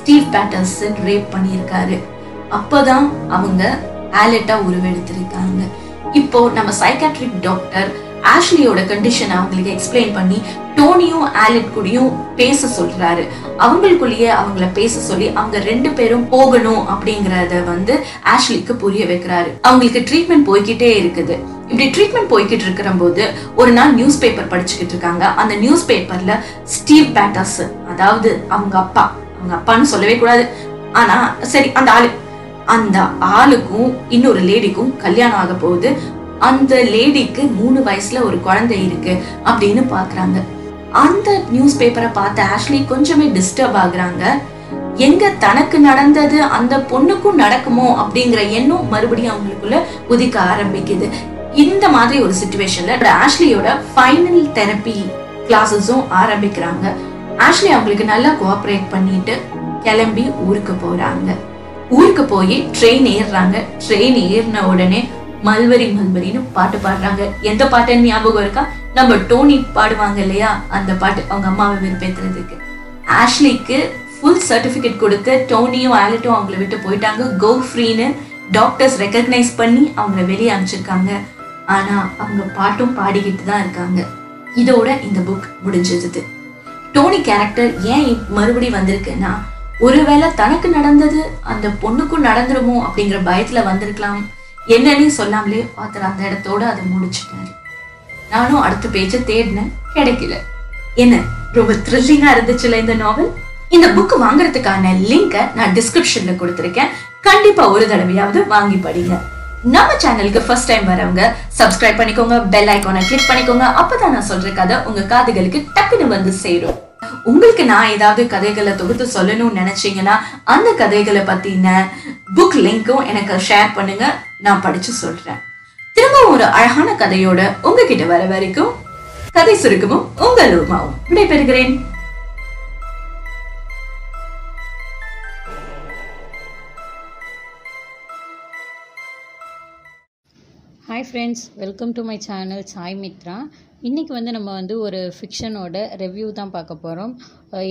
ஸ்டீவ் பேட்டர்சன் ரேப் பண்ணியிருக்காரு. அப்போதான் அவங்க ஆலட்டா உருவெடுத்திருக்காங்க. இப்போ நம்ம சைக்காட்ரிக் டாக்டர் ஆஷ்லியோட கண்டிஷன் அவங்களுக்கு எக்ஸ்பிளைன் பண்ணி டோனியும் ஆலட் கூடயும் பேச சொல்றாரு. அவங்களுக்குள்ளேயே அவங்கள பேச சொல்லி அவங்க 2 பேரும் போகணும் அப்படிங்கறத வந்து ஆஷ்லிக்கு புரிய வைக்கிறாரு. அவங்களுக்கு ட்ரீட்மெண்ட் போய்கிட்டே இருக்குது. இப்படி ட்ரீட்மெண்ட் போய்கிட்டு இருக்கிற போது ஒரு நாள் நியூஸ் பேப்பர் படிச்சுக்கிட்டு இருக்காங்க. அந்த நியூஸ் பேப்பர்ல ஸ்டீவ் பேட்டர்ஸ், அதாவது அவங்க அப்பான்னு சொல்லவே கூடாது, ஆனா சரி, அந்த ஆளுக்கும் இன்னொரு லேடிக்கும் கல்யாணம் ஆக போகுது. அந்த லேடிக்கு 3 வயசுல ஒரு குழந்தை இருக்கு அப்படின்னு பாக்குறாங்க. அந்த நியூஸ் பேப்பரை பார்த்த ஆஷ்லி கொஞ்சமே டிஸ்டர்ப் ஆகுறாங்க. எங்க தனக்கு நடந்தது அந்த பொண்ணுக்கும் நடக்குமோ அப்படிங்கிற எண்ணம் மறுபடியும் அவங்களுக்குள்ள உதிக்க ஆரம்பிக்குது. இந்த மாதிரி ஒரு சிச்சுவேஷன்ல ஆஷ்லியோட ஃபைனல் தெரப்பி கிளாஸஸும் ஆரம்பிக்கிறாங்க. ஆஷ்லி அவங்களுக்கு நல்லா கோஆப்ரேட் பண்ணிட்டு கிளம்பி ஊருக்கு போறாங்க. ஊருக்கு போய் ட்ரெயின் ஏறுறாங்க. ட்ரெயின் ஏறின உடனே மல்வரின்னு பாட்டு பாடுறாங்க. எந்த பாட்டுன்னு ஞாபகம் இருக்கா? நம்ம டோனி பாடுவாங்க இல்லையா, அந்த பாட்டு, அவங்க அம்மாவை விருப்பத்துறதுக்கு. ஆஷ்லிக்கு ஃபுல் சர்டிபிகேட் கொடுத்து டோனியும் ஆலட்டும் அவங்கள விட்டு போயிட்டாங்க. கோ ஃப்ரீன்னு டாக்டர்ஸ் ரெக்கக்னைஸ் பண்ணி அவங்கள வெளியே அனுப்பிச்சிருக்காங்க. ஆனா அவங்க பாட்டும் பாடிக்கிட்டு தான் இருக்காங்க. இதோட இந்த புக் முடிஞ்சது. டோனி கேரக்டர் ஏன் மறுபடி வந்திருக்குன்னா, ஒருவேளை தனக்கு நடந்தது அந்த பொண்ணுக்கும் நடந்துருமோ அப்படிங்கிற பயத்துல வந்திருக்கலாம். என்னன்னு சொல்லாமலே ஆத்தர் அந்த இடத்தோட அதை முடிச்சுட்டாரு. நானும் அடுத்த பேஜை தேடினேன், கிடைக்கல. என்ன ரொம்ப த்ரில்லிங்கா இருந்துச்சுல இந்த நாவல். இந்த புக்கு வாங்குறதுக்கான லிங்கை நான் டிஸ்கிரிப்ஷன்ல கொடுத்துருக்கேன். கண்டிப்பா ஒரு தடவையாவது வாங்கி படிங்க. நம்ம சேனலுக்கு ஃபர்ஸ்ட் டைம் வரவங்க சப்ஸ்கிரைப் பண்ணிக்கோங்க, பெல் ஐக்கானை கிளிக் பண்ணிக்கோங்க. அப்பதான் நான் சொல்ற கதை உங்க காதுகளுக்கு டக்குன்னு வந்து சேரும். உங்களுக்கு நான் ஏதாவது கதைகளை தொகுத்து சொல்லணும்னு நினைச்சீங்கன்னா அந்த கதைகளை பத்தின புக் லிங்க்கும் எனக்கு ஷேர் பண்ணுங்க. நான் படிச்சு சொல்றேன். திரும்ப ஒரு அழகான கதையோட உங்ககிட்ட வர வரைக்கும் கதை சுருக்கமும் உங்களுமாவும் விடைபெறுகிறேன். Hi friends, welcome to my channel Sai Mitra. இன்றைக்கி வந்து நம்ம வந்து ஒரு ஃபிக்ஷனோட ரிவ்யூ தான் பார்க்க போகிறோம்.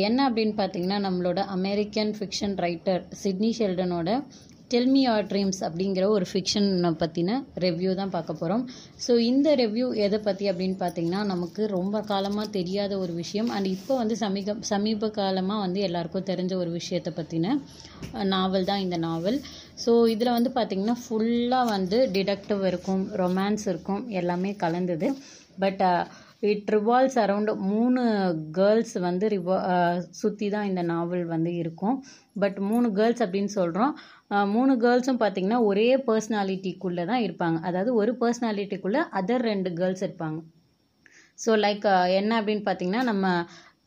என்ன அப்படின்னு பார்த்திங்கன்னா, நம்மளோட அமெரிக்கன் ஃபிக்ஷன் ரைட்டர் சிட்னி ஷெல்டனோட டெல் மீ யுவர் ட்ரீம்ஸ் அப்படிங்கிற ஒரு ஃபிக்ஷன் பற்றின ரிவ்யூ தான் பார்க்க போகிறோம். ஸோ இந்த ரிவ்யூ எதை பற்றி அப்படின்னு பார்த்திங்கன்னா, நமக்கு ரொம்ப காலமாக தெரியாத ஒரு விஷயம் அண்ட் இப்போ வந்து சமீப காலமாக வந்து எல்லாருக்கும் தெரிஞ்ச ஒரு விஷயத்தை பற்றின நாவல் தான் இந்த நாவல். ஸோ இதில் வந்து பார்த்திங்கன்னா ஃபுல்லாக வந்து டிடெக்டிவ் இருக்கும், ரொமான்ஸ் இருக்கும், எல்லாமே கலந்தது. But it revolves around 3 girls வந்து சுற்றி தான் இந்த நாவல் வந்து இருக்கும். பட் 3 கேர்ள்ஸ் அப்படின்னு சொல்கிறோம். 3 கேர்ள்ஸும் பார்த்திங்கன்னா ஒரே பர்சனாலிட்டிக்குள்ளே தான் இருப்பாங்க. அதாவது ஒரு பர்சனாலிட்டிக்குள்ளே அதர் 2 கேர்ள்ஸ் இருப்பாங்க. ஸோ லைக் என்ன அப்படின்னு பார்த்திங்கன்னா, நம்ம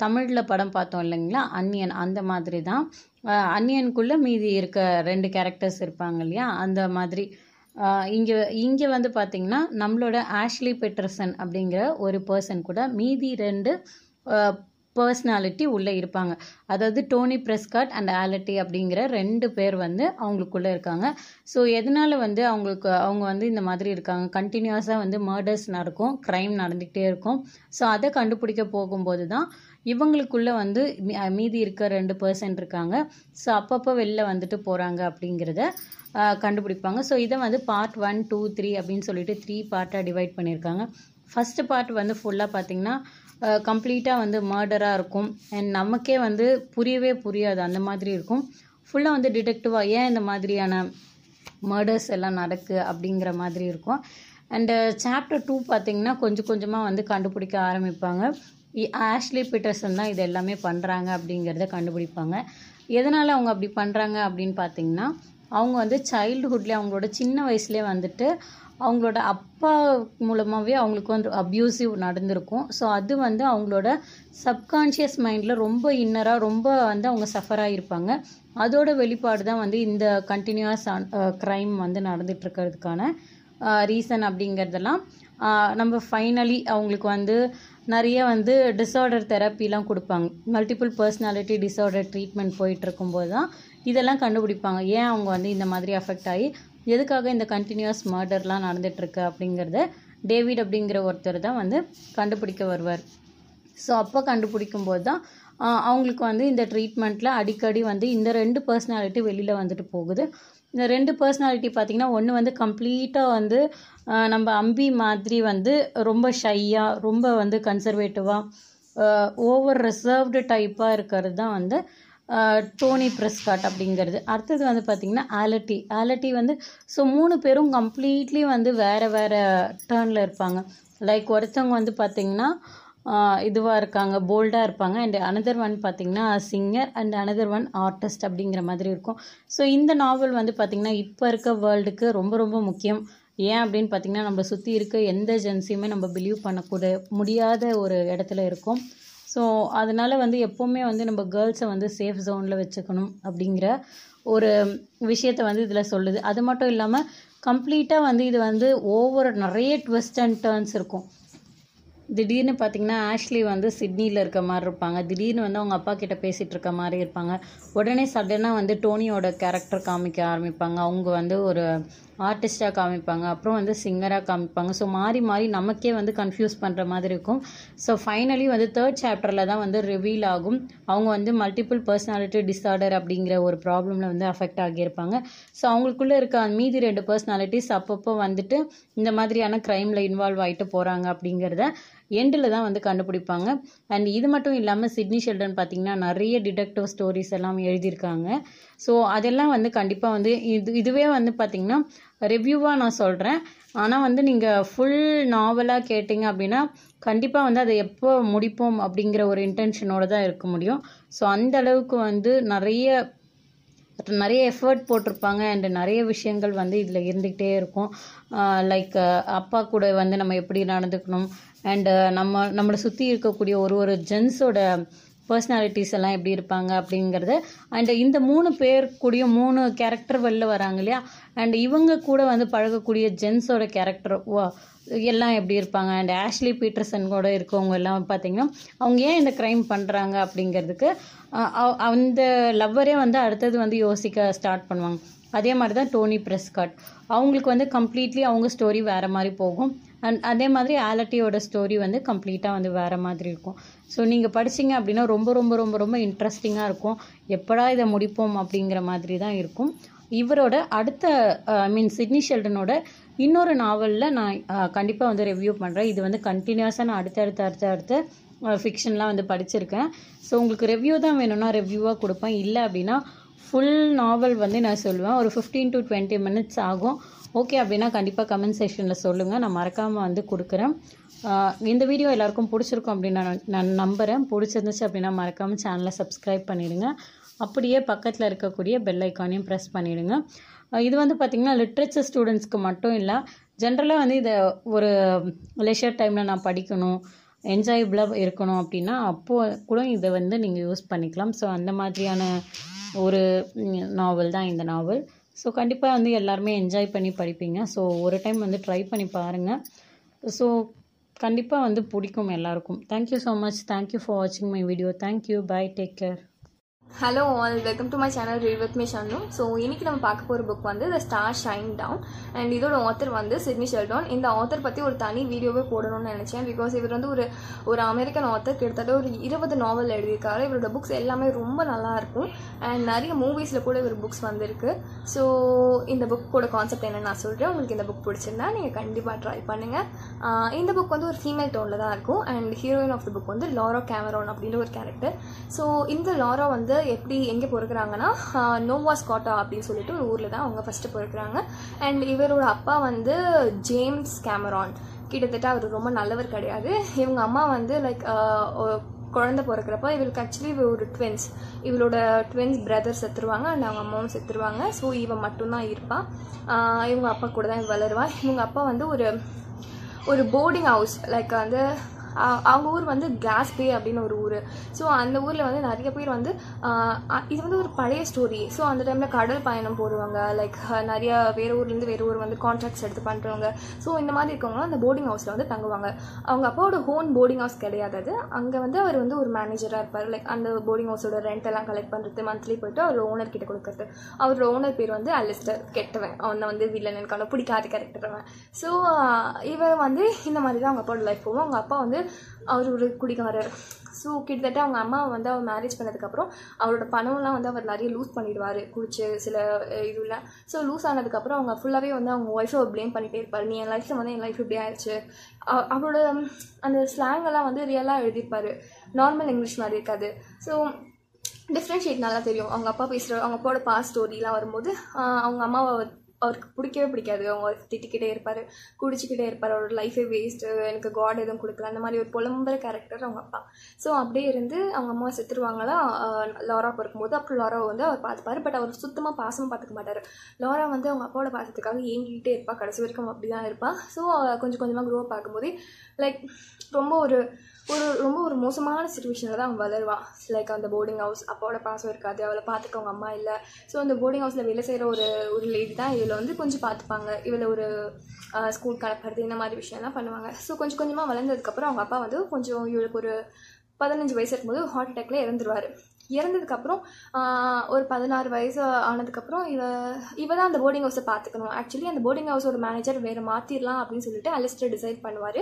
தமிழில் படம் பார்த்தோம் இல்லைங்களா, அன்னியன், அந்த மாதிரி தான். அன்னியனுக்குள்ளே மீதி இருக்க 2 கேரக்டர்ஸ் இருப்பாங்க இல்லையா, அந்த மாதிரி இங்கே இங்கே வந்து பார்த்திங்கன்னா நம்மளோட ஆஷ்லி பெட்டர்சன் அப்படிங்கிற ஒரு பர்சன் கூட மீதி ரெண்டு பர்சனாலிட்டி உள்ளே இருப்பாங்க. அதாவது டோனி பிரெஸ்காட் அண்ட் ஆலட்டி அப்படிங்கிற ரெண்டு பேர் வந்து அவங்களுக்குள்ளே இருக்காங்க. ஸோ எதனால் வந்து அவங்க வந்து இந்த மாதிரி இருக்காங்க, கண்டினியூஸாக வந்து மர்டர்ஸ் நடக்கும், க்ரைம் நடந்துக்கிட்டே இருக்கும். ஸோ அதை கண்டுபிடிக்க போகும்போது தான் இவங்களுக்குள்ளே வந்து மீதி இருக்க ரெண்டு பர்சன் இருக்காங்க, ஸோ அப்பப்போ வெளில வந்துட்டு போகிறாங்க அப்படிங்கிறத கண்டுபிடிப்பாங்க. ஸோ இதை வந்து பார்ட் 1, 2, 3 அப்படின்னு சொல்லிட்டு 3 பார்ட்டாக டிவைட் பண்ணியிருக்காங்க. ஃபஸ்ட்டு பார்ட் வந்து ஃபுல்லாக பார்த்திங்கன்னா கம்ப்ளீட்டாக வந்து மர்டராக இருக்கும், அண்ட் நமக்கே வந்து புரியவே புரியாது அந்த மாதிரி இருக்கும். ஃபுல்லாக வந்து டிடெக்டிவாக ஏன் இந்த மாதிரியான மர்டர்ஸ் எல்லாம் நடக்குது அப்படிங்கிற மாதிரி இருக்கும். அண்டு சாப்டர் 2 பார்த்திங்கன்னா கொஞ்சம் கொஞ்சமாக வந்து கண்டுபிடிக்க ஆரம்பிப்பாங்க, ஆஷ்லி பீட்டர்சன் தான் இது எல்லாமே பண்ணுறாங்க அப்படிங்கிறத கண்டுபிடிப்பாங்க. எதனால் அவங்க அப்படி பண்ணுறாங்க அப்படின்னு பார்த்திங்கன்னா அவங்க வந்து சைல்டுஹுட்லேயே அவங்களோட சின்ன வயசுலேயே வந்துட்டு அவங்களோட அப்பா மூலமாகவே அவங்களுக்கு வந்து அப்யூசிவ் நடந்திருக்கும். ஸோ அது வந்து அவங்களோட சப்கான்ஷியஸ் மைண்டில் ரொம்ப இன்னராக ரொம்ப வந்து அவங்க சஃபர் ஆகியிருப்பாங்க. அதோட வெளிப்பாடு தான் வந்து இந்த கண்டினியூஸ் க்ரைம் வந்து நடந்துகிட்ருக்கிறதுக்கான ரீசன் அப்படிங்கிறதெல்லாம் நம்ம ஃபைனலி அவங்களுக்கு வந்து நிறைய வந்து டிஸார்டர் தெரப்பிலாம் கொடுப்பாங்க. மல்டிபிள் பர்சனாலிட்டி டிஸார்டர் ட்ரீட்மெண்ட் போயிட்டுருக்கும்போது தான் இதெல்லாம் கண்டுபிடிப்பாங்க, ஏன் அவங்க வந்து இந்த மாதிரி அஃபெக்ட் ஆகி எதுக்காக இந்த கண்டினியூஸ் மர்டர்லாம் நடந்துகிட்ருக்கு அப்படிங்கிறத டேவிட் அப்படிங்கிற ஒருத்தர் தான் வந்து கண்டுபிடிக்க வருவார். ஸோ அப்போ கண்டுபிடிக்கும்போது தான் அவங்களுக்கு வந்து இந்த ட்ரீட்மெண்ட்டில் அடிக்கடி வந்து இந்த ரெண்டு பர்சனாலிட்டி வெளியில் வந்துட்டு போகுது. இந்த ரெண்டு பர்சனாலிட்டி பார்த்திங்கன்னா ஒன்று வந்து கம்ப்ளீட்டாக வந்து நம்ம அம்பி மாதிரி வந்து ரொம்ப ஷையாக ரொம்ப வந்து கன்சர்வேட்டிவாக ஓவர் ரிசர்வ்டு டைப்பாக இருக்கிறது தான் வந்து டோனி பிரெஸ்காட் அப்படிங்கிறது. அடுத்தது வந்து பார்த்திங்கன்னா ஆலட்டி வந்து ஸோ 3 பேரும் கம்ப்ளீட்லி வந்து வேறு வேறு டர்னில் இருப்பாங்க. லைக் ஒருத்தவங்க வந்து பார்த்திங்கன்னா இதுவாக இருக்காங்க, போல்டாக இருப்பாங்க, அண்ட் அனதர் ஒன் பார்த்திங்கன்னா singer, and another one artist அப்படிங்கிற மாதிரி இருக்கும். ஸோ இந்த நாவல் வந்து பார்த்திங்கன்னா இப்போ இருக்க வேர்ல்டுக்கு ரொம்ப ரொம்ப முக்கியம். ஏன் அப்படின்னு பார்த்திங்கன்னா நம்ம சுற்றி இருக்க எந்த ஜென்ஸையுமே நம்ம பிலீவ் பண்ணக்கூட முடியாத ஒரு இடத்துல இருக்கும். ஸோ அதனால் வந்து எப்போவுமே வந்து நம்ம கேர்ள்ஸை வந்து சேஃப் ஜோனில் வச்சுக்கணும் அப்படிங்கிற ஒரு விஷயத்தை வந்து இதில் சொல்லுது. அது மட்டும் இல்லாமல் கம்ப்ளீட்டாக வந்து இது வந்து ஓவர் நிறைய ட்விஸ்ட் அண்ட் டர்ன்ஸ் இருக்கும். திடீர்னு பார்த்திங்கன்னா ஆஷ்லி வந்து சிட்னியில் இருக்க மாதிரி இருப்பாங்க, திடீர்னு வந்து அவங்க அப்பா கிட்டே பேசிகிட்டு இருக்க மாதிரி இருப்பாங்க, உடனே சடனாக வந்து டோனியோட கேரக்டர் காமிக்க ஆரம்பிப்பாங்க, அவங்க வந்து ஒரு ஆர்டிஸ்ட்டாக காமிப்பாங்க, அப்புறம் வந்து சிங்கராக காமிப்பாங்க. ஸோ மாறி மாறி நமக்கே வந்து கன்ஃபியூஸ் பண்ணுற மாதிரி இருக்கும். ஸோ ஃபைனலி வந்து 3rd சாப்டரில் தான் வந்து ரிவீல் ஆகும் அவங்க வந்து மல்டிபிள் பர்சனாலிட்டி டிஸார்டர் அப்படிங்கிற ஒரு ப்ராப்ளமில் வந்து அஃபெக்ட் ஆகியிருப்பாங்க. ஸோ அவங்களுக்குள்ளே இருக்க மீதி 2 பர்சனாலிட்டிஸ் அப்பப்போ வந்துட்டு இந்த மாதிரியான க்ரைமில் இன்வால்வ் ஆகிட்டு போகிறாங்க அப்படிங்கிறத எண்டில் தான் வந்து கண்டுபிடிப்பாங்க. அண்ட் இது மட்டும் இல்லாமல் சிட்னி ஷெல்டன் பார்த்திங்கன்னா நிறைய டிடெக்டிவ் ஸ்டோரிஸ் எல்லாம் எழுதியிருக்காங்க. ஸோ அதெல்லாம் வந்து கண்டிப்பாக வந்து இதுவே வந்து பார்த்திங்கன்னா ரிவ்யூவாக நான் சொல்கிறேன், ஆனால் வந்து நீங்கள் ஃபுல் நாவலாக கேட்டிங்க அப்படின்னா கண்டிப்பாக வந்து அதை எப்போ முடிப்போம் அப்படிங்கிற ஒரு இன்டென்ஷனோடு தான் இருக்க முடியும். ஸோ அந்த அளவுக்கு வந்து நிறைய எஃபர்ட் போட்டிருப்பாங்க, அண்ட் நிறைய விஷயங்கள் வந்து இதில் இருந்துக்கிட்டே இருக்கும். லைக் அப்பா கூட வந்து நம்ம எப்படி நடந்துக்கணும், அண்டு நம்மளை சுற்றி இருக்கக்கூடிய ஒரு ஜென்ஸோட பர்சனாலிட்டிஸ் எல்லாம் எப்படி இருப்பாங்க அப்படிங்கிறது, அண்டு இந்த 3 பேர் கூடிய 3 கேரக்டர் வெளில வராங்க இல்லையா, அண்ட் இவங்க கூட வந்து பழகக்கூடிய ஜென்ஸோட கேரக்டர் எல்லாம் எப்படி இருப்பாங்க, அண்ட் ஆஷ்லி பீட்டர்சன் கூட இருக்கவங்க எல்லாம் பார்த்திங்கன்னா அவங்க ஏன் இந்த க்ரைம் பண்ணுறாங்க அப்படிங்கிறதுக்கு அந்த லவ்வரே வந்து அடுத்தது வந்து யோசிக்க ஸ்டார்ட் பண்ணுவாங்க. அதே மாதிரி தான் டோனி பிரெஸ்காட், அவங்களுக்கு வந்து கம்ப்ளீட்லி அவங்க ஸ்டோரி வேறு மாதிரி போகும், அண்ட் அதே மாதிரி ஆலட்டியோட ஸ்டோரி வந்து கம்ப்ளீட்டாக வந்து வேறு மாதிரி இருக்கும். ஸோ நீங்கள் படிச்சிங்க அப்படின்னா ரொம்ப ரொம்ப ரொம்ப ரொம்ப இன்ட்ரெஸ்டிங்காக இருக்கும், எப்படா இதை முடிப்போம் அப்படிங்கிற மாதிரி தான் இருக்கும். இவரோட அடுத்த சிட்னி ஷெல்டனோட இன்னொரு நாவலில் நான் கண்டிப்பாக வந்து ரிவ்யூ பண்ணுறேன். இது வந்து கண்டினியூஸாக நான் அடுத்த ஃபிக்ஷன்லாம் வந்து படிச்சிருக்கேன். ஸோ உங்களுக்கு ரிவ்யூ தான் வேணும்னா ரிவ்யூவாக கொடுப்பேன், இல்லை அப்படின்னா ஃபுல் நாவல் வந்து நான் சொல்லுவேன். ஒரு 15 to 20 மினிட்ஸ் ஆகும். ஓகே அப்படின்னா கண்டிப்பாக கமெண்ட் செக்ஷனில் சொல்லுங்கள், நான் மறக்காமல் வந்து கொடுக்குறேன். இந்த வீடியோ எல்லாருக்கும் பிடிச்சிருக்கும் அப்படின்னு நான் நம்புகிறேன். பிடிச்சிருந்துச்சு அப்படின்னா மறக்காமல் சேனலை சப்ஸ்கிரைப் பண்ணிவிடுங்க, அப்படியே பக்கத்தில் இருக்கக்கூடிய பெல் ஐக்கானையும் ப்ரெஸ் பண்ணிவிடுங்க. இது வந்து பார்த்திங்கன்னா லிட்ரேச்சர் ஸ்டூடெண்ட்ஸ்க்கு மட்டும் இல்லை, ஜென்ரலாக வந்து இதை ஒரு லெஷர் டைமில் நான் படிக்கணும் என்ஜாயபிளாக இருக்கணும் அப்படின்னா அப்போது கூட இதை வந்து நீங்கள் யூஸ் பண்ணிக்கலாம். ஸோ அந்த மாதிரியான ஒரு நாவல் தான் இந்த நாவல். ஸோ கண்டிப்பாக வந்து எல்லாருமே என்ஜாய் பண்ணி படிப்பீங்க. ஸோ ஒரு டைம் வந்து ட்ரை பண்ணி பாருங்கள். ஸோ கண்டிப்பாக வந்து பிடிக்கும் எல்லாருக்கும். Thank you so much. Thank you for வாட்சிங் my video. Thank you. Bye. Take care. Hello all, welcome to my channel read with me Shannu. So இன்றைக்கி நம்ம பார்க்க போகிற புக் வந்து the star shine down, and இதோட ஆத்தர் வந்து சிட்னி ஷெல்டன். இந்த ஆத்தர் பற்றி ஒரு தனி வீடியோவே போடணும்னு நினச்சேன். பிகாஸ் இவர் வந்து ஒரு அமெரிக்கன் ஆத்தர். கிட்டத்தட்ட ஒரு 20 நாவல் எழுதியிருக்காரு. இவரோட புக்ஸ் எல்லாமே ரொம்ப நல்லாயிருக்கும், அண்ட் நிறைய மூவிஸில் கூட இவர் புக்ஸ் வந்திருக்கு. ஸோ இந்த புக்கோட கான்செப்ட் என்னென்னு நான் சொல்கிறேன். உங்களுக்கு இந்த புக் பிடிச்சிருந்தா நீங்கள் கண்டிப்பாக ட்ரை பண்ணுங்கள். இந்த புக் வந்து ஒரு ஃபீமேல் டோனில் தான் இருக்கும், and heroine of the book வந்து லாரா கேமரான் அப்படின்ற ஒரு கேரக்டர். ஸோ இந்த லாரா வந்து எப்படி எங்கே பொறுக்கிறாங்கன்னா நோவா ஸ்காட்டா அப்படின்னு சொல்லிட்டு ஒரு ஊரில் தான் அவங்க ஃபஸ்ட்டு பொறுக்கிறாங்க. அண்ட் இவரோட அப்பா வந்து ஜேம்ஸ் கேமரான். கிட்டத்தட்ட அவர் ரொம்ப நல்லவர் கிடையாது. இவங்க அம்மா வந்து லைக் குழந்தை பிறக்கிறப்ப இவளுக்கு ஆக்சுவலி ஒரு ட்வின்ஸ், இவளோட ட்வின்ஸ் பிரதர் செத்துருவாங்க, அண்ட் அவங்க அம்மாவும் செத்துருவாங்க. ஸோ இவன் மட்டும்தான் இருப்பாள். இவங்க அப்பா கூட தான் இவள் வளருவாள். இவங்க அப்பா வந்து ஒரு போர்டிங் ஹவுஸ், லைக் வந்து அவங்க ஊர் வந்து கிளாஸ் பே அப்படின்னு ஒரு ஊர். ஸோ அந்த ஊரில் வந்து நிறைய பேர் வந்து இது வந்து ஒரு பழைய ஸ்டோரி. ஸோ அந்த டைமில் கடல் பயணம் போடுவாங்க, லைக் நிறைய வேறு ஊர்லேருந்து வேறு ஊர் வந்து கான்ட்ராக்ட்ஸ் எடுத்து பண்ணுறவங்க. ஸோ இந்த மாதிரி இருக்கவங்களாம் அந்த போர்டிங் ஹவுஸில் வந்து தங்குவாங்க. அவங்க அப்பாவோட ஹோன் போர்டிங் ஹவுஸ் கிடையாது அது. அங்கே வந்து அவர் வந்து ஒரு மேனேஜராக இருப்பார். லைக் அந்த போர்டிங் ஹவுஸோட ரெண்ட் எல்லாம் கலெக்ட் பண்ணுறது, மந்த்லி போய்ட்டு அவர் ஓனர் கிட்ட கொடுக்குறது. அவரோட ஓனர் பேர் வந்து அலிஸ்டர். கெட்டவன், அவனை வந்து வில்லன் கவலை பிடிக்காத கேரக்டர்வன். ஸோ இவன் வந்து இந்த மாதிரி தான் அவங்க அப்பாவோட லைஃப் போவோம். அவங்க அப்பா வந்து அவர் ஒரு குடிக்காரர். ஸோ கிட்டத்தட்ட அவங்க அம்மாவை வந்து அவர் மேரேஜ் பண்ணதுக்கப்புறம் அவரோட பணம்லாம் வந்து அவர் நிறைய லூஸ் பண்ணிடுவார், குடிச்சு சில இதுல. ஸோ லூஸ் ஆனதுக்கப்புறம் அவங்க ஃபுல்லாகவே வந்து அவங்க ஒய்ஃபை ப்ளேம் பண்ணிகிட்டே இருப்பார். நீ என் லைஃப்பில் வந்து என் லைஃப் இப்படி ஆயிடுச்சு. அவரோட அந்த ஸ்லாங்கெல்லாம் வந்து ரியலாக எழுதியிருப்பார், நார்மல் இங்கிலீஷ் மாதிரி இருக்காது. ஸோ டிஃப்ரென்ஷியேட் நல்லா தெரியும். அவங்க அப்பா பேசுகிற அவங்க அப்பாவோட பாஸ்ட் ஸ்டோரிலாம் வரும்போது அவங்க அம்மாவை அவருக்கு பிடிக்கவே பிடிக்காது. அவங்க திட்டிக்கிட்டே இருப்பார், குடிச்சிக்கிட்டே இருப்பார், அவரோட லைஃபே வேஸ்ட்டு, எனக்கு காட் எதுவும் கொடுக்கல, அந்த மாதிரி ஒரு புலம்புற கேரக்டர் அவங்க அப்பா. ஸோ அப்படியே இருந்து அவங்க அம்மா செத்துருவாங்களா லாரா பிறக்கும்போது. அப்புறம் லாரா வந்து அவர் பார்த்துப்பார், பட் அவர் சுத்தமாக பாசமாக பார்த்துக்க மாட்டார். லாரா வந்து அவங்க அப்பாவோட பாசத்துக்காக ஏங்கிக்கிட்டே இருப்பாள், கடைசி வரைக்கும் அப்படி தான் இருப்பாள். ஸோ கொஞ்சம் கொஞ்சமாக க்ரோ பார்க்கும்போதே லைக் ரொம்ப ஒரு மோசமான சுச்சுவேஷனில் தான் அவங்க வளருவாள். லைக் அந்த போர்டிங் ஹவுஸ், அப்பாவோட பாசம் இருக்காது, அவளை பார்த்துக்க அவங்க அம்மா இல்லை. ஸோ அந்த போர்டிங் ஹவுஸில் வேலை செய்கிற ஒரு லேடி தான் இவளை வந்து கொஞ்சம் பார்த்துப்பாங்க. இவளை ஒரு ஸ்கூல் கலப்பறது இந்த மாதிரி விஷயம்லாம் பண்ணுவாங்க. ஸோ கொஞ்சம் கொஞ்சமாக வளர்ந்ததுக்கப்புறம் அவங்க அப்பா வந்து கொஞ்சம் இவளுக்கு ஒரு 15 வயசு இருக்கும்போது ஹார்ட் அட்டாக்ல இறந்துருவார். இறந்ததுக்கப்புறம் ஒரு 16 வயசு ஆனதுக்கப்புறம் இவ தான் அந்த போர்டிங் ஹவுஸை பார்த்துக்கணும். ஆக்சுவலி அந்த போர்டிங் ஹவுஸோட மேனேஜர் வேறு மாற்றிடலாம் அப்படின்னு சொல்லிட்டு அலிஸ்டர் டிசைட் பண்ணுவார்.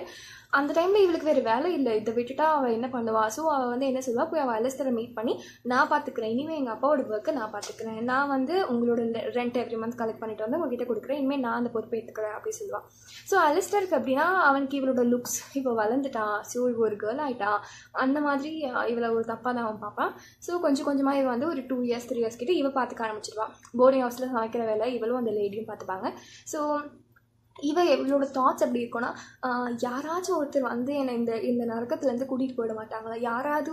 அந்த டைமில் இவளுக்கு வேறு வேலை இல்லை, இதை விட்டுட்டா அவள் என்ன பண்ணுவாள். ஸோ அவள் வந்து என்ன சொல்லுவாள், போய் அவள் அலிஸ்டரை மீட் பண்ணி நான் பார்த்துக்கிறேன், இனிமேல் எங்கள் அப்பாவோட ஒர்க்கை நான் பார்த்துக்கிறேன், நான் வந்து உங்களோட ரெண்ட் எவ்ரி மந்த் கலெக்ட் பண்ணிட்டு வந்து உங்ககிட்ட கொடுக்குறேன், இனிமேல் நான் அந்த பொறுப்பை எடுத்துக்கிறேன் அப்படின்னு சொல்லுவாள். ஸோ அலிஸ்டருக்கு அப்படின்னா அவனுக்கு இவளோட லுக்ஸ், இப்போ வளர்ந்துட்டா, ஸோ இவ ஒரு கேர்ள் ஆகிட்டா, அந்த மாதிரி இவளை ஒரு தப்பாக தான் அவன் பார்ப்பான். ஸோ கொஞ்சம் கொஞ்சமாக இவன் வந்து ஒரு 2 years 3 years கிட்டே இவள் பார்த்துக்க ஆரம்பிச்சிடுவான். போர்டிங் ஹவுஸில் சமைக்கிற வேலை இவளும் அந்த லேடியும் பார்த்துப்பாங்க. ஸோ இவளோட தாட்ஸ் எப்படி இருக்குன்னா, யாராச்சும் ஒருத்தர் வந்து என்னை இந்த நரகத்துலேருந்து கூட்டிகிட்டு போயிட மாட்டாங்களா, யாராவது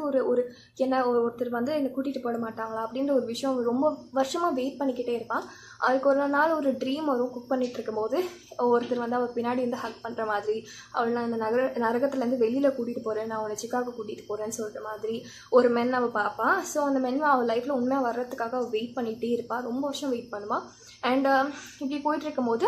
ஒருத்தர் வந்து என்னை கூட்டிகிட்டு போயிட மாட்டாங்களா அப்படின்ற ஒரு விஷயம் ரொம்ப வருஷமாக வெயிட் பண்ணிக்கிட்டே இருப்பான். அதுக்கு ஒரு நாள் ஒரு ட்ரீம் வரும். குக் பண்ணிகிட்டு இருக்கும்போது ஒருத்தர் வந்து அவர் பின்னாடி வந்து ஹக் பண்ணுற மாதிரி, அவள் நான் இந்த நரகத்துலேருந்து வெளியில் கூட்டிகிட்டு போகிறேன், நான் அவளை சிக்காகோ கூட்டிகிட்டு போகிறேன்னு சொல்கிற மாதிரி ஒரு மென் அவள் பார்ப்பான். ஸோ அந்த மென் அவள் லைஃப்பில் உண்மையாக வர்றதுக்காக அவள் வெயிட் பண்ணிகிட்டே இருப்பாள், ரொம்ப வருஷம் வெயிட் பண்ணுவாள். அண்ட் இப்படி போயிட்டு இருக்கும்போது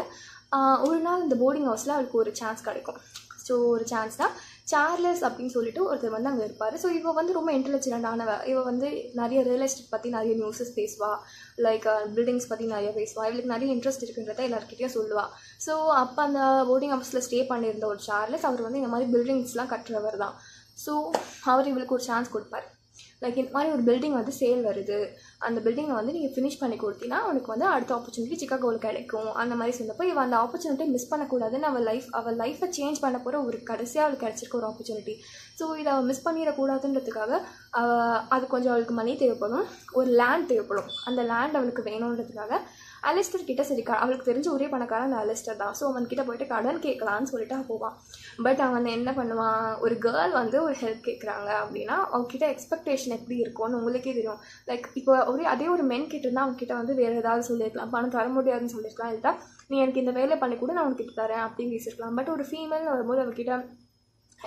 ஒரு நாள் இந்த போர்டிங் ஹவுஸில் அவளுக்கு ஒரு சான்ஸ் கிடைக்கும். ஸோ ஒரு சான்ஸ் தான் சார்லஸ் அப்படின்னு சொல்லிட்டு ஒருத்தர் வந்து அங்கே இருப்பார். ஸோ இவள் வந்து ரொம்ப இன்டெலிஜென்டானவ. இவள் வந்து நிறைய ரியல் எஸ்டேட் பற்றி நிறைய நியூஸஸ் பேசுவாள், லைக் பில்டிங்ஸ் பற்றி நிறைய பேசுவாள். இவளுக்கு நிறைய இன்ட்ரெஸ்ட் இருக்குன்றதை எல்லாருக்கிட்டையும் சொல்லுவாள். ஸோ அப்போ அந்த போர்டிங் ஹவுஸில் ஸ்டே பண்ணியிருந்த ஒரு சார்லஸ் அவர் வந்து இந்த மாதிரி பில்டிங்ஸ்லாம் கட்டுறவர் தான். ஸோ அவர் இவளுக்கு ஒரு சான்ஸ் கொடுப்பார், லைக் இந்த மாதிரி ஒரு பில்டிங் வந்து சேல் வருது, அந்த பில்டிங்கை வந்து நீங்கள் ஃபினிஷ் பண்ணி கொடுத்தீங்கன்னா அவனுக்கு வந்து அடுத்த ஆப்பர்ச்சுனிட்டி சிக்காகோவில் கிடைக்கும் அந்த மாதிரி சொன்னப்போ இவன் அந்த ஆப்பர்ச்சுனிட்டியை மிஸ் பண்ணக்கூடாதுன்னு அவள் லைஃப்பை சேஞ்ச் பண்ண போகிற ஒரு கடைசியாக அவளுக்கு கிடச்சிருக்க ஒரு ஆப்பர்ச்சுனிட்டி. ஸோ இதை அவள் மிஸ் பண்ணிடக்கூடாதுன்றதுக்காக அது கொஞ்சம் அவளுக்கு மணி தேவைப்படும், ஒரு லேண்ட் தேவைப்படும். அந்த லேண்ட் அவளுக்கு வேணுன்றதுக்காக அலிஸ்டர் கிட்ட சரி அவளுக்கு தெரிஞ்ச ஒரே பணக்காரன் அந்த அலிஸ்டர் தான். ஸோ அவன்கிட்ட போயிட்டு கடன் கேட்கலான்னு சொல்லிட்டு போவான். பட் அவன் என்ன பண்ணுவான், ஒரு கேர்ள் வந்து ஒரு ஹெல்ப் கேட்குறாங்க அப்படின்னா அவங்ககிட்ட எக்ஸ்பெக்டேஷன் எப்படி இருக்கும்னு உங்களுக்கே தெரியும். லைக் இப்போ அதே ஒரு மென் கிட்ட இருந்தால் அவங்ககிட்ட வந்து வேறு ஏதாவது சொல்லியிருக்கலாம், பணம் தர முடியாதுன்னு சொல்லியிருக்கலாம், இல்லைட்டா நீ எனக்கு இந்த வேலை பண்ணி கூட நான் அவனுக்கு தரேன் அப்படின்னு பேசியிருக்கலாம். பட் ஒரு ஃபீமேல் வரும்போது அவங்ககிட்ட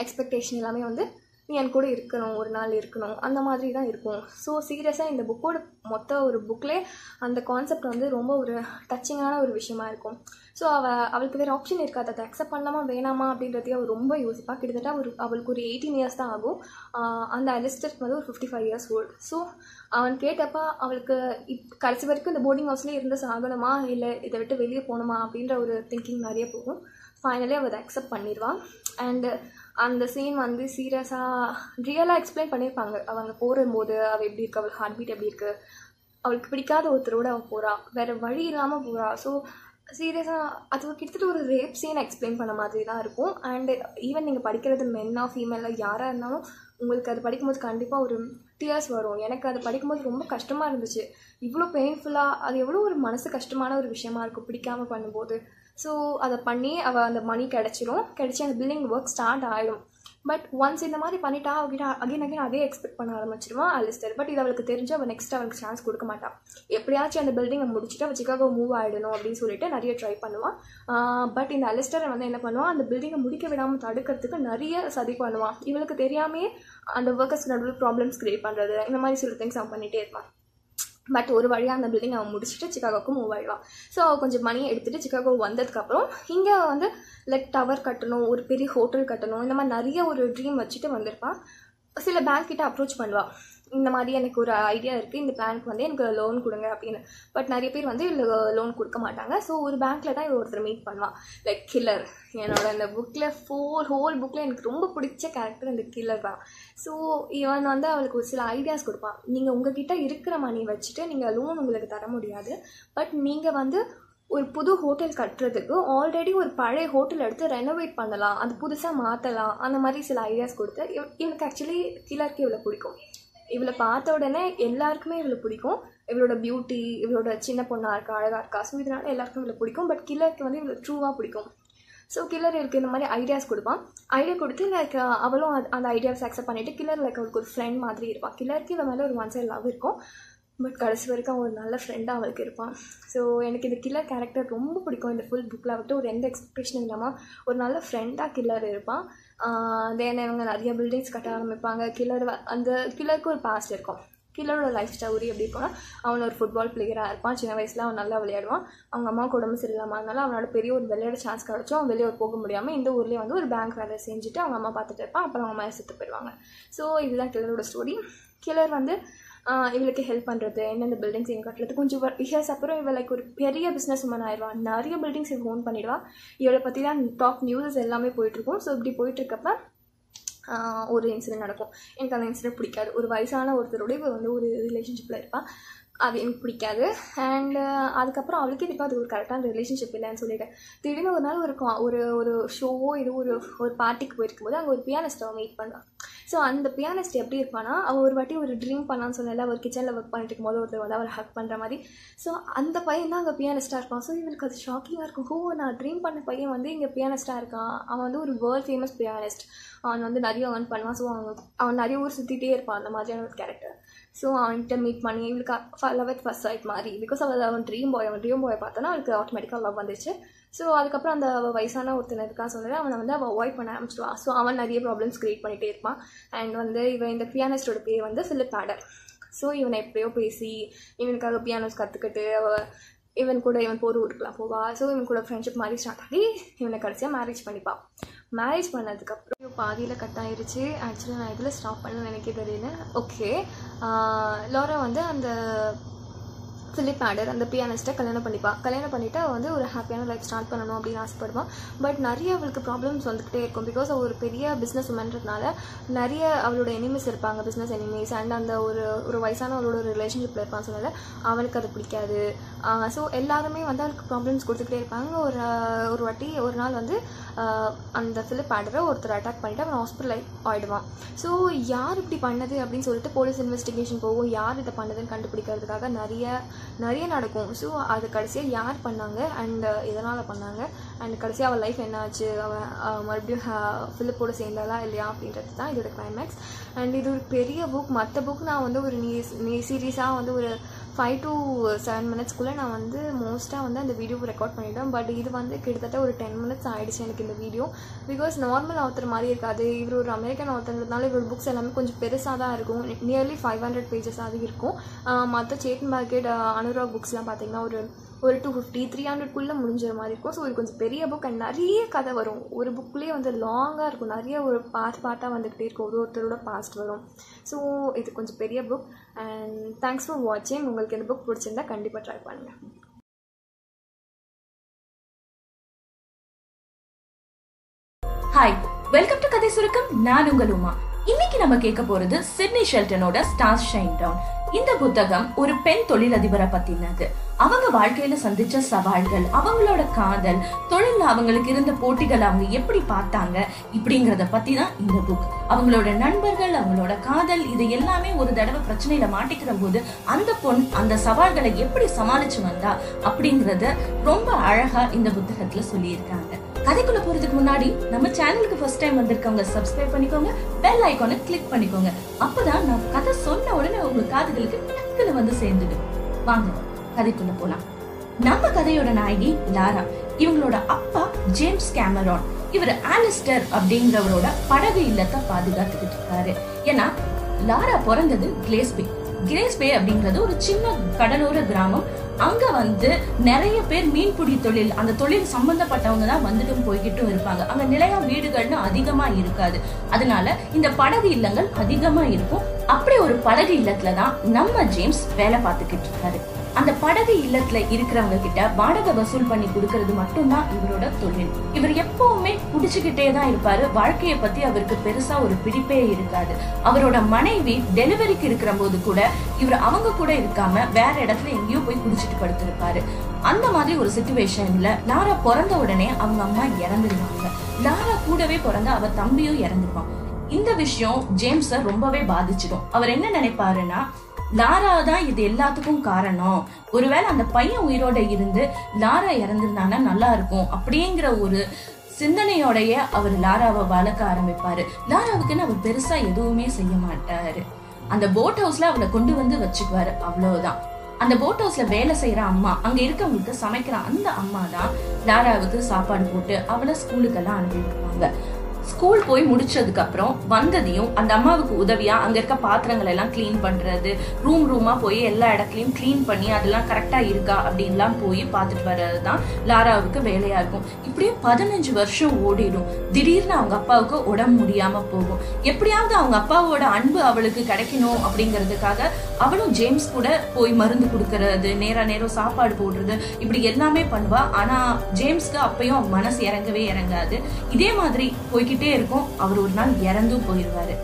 எக்ஸ்பெக்டேஷன் எல்லாமே வந்து நீ என் கூட இருக்கணும், ஒரு நாள் இருக்கணும், அந்த மாதிரி தான் இருக்கும். ஸோ சீரியஸாக இந்த புக்கோட மொத்த ஒரு புக்லேயே அந்த கான்செப்ட் வந்து ரொம்ப ஒரு டச்சிங்கான ஒரு விஷயமா இருக்கும். ஸோ அவளுக்கு வேறு ஆப்ஷன் இருக்காது, அதை அக்செப்ட் பண்ணலாமா வேணாமா அப்படின்றதையும் அவள் ரொம்ப யோசிப்பாள். கிட்டத்தட்ட அவளுக்கு ஒரு 18 இயர்ஸ் தான் ஆகும். அந்த அலிஸ்டருக்கு வந்து ஒரு 55 இயர்ஸ் ஓல்டு. ஸோ அவன் கேட்டப்போ அவளுக்கு கடைசி வரைக்கும் இந்த போர்டிங் ஹவுஸ்லேயே இருந்து சாகணுமா இல்லை இதை விட்டு வெளியே போகணுமா அப்படின்ற ஒரு திங்கிங் நிறைய போகும். ஃபைனலி அவள் அதை அக்செப்ட் பண்ணிடுவான். அண்டு அந்த சீன் வந்து சீரியஸாக ரியலாக எக்ஸ்பிளைன் பண்ணியிருப்பாங்க. அவங்க போடும்போது அவள் எப்படி இருக்கு, அவள் ஹார்ட் பீட் எப்படி இருக்குது, அவளுக்கு பிடிக்காத ஒருத்தரோட அவள் போகிறா, வேறு வழி இல்லாமல் போகிறா. ஸோ சீரியஸாக அது கிட்டத்தட்ட ஒரு ரேப் சீனை எக்ஸ்பிளைன் பண்ண மாதிரி தான் இருக்கும். அண்டு ஈவன் நீங்கள் படிக்கிறது மென்னா ஃபீமேலாக யாராக இருந்தாலும் உங்களுக்கு அது படிக்கும்போது கண்டிப்பாக ஒரு டியர்ஸ் வரும். எனக்கு அது படிக்கும்போது ரொம்ப கஷ்டமாக இருந்துச்சு. இவ்வளோ பெயின்ஃபுல்லாக அது எவ்வளோ ஒரு மனசு கஷ்டமான ஒரு விஷயமா இருக்கும் பிடிக்காமல் பண்ணும்போது. ஸோ அதை பண்ணி அவள் அந்த மணி கிடச்சி அந்த பில்டிங் ஒர்க் ஸ்டார்ட் ஆகிடும். பட் ஒன்ஸ் இந்த மாதிரி பண்ணிட்டா அவகிட்ட அகைன் அதே எக்ஸ்பெக்ட் பண்ண ஆரம்பிச்சிடுவான் அலிஸ்டர். பட் இது அவளுக்கு தெரிஞ்சு அவள் நெக்ஸ்ட் அவளுக்கு சான்ஸ் கொடுக்க மாட்டான். எப்படியாச்சும் அந்த பில்டிங்கை முடிச்சுட்டு அவள் சிக்காகோ மூவ் ஆகிடணும் அப்படின்னு சொல்லிட்டு நிறைய ட்ரை பண்ணுவான். பட் இந்த அலிஸ்டரை வந்து என்ன பண்ணுவான், அந்த பில்டிங்கை முடிக்க விடாமல் தடுக்கிறதுக்கு நிறைய சதி பண்ணுவான். இவளுக்கு தெரியாமையே அந்த ஒர்க்கர்ஸ் நடுவில் ப்ராப்ளம்ஸ் கிரியேட் பண்ணுறது, இந்த மாதிரி சில திங்ஸ் அவன் பண்ணிகிட்டே இருப்பான். பட் ஒரு வழியாக அந்த பில்டிங் அவன் முடிச்சுட்டு சிக்காகோக்கு மூவ் ஆகிடுவான். ஸோ அவள் கொஞ்சம் மணியை எடுத்துகிட்டு சிக்காகோ வந்ததுக்கப்புறம் இங்கே வந்து லைக் டவர் கட்டணும், ஒரு பெரிய ஹோட்டல் கட்டணும், இந்த மாதிரி நிறைய ஒரு ட்ரீம் வச்சுட்டு வந்திருப்பான். சில பேங்க் கிட்ட அப்ரோச் பண்ணுவாள், இந்த மாதிரி எனக்கு ஒரு ஐடியா இருக்குது, இந்த பேங்க் வந்து எனக்கு லோன் கொடுங்க அப்படின்னு. பட் நிறைய பேர் வந்து இவ்வளோ லோன் கொடுக்க மாட்டாங்க. ஸோ ஒரு பேங்க்கில் தான் இவள் ஒருத்தர் மீட் பண்ணுவான், லைக் கில்லர். என்னோட இந்த புக்கில் ஹோல் புக்கில் எனக்கு ரொம்ப பிடிச்ச கேரக்டர் இந்த கில்லர் தான். ஸோ இவன் வந்து அவளுக்கு ஒரு சில ஐடியாஸ் கொடுப்பான். நீங்கள் உங்ககிட்ட இருக்கிற மணி வச்சுட்டு நீங்கள் லோன் உங்களுக்கு தர முடியாது, பட் நீங்கள் வந்து ஒரு புது ஹோட்டல் கட்டுறதுக்கு ஆல்ரெடி ஒரு பழைய ஹோட்டல் எடுத்து ரெனோவேட் பண்ணலாம், அது புதுசாக மாற்றலாம், அந்த மாதிரி சில ஐடியாஸ் கொடுத்து இவனுக்கு ஆக்சுவலி கில்லருக்கு இவ்வளோ பிடிக்கும். இவளை பார்த்த உடனே எல்லாருக்குமே இவ்வளோ பிடிக்கும், இவளோட பியூட்டி, இவளோட சின்ன பொண்ணாக இருக்கா, அழகாக இருக்கா. ஸோ இதனால எல்லாருக்கும் இவ்வளோ பிடிக்கும். பட் கில்லருக்கு வந்து இவ்வளோ ட்ரூவாக பிடிக்கும். ஸோ கில்லர் இவளுக்கு இந்த மாதிரி ஐடியாஸ் கொடுப்பான். ஐடியா கொடுத்து லைக் அவளும் அந்த ஐடியாஸ் அக்செப்ட் பண்ணிவிட்டு கில்லர் லைக் அவளுக்கு ஒரு ஃப்ரெண்ட் மாதிரி இருப்பான். கில்லருக்கு இந்த மாதிரி ஒரு ஒன் சைட் லவ் இருக்கும், பட் கடைசி வரைக்கும் அவன் ஒரு நல்ல ஃப்ரெண்டாக அவளுக்கு இருப்பான். ஸோ எனக்கு இந்த கில்லர் கேரக்டர் ரொம்ப பிடிக்கும். இந்த ஃபுல் புக்கில் வந்துட்டு ஒரு எந்த எக்ஸ்பெக்டேஷனும் இல்லாமல் ஒரு நல்ல ஃப்ரெண்டாக கில்லர் இருப்பான். தென் இவங்க நிறைய பில்டிங்ஸ் கட்ட ஆரம்பிப்பாங்க. கில்லருக்கு ஒரு பாஸ்ட் இருக்கும். கில்லரோட லைஃப் ஸ்டோரி எப்படி போனால், அவன் ஒரு ஃபுட்பால் பிளேயராக இருப்பான். சின்ன வயசில் அவன் நல்லா விளையாடுவான். அவங்க அம்மாவுக்கு உடம்பு சரியில்லாமனால அவனோட பெரிய ஒரு விளையாட சான்ஸ் கிடச்சோம். அவன் வெளியே போக முடியாமல் இந்த ஊர்லேயே வந்து ஒரு பேங்க் வேலை செஞ்சுட்டு அவங்க அம்மா பார்த்துட்டு இருப்பான். அப்புறம் அவங்க அம்மா செத்து போயிடுவாங்க. ஸோ இதுதான் கில்லரோட ஸ்டோரி. கில்லர் வந்து இவளுக்கு ஹெல்ப் பண்ணுறது, என்னென்ன பில்டிங்ஸ் இங்கே கட்டுறது. கொஞ்சம் இயர்ஸ் அப்புறம் இவள் லைக் ஒரு பெரிய பிஸ்னஸ் உமன் ஆயிடுவான். நிறைய பில்டிங்ஸ் இவள் ஓன் பண்ணிடுவாள். இவளை பற்றி தான் டாப் நியூஸஸ் எல்லாமே போயிட்டுருக்கும். ஸோ இப்படி போயிட்டுருக்கப்ப ஒரு இன்சிடென்ட் நடக்கும். எனக்கு அந்த இன்சிடென்ட் பிடிக்காது. ஒரு வயசான ஒருத்தரோட இவள் வந்து ஒரு ரிலேஷன்ஷிப்பில் இருப்பாள். அது எனக்கு பிடிக்காது. அண்டு அதுக்கப்புறம் அவளுக்கே இப்போ அது ஒரு கரெக்டான ரிலேஷன்ஷிப் இல்லைன்னு சொல்லிட்டு திடீர்னு ஒரு நாள் ஒரு ஒரு ஷோவோ இது ஒரு பார்ட்டிக்கு போயிருக்கும்போது அங்கே ஒரு பியானிஸ்ட்டை அவன் மீட் பண்ணுவான். ஸோ அந்த பியானிஸ்ட் எப்படி இருப்பானா, அவள் ஒரு வாட்டி ஒரு ட்ரீம் பண்ணான்னு சொன்னால ஒரு கிச்சனில் ஒர்க் பண்ணிட்டு இருக்கும்போது ஒருத்தர் வந்து அவளை ஹக் பண்ணுற மாதிரி. ஸோ அந்த பையன் தான் அங்கே பியானிஸ்ட்டாக இருப்பான். ஸோ இவளுக்கு அது ஷாக்கிங்காக இருக்கும். ஹோ, நான் ட்ரீம் பண்ண பையன் வந்து இங்கே பியானிஸ்ட்டாக இருக்கான். அவன் வந்து ஒரு வேர்ல்ட் ஃபேமஸ் பியானிஸ்ட். அவன் வந்து நிறைய ஏர்ன் பண்ணுவான். ஸோ அவன் நிறைய ஊர் சுற்றிகிட்டே இருப்பான். அந்த மாதிரியான ஒரு கேரக்டர். ஸோ அவன்கிட்ட மீட் பண்ணி இவளுக்கு லவ் அட் ஃபர்ஸ்ட் சைட் மாதிரி. பிகாஸ் அவன் ட்ரீம் பாயை பார்த்தோன்னா அவளுக்கு ஆட்டோமேட்டிக்காக லவ் வந்துச்சு. ஸோ அதுக்கப்புறம் அந்த வயசான ஒருத்தன் இருக்கான்னு சொன்னது அவனை வந்து அவள் அவாய்ட் பண்ண ஆரம்பிச்சிடுவான். ஸோ அவன் நிறைய ப்ராப்ளம்ஸ் க்ரியேட் பண்ணிகிட்டே இருப்பான். அண்ட் வந்து இவன் இந்த பியானிஸ்டோட பேர் வந்து ஃபிலிப் ஆடர். ஸோ இவனை எப்படியோ பேசி இவனுக்காக பியானோஸ் கற்றுக்கிட்டு இவன் கூட இவன் போர் ஊருக்குலாம் போவா. ஸோ இவன் கூட ஃப்ரெண்ட்ஷிப் மாதிரி ஸ்டார்ட் ஆகி இவனை கடைசியாக மேரேஜ் பண்ணிப்பான். மேரேஜ் பண்ணதுக்கப்புறம் பாதியில் கட் ஆகிருச்சு. ஆக்சுவலி நான் இதில் ஸ்டாப் பண்ண நினைக்க தெரியல. ஓகே, லோரா வந்து அந்த ஃபிலிப் ஆடர் அந்த பியானிஸ்ட்டை கல்யாணம் பண்ணிப்பாள். கல்யாணம் பண்ணிவிட்டு அவள் வந்து ஒரு ஹாப்பியான லைஃப் ஸ்டார்ட் பண்ணணும் அப்படின்னு ஆசைப்படுவான். பட் நிறைய அவளுக்கு ப்ராப்ளம்ஸ் வந்துகிட்டே இருக்கும். பிகாஸ் அவள் ஒரு பெரிய பிஸ்னஸ் உமன்றதுனால நிறைய அவளோட எனிமீஸ் இருப்பாங்க, பிஸ்னஸ் எனிமீஸ். அண்ட் அந்த ஒரு வயசானவளோட ஒரு ரிலேஷன்ஷிப்பில் இருப்பான்னு சொன்னால அவளுக்கு அது பிடிக்காது. ஸோ எல்லாருமே வந்து அவளுக்கு ப்ராப்ளம்ஸ் கொடுத்துக்கிட்டே இருப்பாங்க. ஒரு வாட்டி ஒரு நாள் வந்து அந்த ஃபிலிப் ஆடரை ஒருத்தர் அட்டாக் பண்ணிவிட்டு அவன் ஹாஸ்பிட்டல் ஆகிடுவான். ஸோ யார் இப்படி பண்ணது அப்படின்னு சொல்லிட்டு போலீஸ் இன்வெஸ்டிகேஷன் போகும். யார் இதை பண்ணதுன்னு கண்டுபிடிக்கிறதுக்காக நிறைய நடக்கும். ஸோ அது கடைசியாக யார் பண்ணாங்க அண்ட் எதனால் பண்ணாங்க அண்ட் கடைசியாக அவள் லைஃப் என்ன ஆச்சு, அவன் மறுபடியும் ஃபிலிப்போடு சேர்ந்தாளா இல்லையா அப்படின்றது தான் இதோட கிளைமேக்ஸ். அண்ட் இது ஒரு பெரிய புக். மற்ற புக் நான் வந்து ஒரு சீரியஸாக வந்து ஒரு 5 to 7 minutesக்குள்ளே நான் வந்து மோஸ்ட்டாக வந்து அந்த வீடியோ ரெக்கார்ட் பண்ணிவிட்டேன். பட் இது வந்து கிட்டத்தட்ட ஒரு 10 minutes ஆகிடுச்சு எனக்கு இந்த வீடியோ. பிகாஸ் நார்மல் ஆத்தர் மாதிரி இருக்காது, இவர் ஒரு அமெரிக்கன் ஆத்தர்ன்றதுனால இவர் புக்ஸ் எல்லாமே கொஞ்சம் பெருசாக தான் இருக்கும், நியர்லி 500 pages இருக்கும். மற்ற சேத்தன் பகத், அனுராக் புக்ஸ்லாம் பார்த்தீங்கன்னா ஒரு 250-300 முடிஞ்சிற மாதிரி இருக்கும். ஸோ இது கொஞ்சம் பெரிய புக் அண்ட் நிறைய கதை வரும், ஒரு புக்லேயே வந்து லாங்காக இருக்கும், நிறைய ஒரு பார்ட்டாக வந்துக்கிட்டே இருக்கும், ஒரு ஒருத்தரோட பாஸ்ட் வரும். ஸோ இது கொஞ்சம் பெரிய புக். அண்ட் தேங்க்ஸ் ஃபார் வாட்சிங். உங்களுக்கு இந்த புக் பிடிச்சிருந்தா கண்டிப்பாக ட்ரை பண்ணுங்கள். ஹாய், வெல்கம் டு கதை சுருக்கம். நான் உங்கள் உமா. இன்னைக்கு நம்ம கேட்க போறது சிட்னி ஷெல்டனோட ஸ்டார்ஸ் ஷைன் டவுன். இந்த புத்தகம் ஒரு பெண் தொழிலதிபரை பத்தினது, அவங்க வாழ்க்கையில சந்திச்ச சவால்கள், அவங்களோட காதல், தொழில அவங்களுக்கு இருந்த போட்டிகள், அவங்க எப்படி பார்த்தாங்க இப்படிங்கறத பத்தி தான் இந்த புக். அவங்களோட நண்பர்கள், அவங்களோட காதல், இது எல்லாமே ஒரு தடவை பிரச்சனையில மாட்டிக்கிற போது அந்த பொண்ணு அந்த சவால்களை எப்படி சமாளிச்சு வந்தா அப்படிங்கறத ரொம்ப அழகா இந்த புத்தகத்துல சொல்லியிருக்காங்க. கதைக்குள்ள போறதுக்கு முன்னாடி நம்ம சேனலுக்கு ஃபர்ஸ்ட் டைம் வந்திருக்கவங்க சப்ஸ்கிரைப் பண்ணிக்கோங்க, பெல் ஐகானை கிளிக் பண்ணிக்கோங்க. அப்பதான் நான் கதை சொன்ன உடனே உங்க காதுகளுக்கு டக்குன்னு வந்து சேர்ந்துடும். வாங்க கதைக்குள்ள போலாம். நம்ம கதையோட நாயகி லாரா, இவங்களோட அப்பா ஜேம்ஸ் கேமரான், இவர் ஆலிஸ்டர் அப்படிங்கிறவரோட படகு இல்லத்தை பாதுகாத்துக்கிட்டு இருக்காரு. ஏன்னா லாரா பிறந்தது கிரேஸ்பே அப்படிங்கிறது ஒரு சின்ன கடலோர கிராமம். அங்க வந்து நிறைய பேர் மீன்பிடி தொழில், அந்த தொழில் சம்பந்தப்பட்டவங்க தான் வந்துட்டும் போய்கிட்டும் இருப்பாங்க. அங்க நிலையா வீடுகள்னு அதிகமா இருக்காது, அதனால இந்த படகு இல்லங்கள் அதிகமா இருக்கும். அப்படி ஒரு படகு இல்லத்துலதான் நம்ம ஜேம்ஸ் வேலை பார்த்துக்கிட்டு இருக்காரு. அந்த படகு இல்லத்துல இருக்கிறவங்க கிட்ட வாடகை வசூல் பண்ணி கொடுக்கறது மட்டும்தான் இவரோட தொழில். இவர் எப்பவுமே குடிச்சுக்கிட்டே தான் இருப்பாரு, வாழ்க்கையை பத்தி அவருக்கு பெருசா ஒரு பிடிப்பே இருக்காது. அவரோட மனைவி டெலிவரிக்கு இருக்கிற போது கூட இவர் அவங்க கூட இருக்காம வேற இடத்துல எங்கேயோ போய் குடிச்சிட்டு படுத்திருப்பாரு. அந்த மாதிரி ஒரு சிச்சுவேஷன்ல லாரா பிறந்த உடனே அவங்க அம்மா இறந்துருவாங்க. லாரா கூடவே பிறந்த அவ தம்பியும் இறந்துருவான். இந்த விஷயம் ஜேம்ஸ ரொம்பவே பாதிச்சிடும். அவர் என்ன நினைப்பாருன்னா, லாரா தான் இது எல்லாத்துக்கும் காரணம், ஒருவேளை அந்த பையன் உயிரோட இருந்து லாரா இறந்துருந்தானா நல்லா இருக்கும் அப்படிங்கிற ஒரு சிந்தனையோடைய அவர் லாராவை வளர்க்க ஆரம்பிப்பாரு. லாராவுக்குன்னு அவர் பெருசா எதுவுமே செய்ய மாட்டாரு. அந்த போட் ஹவுஸ்ல அவளை கொண்டு வந்து வச்சுக்குவாரு, அவ்வளவுதான். அந்த போட் ஹவுஸ்ல வேலை செய்யற அம்மா, அங்க இருக்கவங்களுக்கு சமைக்கிற அந்த அம்மா தான் லாராவுக்கு சாப்பாடு போட்டு அவளை ஸ்கூலுக்கெல்லாம் அனுப்பிடுவாங்க. ஸ்கூல் போய் முடிச்சதுக்கு அப்புறம் வந்ததையும் அந்த அம்மாவுக்கு உதவியா அங்க இருக்க பாத்திரங்கள் எல்லாம் கிளீன் பண்றது, ரூமா போய் எல்லா இடத்துலயும் கிளீன் பண்ணி அதெல்லாம் கரெக்டா இருக்கா அப்படின்லாம் போய் பாத்துட்டு வர்றதுதான் லாராவுக்கு வேலையா இருக்கும். இப்படியும் 15 வருஷம் ஓடிடும். திடீர்னு அவங்க அப்பாவுக்கு உடம்பு முடியாம போகும். எப்படியாவது அவங்க அப்பாவோட அன்பு அவளுக்கு கிடைக்கணும் அப்படிங்கறதுக்காக அவளும் ஜேம்ஸ் கூட போய் மருந்து கொடுக்கறது, நேரம் சாப்பாடு போடுறது, இப்படி எல்லாமே பண்ணுவா. ஆனா ஜேம்ஸ்க்கு அப்பயும் மனசு இறங்கவே இறங்காது. இதே மாதிரி போய்கிட்டு இருக்கும். அவர் ஒரு நாள் இறந்தும் போயிருவாரு.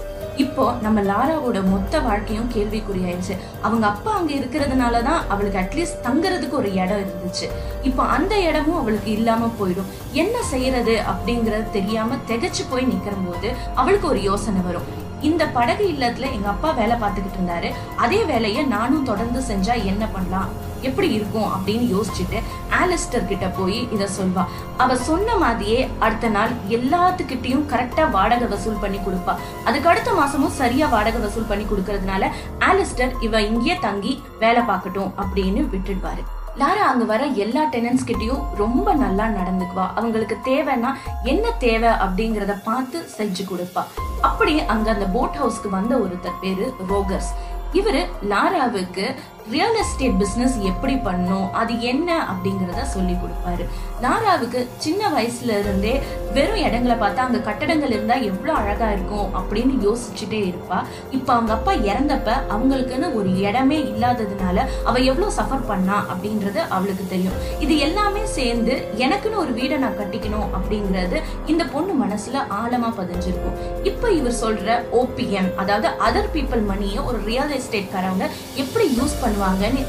இப்போ நம்ம லாராவோட மொத்த வாழ்க்கையும் கேள்விக்குறியாயிருச்சு. அவங்க அப்பா அங்க இருக்கிறதுனாலதான் அவளுக்கு அட்லீஸ்ட் தங்கறதுக்கு ஒரு இடம் இருந்துச்சு. இப்போ அந்த இடமும் அவளுக்கு இல்லாம போயிடும். என்ன செய்யறது அப்படிங்கறது தெரியாம திகைச்சு போய் நிக்கிற போது அவளுக்கு ஒரு யோசனை வரும். இந்த படகு இல்லத்துல எங்க அப்பா வேலை பார்த்துக்கிட்டு இருந்தாரு, அதே வேலையை நானும் தொடர்ந்து செஞ்சா என்ன பண்ணலாம், எப்படி இருக்கும் அப்படின்னு யோசிச்சுட்டு ஆலிஸ்டர் கிட்ட போய் இத சொல்வா. அவ சொன்ன மாதிரியே அடுத்த நாள் எல்லாத்துக்கிட்டையும் கரெக்டா வாடகை வசூல் பண்ணி கொடுப்பா. அதுக்கு அடுத்த மாசமும் சரியா வாடகை வசூல் பண்ணி கொடுக்கறதுனால ஆலிஸ்டர் இவ இங்கேயே தங்கி வேலை பார்க்கட்டும் அப்படின்னு விட்டுடுவாரு. லாரா அங்க வர எல்லா டெனன்ஸ் கிட்டயும் ரொம்ப நல்லா நடந்துக்குவா. அவங்களுக்கு தேவைன்னா என்ன தேவை அப்படிங்கறத பார்த்து செஞ்சு கொடுப்பா. அப்படி அங்க அந்த போட் ஹவுஸ்க்கு வந்த ஒருத்தர் பேரு ரோகர்ஸ். இவரு லாராவுக்கு ரியல் எஸ்டேட் பிசினஸ் எப்படி பண்ணும், அது என்ன அப்படிங்கறத சொல்லி கொடுப்பாரு. லாராவுக்கு சின்ன வயசுல இருந்தே வெறும் இடங்களை பார்த்தா அங்க கட்டடங்கள் இருந்தா எவ்வளவு அழகா இருக்கும் அப்படின்னு யோசிச்சுட்டே இருப்பா. இப்ப அவங்க அப்பா இறந்தப்ப அவங்களுக்குன்னு ஒரு இடமே இல்லாததுனால அவ எவ்வளவு சஃபர் பண்ணா அப்படின்றது அவளுக்கு தெரியும். இது எல்லாமே சேர்ந்து எனக்குன்னு ஒரு வீடை நான் கட்டிக்கணும் அப்படிங்கறது இந்த பொண்ணு மனசுல ஆழமா பதிஞ்சிருக்கும். இப்ப இவர் சொல்ற OPM, அதாவது அதர் பீப்புள் மணியை ஒரு ரியல் எஸ்டேட் காரவங்க எப்படி யூஸ் பண்ண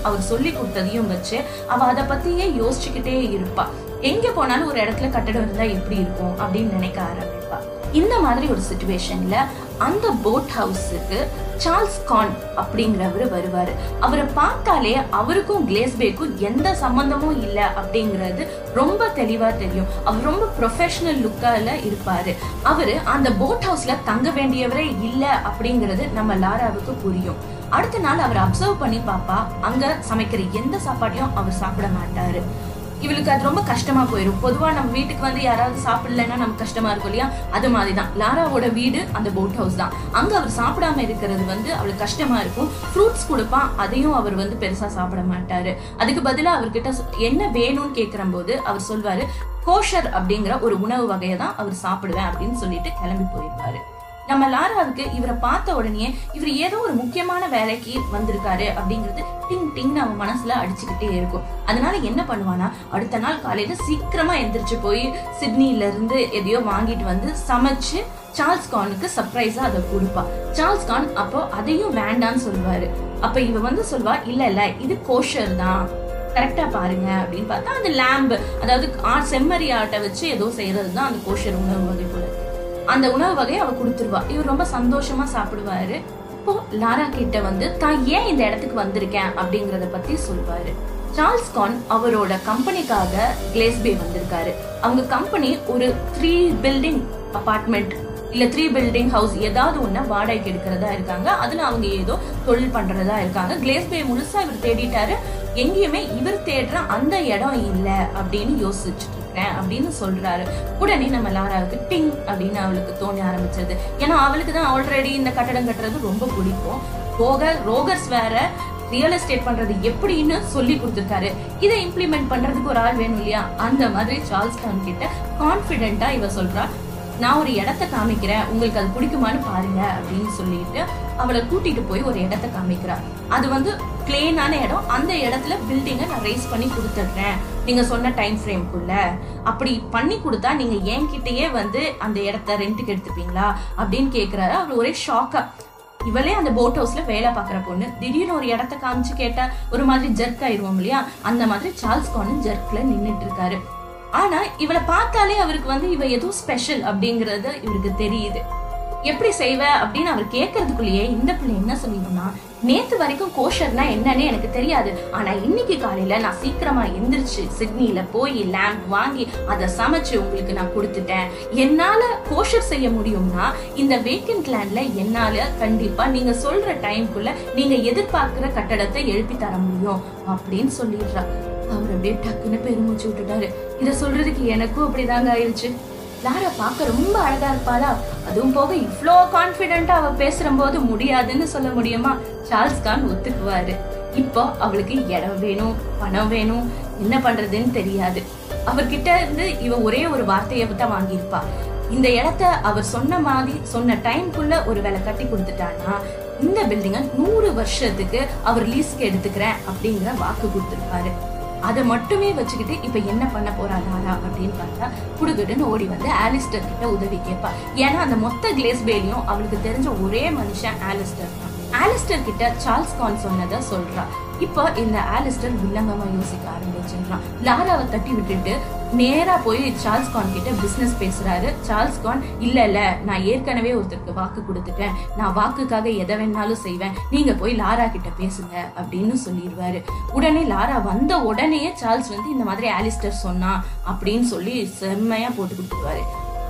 அவர் சொல்லி கொடுத்ததையும் வச்சு அவ அதை பத்தியே யோசிச்சுக்கிட்டே இருப்பா. எங்க போனாலும் ஒரு இடத்துல கட்டடம் இருந்தா எப்படி இருக்கும் அப்படின்னு நினைக்க ஆரம்பிப்பா. இந்த மாதிரி ஒரு சிச்சுவேஷன்ல அந்த போட் ஹவுஸுக்கு சார்ல்ஸ் கான் அப்படிங்கிறவரு வருவாரு. அவரை பார்த்தாலே அவருக்கும் கிளேஸ்பேக்கும் எந்த சம்பந்தமும் இல்லை அப்படிங்கிறது ரொம்ப தெளிவா தெரியும். அவர் ரொம்ப ப்ரொஃபஷனல் லுக்கால இருப்பாரு. அவரு அந்த போட் ஹவுஸ்ல தங்க வேண்டியவரே இல்லை அப்படிங்கிறது நம்ம லாராவுக்கு புரியும். அடுத்த நாள் அவர் அப்சர்வ் பண்ணி பாப்பா அங்க சமைக்கிற எந்த சாப்பாட்டையும் அவர் சாப்பிட மாட்டாரு. இவளுக்கு அது ரொம்ப கஷ்டமா போயிடும். பொதுவா நம்ம வீட்டுக்கு வந்து யாராவது சாப்பிடலன்னா நமக்கு கஷ்டமா இருக்கும் இல்லையா, அது மாதிரிதான் லாராவோட வீடு அந்த போட் ஹவுஸ் தான். அங்க அவர் சாப்பிடாம இருக்கிறது வந்து அவளுக்கு கஷ்டமா இருக்கும். ஃப்ரூட்ஸ் கொடுப்பா, அதையும் அவர் வந்து பெருசா சாப்பிட மாட்டாரு. அதுக்கு பதிலா அவர்கிட்ட என்ன வேணும்னு கேட்கிற போது அவர் சொல்வாரு கோஷர் அப்படிங்கிற ஒரு உணவு வகையை தான் அவர் சாப்பிடுவேன் அப்படின்னு சொல்லிட்டு கிளம்பி போயிருப்பாரு. நம்ம லாராவுக்கு இவரை பார்த்த உடனே இவர் ஏதோ ஒரு முக்கியமான வேலைக்கு வந்திருக்காரு அப்படிங்கிறது டிங் டிங்னு அவன் மனசுல அடிச்சுக்கிட்டே இருக்கும். அதனால என்ன பண்ணுவானா, அடுத்த நாள் காலையில சீக்கிரமா எந்திரிச்சு போய் சிட்னில இருந்து எதையோ வாங்கிட்டு வந்து சமைச்சு சார்ல்ஸ் கானுக்கு சர்ப்ரைஸா அதை கொடுப்பா. சார்ல்ஸ் கான் அப்போ அதையும் வேண்டான்னு சொல்லுவாரு. அப்ப இவ வந்து சொல்வா இல்ல இல்ல இது கோஷர் தான் கரெக்டா பாருங்க அப்படின்னு பார்த்தா அது லேம்பு, அதாவது செம்மறி ஆட்டை வச்சு ஏதோ செய்யறதுதான் அந்த கோஷர் உணவு வகை போல. அந்த உணவு வகையை அவ கொடுத்துருவா. இவர் ரொம்ப சந்தோஷமா சாப்பிடுவாரு. இப்போ லாரா கிட்ட வந்து தான் ஏன் இந்த இடத்துக்கு வந்திருக்கேன் அப்படிங்கறத பத்தி சொல்வாரு. சார்ல்ஸ் கான் அவரோட கம்பெனிக்காக கிளேஸ்பே வந்திருக்காரு. அவங்க கம்பெனி ஒரு 3 பில்டிங் அபார்ட்மெண்ட் இல்ல 3 பில்டிங் ஹவுஸ் ஏதாவது ஒண்ணு வாடகைக்கு எடுக்கிறதா இருக்காங்க. அதுல அவங்க ஏதோ தொழில் பண்றதா இருக்காங்க. கிளேஸ்பே முழுசா இவர் தேடிட்டாரு, எங்கேயுமே இவர் தேடுற அந்த இடம் இல்ல அப்படின்னு யோசிச்சுட்டு இருக்கேன் அப்படின்னு சொல்றாரு. உடனே நம்ம லாராவுக்கு டிங் அப்படின்னு அவளுக்கு தோணி ஆரம்பிச்சது. ஏன்னா அவளுக்குதான் ஆல்ரெடி இந்த கட்டடம் கட்டுறது ரொம்ப பிடிக்கும். ரோகர்ஸ் வேற ரியல் எஸ்டேட் பண்றது எப்படின்னு சொல்லி கொடுத்துருக்காரு. இதை இம்ப்ளிமெண்ட் பண்றதுக்கு ஒரு ஆள் வேணும் இல்லையா, அந்த மாதிரி சார்ல்ஸ் கான் கிட்ட கான்பிடென்டா இவ சொல்றா நான் ஒரு இடத்த காமிக்கிறேன், உங்களுக்கு அது பிடிக்குமான்னு பாருங்க அப்படின்னு சொல்லிட்டு அவளை கூட்டிட்டு போய் ஒரு இடத்த காமிக்கிறா. அது வந்து பிளேனான இடம். அந்த இடத்துல பில்டிங்கை நான் ரைஸ் பண்ணி கொடுத்துட்றேன் நீங்க சொன்ன டைம் ஃப்ரேம்குள்ள. அப்படி பண்ணி கொடுத்தா நீங்க என்கிட்டயே வந்து அந்த இடத்த ரெண்ட்டுக்கு எடுத்துப்பீங்களா அப்படின்னு கேட்குறாரு. அவர் ஒரே ஷாக்கா. இவளே அந்த போட் ஹவுஸ்ல வேலை பார்க்குற பொண்ணு திடீர்னு ஒரு இடத்த காமிச்சு கேட்டா ஒரு மாதிரி ஜர்க் ஆயிடுவோம் இல்லையா, அந்த மாதிரி சார்ல்ஸ் கான் ஜர்க்ல நின்றுட்டு இருக்காரு. ஆனா இவளை பார்த்தாலே அவருக்கு வந்து இவ ஏதோ ஸ்பெஷல் அப்படிங்கறது இவருக்கு தெரியுது. எப்படி செய்வ அப்படின்னு அவர் கேட்கறதுக்குள்ளேயே இந்த பிள்ளை என்ன சொல்லிடும்னா, நேத்து வரைக்கும் கோஷர்னா என்னன்னு எனக்கு தெரியாது, ஆனா இன்னைக்கு காலையில நான் சீக்கிரமா எந்திரிச்சு சிட்னில போய் லேம்ப் வாங்கி அதை சமைச்சு உங்களுக்கு நான் கொடுத்துட்டேன். என்னால கோஷர் செய்ய முடியும்னா இந்த வேக்கண்ட் லேண்ட்ல என்னால கண்டிப்பா நீங்க சொல்ற டைம்குள்ள நீங்க எதிர்பார்க்கிற கட்டடத்தை எழுப்பி தர முடியும் அப்படின்னு சொல்லிடுறா. அவர் அப்படியே டக்குன்னு பெருமூச்சு விட்டுட்டாரு. இதை சொல்றதுக்கு எனக்கும் அப்படிதாங்க ஆயிடுச்சு. லாரா பார்க்க ரொம்ப அழகா இருப்பாளா, அதுவும் போக இவ்வளோ கான்ஃபிடென்ட்டா அவ பேசுற போது முடியாதுன்னு சொல்ல முடியுமா? சார்ல்ஸ் கான் ஒத்துக்குவாரு. இப்போ அவளுக்கு இடம் வேணும், பணம் வேணும், என்ன பண்றதுன்னு தெரியாது. அவர்கிட்ட இருந்து இவ ஒரே ஒரு வார்த்தையை தான் வாங்கியிருப்பா. இந்த இடத்த அவர் சொன்ன மாதிரி சொன்ன டைம்குள்ள ஒரு வேலை கட்டி கொடுத்துட்டானா இந்த பில்டிங்கை 100 வருஷத்துக்கு அவர் லீஸ்க்கு எடுத்துக்கிறேன் அப்படிங்கிற வாக்கு கொடுத்துருப்பாரு. அதை மட்டுமே வச்சுக்கிட்டு இப்ப என்ன பண்ண போறா லாரா அப்படின்னு பார்த்தா குடுகுடுன்னு ஓடி வந்து ஆலிஸ்டர் கிட்ட உதவி கேட்பா. ஏன்னா அந்த மொத்த கிளேஸ்பேலையும் அவளுக்கு தெரிஞ்ச ஒரே மனுஷன் ஆலிஸ்டர். ஆலிஸ்டர் கிட்ட சார்ல்ஸ் கான் சொன்னதை சொல்றா. இப்ப இந்த ஆலிஸ்டர் வில்லங்கமா யோசிக்க ஆரம்பிச்சிடறான். லாராவை தட்டி விட்டுட்டு நேரா போய் சார்ல்ஸ் கான் கிட்ட பிசினஸ் பேசுறாரு. சார்ல்ஸ் கான் இல்ல இல்ல நான் ஏற்கனவே ஒருத்தருக்கு வாக்கு கொடுத்துட்டேன், நான் வாக்குக்காக எதை வேணாலும் செய்வேன், நீங்க போய் லாரா கிட்ட பேசுங்க அப்படின்னு சொல்லிடுவாரு. உடனே லாரா வந்த உடனே சார்ல்ஸ் வந்து இந்த மாதிரி ஆலிஸ்டர் சொன்னா அப்படின்னு சொல்லி செம்மையா போட்டு கொடுத்துருவாரு.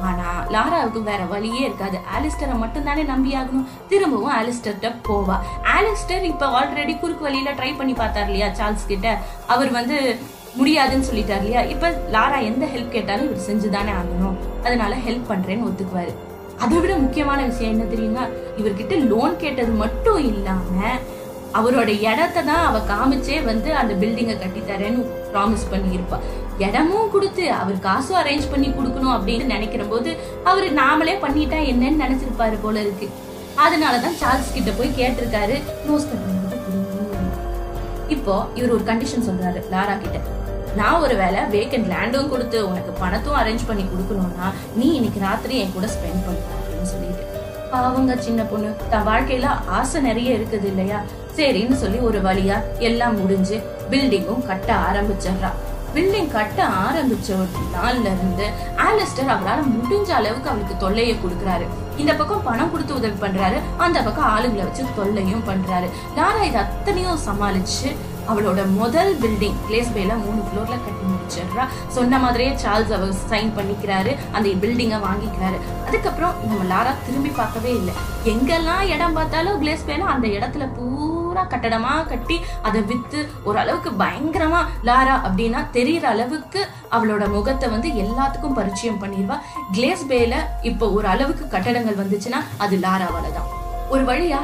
ஆனா லாராவுக்கு வேற வழியே இருக்காது. ஆலிஸ்டரை மட்டும் தானே நம்பி ஆகணும். திரும்பவும் ஆலிஸ்டர்கிட்ட போவா. ஆலிஸ்டர் இப்ப ஆல்ரெடி குறுக்கு வழியில ட்ரை பண்ணி பார்த்தார் இல்லையா சார்ல்ஸ் கிட்ட, அவர் வந்து முடியாதுன்னு சொல்லிட்டார் இல்லையா. இப்ப லாரா எந்த ஹெல்ப் கேட்டாலும் இவர் செஞ்சுதானே ஆகணும், அதனால ஹெல்ப் பண்றேன்னு ஒத்துக்குவாரு. அதை விட முக்கியமான விஷயம் என்ன தெரியுமா, இவர்கிட்ட லோன் கேட்டது மட்டும் இல்லாம அவரோட இடத்த தான் அவ காமிச்சே வந்து அந்த பில்டிங்கை கட்டித்தரேன்னு ப்ராமிஸ் பண்ணியிருப்பா. இடமும் கொடுத்து அவர் காசும் அரேஞ்ச் பண்ணி கொடுக்கணும் அப்படின்னு நினைக்கிற போது அவரு நாமளே பண்ணிட்டா என்னன்னு நினைச்சிருப்பாரு போல இருக்கு. அதனாலதான் சார்ல்ஸ் கிட்ட போய் கேட்டிருக்காரு. இப்போ இவர் ஒரு கண்டிஷன் சொல்றாரு லாரா கிட்ட, நான் ஒரு வேலை வேக்கண்ட் லேண்டும் கொடுத்து உனக்கு பணத்தும் அரேஞ்ச் பண்ணி கொடுக்கணும்னா நீ இன்னைக்கு ராத்திரி என் கூட ஸ்பெண்ட் பண்ணலாம் அப்படின்னு சொல்லிட்டு. பாவங்க சின்ன பொண்ணு, தன் வாழ்க்கையில ஆசை நிறைய இருக்குது இல்லையா, சரின்னு சொல்லி ஒரு வழியா எல்லாம் முடிஞ்சு பில்டிங்கும் கட்ட ஆரம்பிச்சிடுறா. பில்டிங் கட்ட ஆரம்பிச்ச ஒரு நாள்ல இருந்து ஆலிஸ்டர் அவரால் முடிஞ்ச அளவுக்கு அவளுக்கு தொல்லையை கொடுக்குறாரு. இந்த பக்கம் பணம் கொடுத்து உதவி பண்றாரு, அந்த பக்கம் ஆளுங்களை வச்சு தொல்லையும் பண்றாரு. லாரா இதை அத்தனையும் சமாளிச்சு அவளோட முதல் பில்டிங் கிளேஸ் பேல 3 ஃப்ளோரில் கட்டி முடிச்சிடுறா. சொன்ன மாதிரியே சார்ல்ஸ் அவர் சைன் பண்ணிக்கிறாரு, அந்த பில்டிங்கை வாங்கிக்கிறாரு. அதுக்கப்புறம் நம்ம லாரா திரும்பி பார்க்கவே இல்லை. எங்கெல்லாம் இடம் பார்த்தாலும் கிளேஸ் பேல அந்த இடத்துல பூரா கட்டடமா கட்டி அதை விற்று ஓரளவுக்கு பயங்கரமா லாரா அப்படின்னா தெரிகிற அளவுக்கு அவளோட முகத்தை வந்து எல்லாத்துக்கும் பரிச்சயம் பண்ணிடுவா. கிளேஸ் பேல இப்போ ஒரு அளவுக்கு கட்டடங்கள் வந்துச்சுன்னா அது லாராவால தான். ஒரு வழியா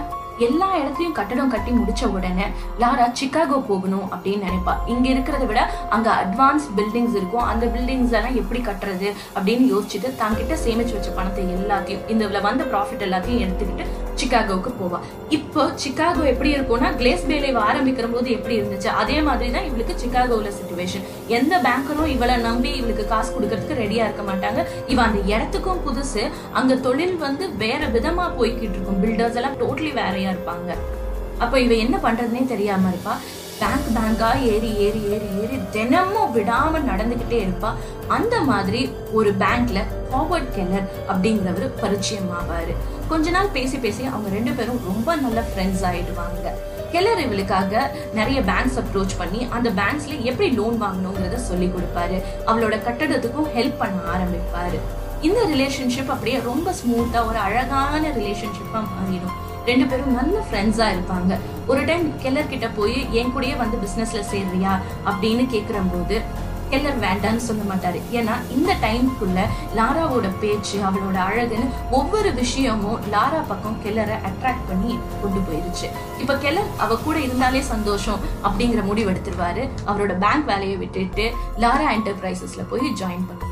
எல்லா இடத்துலயும் கட்டடம் கட்டி முடிச்ச உடனே லாரா சிக்காகோ போகணும் அப்படின்னு நினைப்பா. இங்க இருக்கிறத விட அங்க அட்வான்ஸ் பில்டிங்ஸ் இருக்கும், அந்த பில்டிங்ஸ் எல்லாம் எப்படி கட்டுறது அப்படின்னு யோசிச்சுட்டு தங்கிட்ட சேமிச்சு வச்ச பணத்தை எல்லாத்தையும் இந்த வந்த ப்ராஃபிட் எல்லாத்தையும் எடுத்துக்கிட்டு சிக்காகோவுக்கு போவா. இப்போ சிக்காகோ எப்படி இருக்கும்னா கிளேஸ் பேல ஆரம்பிக்கிற போது எப்படி இருந்துச்சு அதே மாதிரிதான் இவளுக்கு சிக்காகோல சிச்சுவேஷன். எந்த பேங்கரும் இவளை நம்பி இவளுக்கு காசு கொடுக்கறதுக்கு ரெடியா இருக்க மாட்டாங்க. இவ அந்த இடத்துக்கும் புதுசு, அங்க தொழில் வந்து வேற விதமா போய்கிட்டு இருக்கும், பில்டர்ஸ் எல்லாம் டோட்டலி வேறையா இருப்பாங்க. அப்ப இவ என்ன பண்றதுன்னே தெரியாம இருப்பா. பேங்க் பேங்கா ஏறி ஏறி ஏறி ஏறி தினமும் விடாம நடந்துகிட்டே இருப்பா. அந்த மாதிரி ஒரு பேங்க்ல ஹாவர்ட் கெல்லர் அப்படிங்கிறவரு பரிச்சயம் ஆவாரு. கொஞ்ச நாள் பேசி பேசி அவங்க 2 பேரும் ரொம்ப நல்ல ஃப்ரெண்ட்ஸ் ஆயிடுவாங்க. கெல்லர் இவளுக்காக நிறைய பேங்க்ஸ் அப்ரோச் பண்ணி அந்த பேங்க்ஸ்ல எப்படி லோன் வாங்கணுங்கிறத சொல்லி கொடுப்பாரு. அவளோட கட்டடத்துக்கும் ஹெல்ப் பண்ண ஆரம்பிப்பாரு. இந்த ரிலேஷன்ஷிப் அப்படியே ரொம்ப ஸ்மூத்தா ஒரு அழகான ரிலேஷன்ஷிப்பா மாறிடும். 2 பேரும் நல்ல ஃப்ரெண்ட்ஸா இருப்பாங்க. ஒரு டைம் கெல்லர் கிட்ட போய் என் கூடயே வந்து பிசினஸ்ல சேர்றியா அப்படின்னு கேட்கிற போது கெல்லர் வேண்டான்னு சொல்ல மாட்டாரு. ஏன்னா இந்த டைமுக்குள்ள லாராவோட பேச்சு அவளோட அழகுன்னு ஒவ்வொரு விஷயமும் லாரா பக்கம் கெல்லரை அட்ராக்ட் பண்ணி கொண்டு போயிருச்சு. இப்ப கெல்லர் அவ கூட இருந்தாலே சந்தோஷம் அப்படிங்கிற முடிவு எடுத்துருவாரு. அவரோட பேங்க் வேலையை விட்டுட்டு லாரா என்டர்பிரைசஸ்ல போய் ஜாயின் பண்ணிருக்காரு.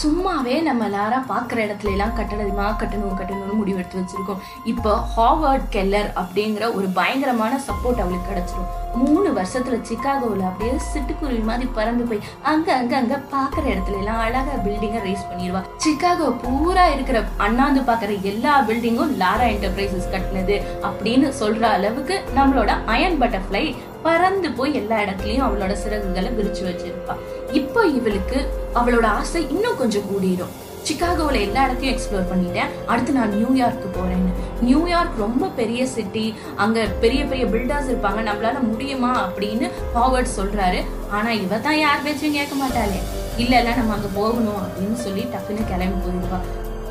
சும்மாவே நம்ம லாரா பார்க்குற இடத்துல எல்லாம் கட்டடமா கட்டணும்னு முடிவெடுத்து வச்சிருக்கோம். இப்போ ஹாவர்ட் கெல்லர் அப்படிங்கிற ஒரு பயங்கரமான சப்போர்ட் அவளுக்கு கிடைச்சிடும். 3 வருஷத்துல சிக்காகோவில் அப்படியே சிட்டுக்குருவி மாதிரி பறந்து போய் அங்க அங்க அங்க பார்க்குற இடத்துல எல்லாம் அழகா பில்டிங்கை ரேஸ் பண்ணிடுவா. சிக்காகோ பூரா இருக்கிற அண்ணாந்து பார்க்குற எல்லா பில்டிங்கும் லாரா என்டர்பிரைசஸ் கட்டினது அப்படின்னு சொல்ற அளவுக்கு நம்மளோட அயன் பட்டர்ஃப்ளை பறந்து போய் எல்லா இடத்துலயும் அவளோட சிறகுகளை விரிச்சு வச்சிருப்பா. இப்போ இவளுக்கு அவளோட ஆசை இன்னும் கொஞ்சம் கூடிடும். சிக்காகோவில் எல்லா இடத்தையும் எக்ஸ்ப்ளோர் பண்ணிட்டேன், அடுத்து நான் நியூயார்க்கு போறேன்னு. நியூயார்க் ரொம்ப பெரிய சிட்டி, அங்க பெரிய பெரிய பில்டர்ஸ் இருப்பாங்க, நம்மளால முடியுமா அப்படின்னு ஹாவர்ட் சொல்றாரு. ஆனா இவ தான் யார் பேச்சையும் கேட்க மாட்டாளே. இல்ல இல்ல நம்ம அங்க போகணும் அப்படின்னு சொல்லி டக்குன்னு கிளம்பி போயிருவா.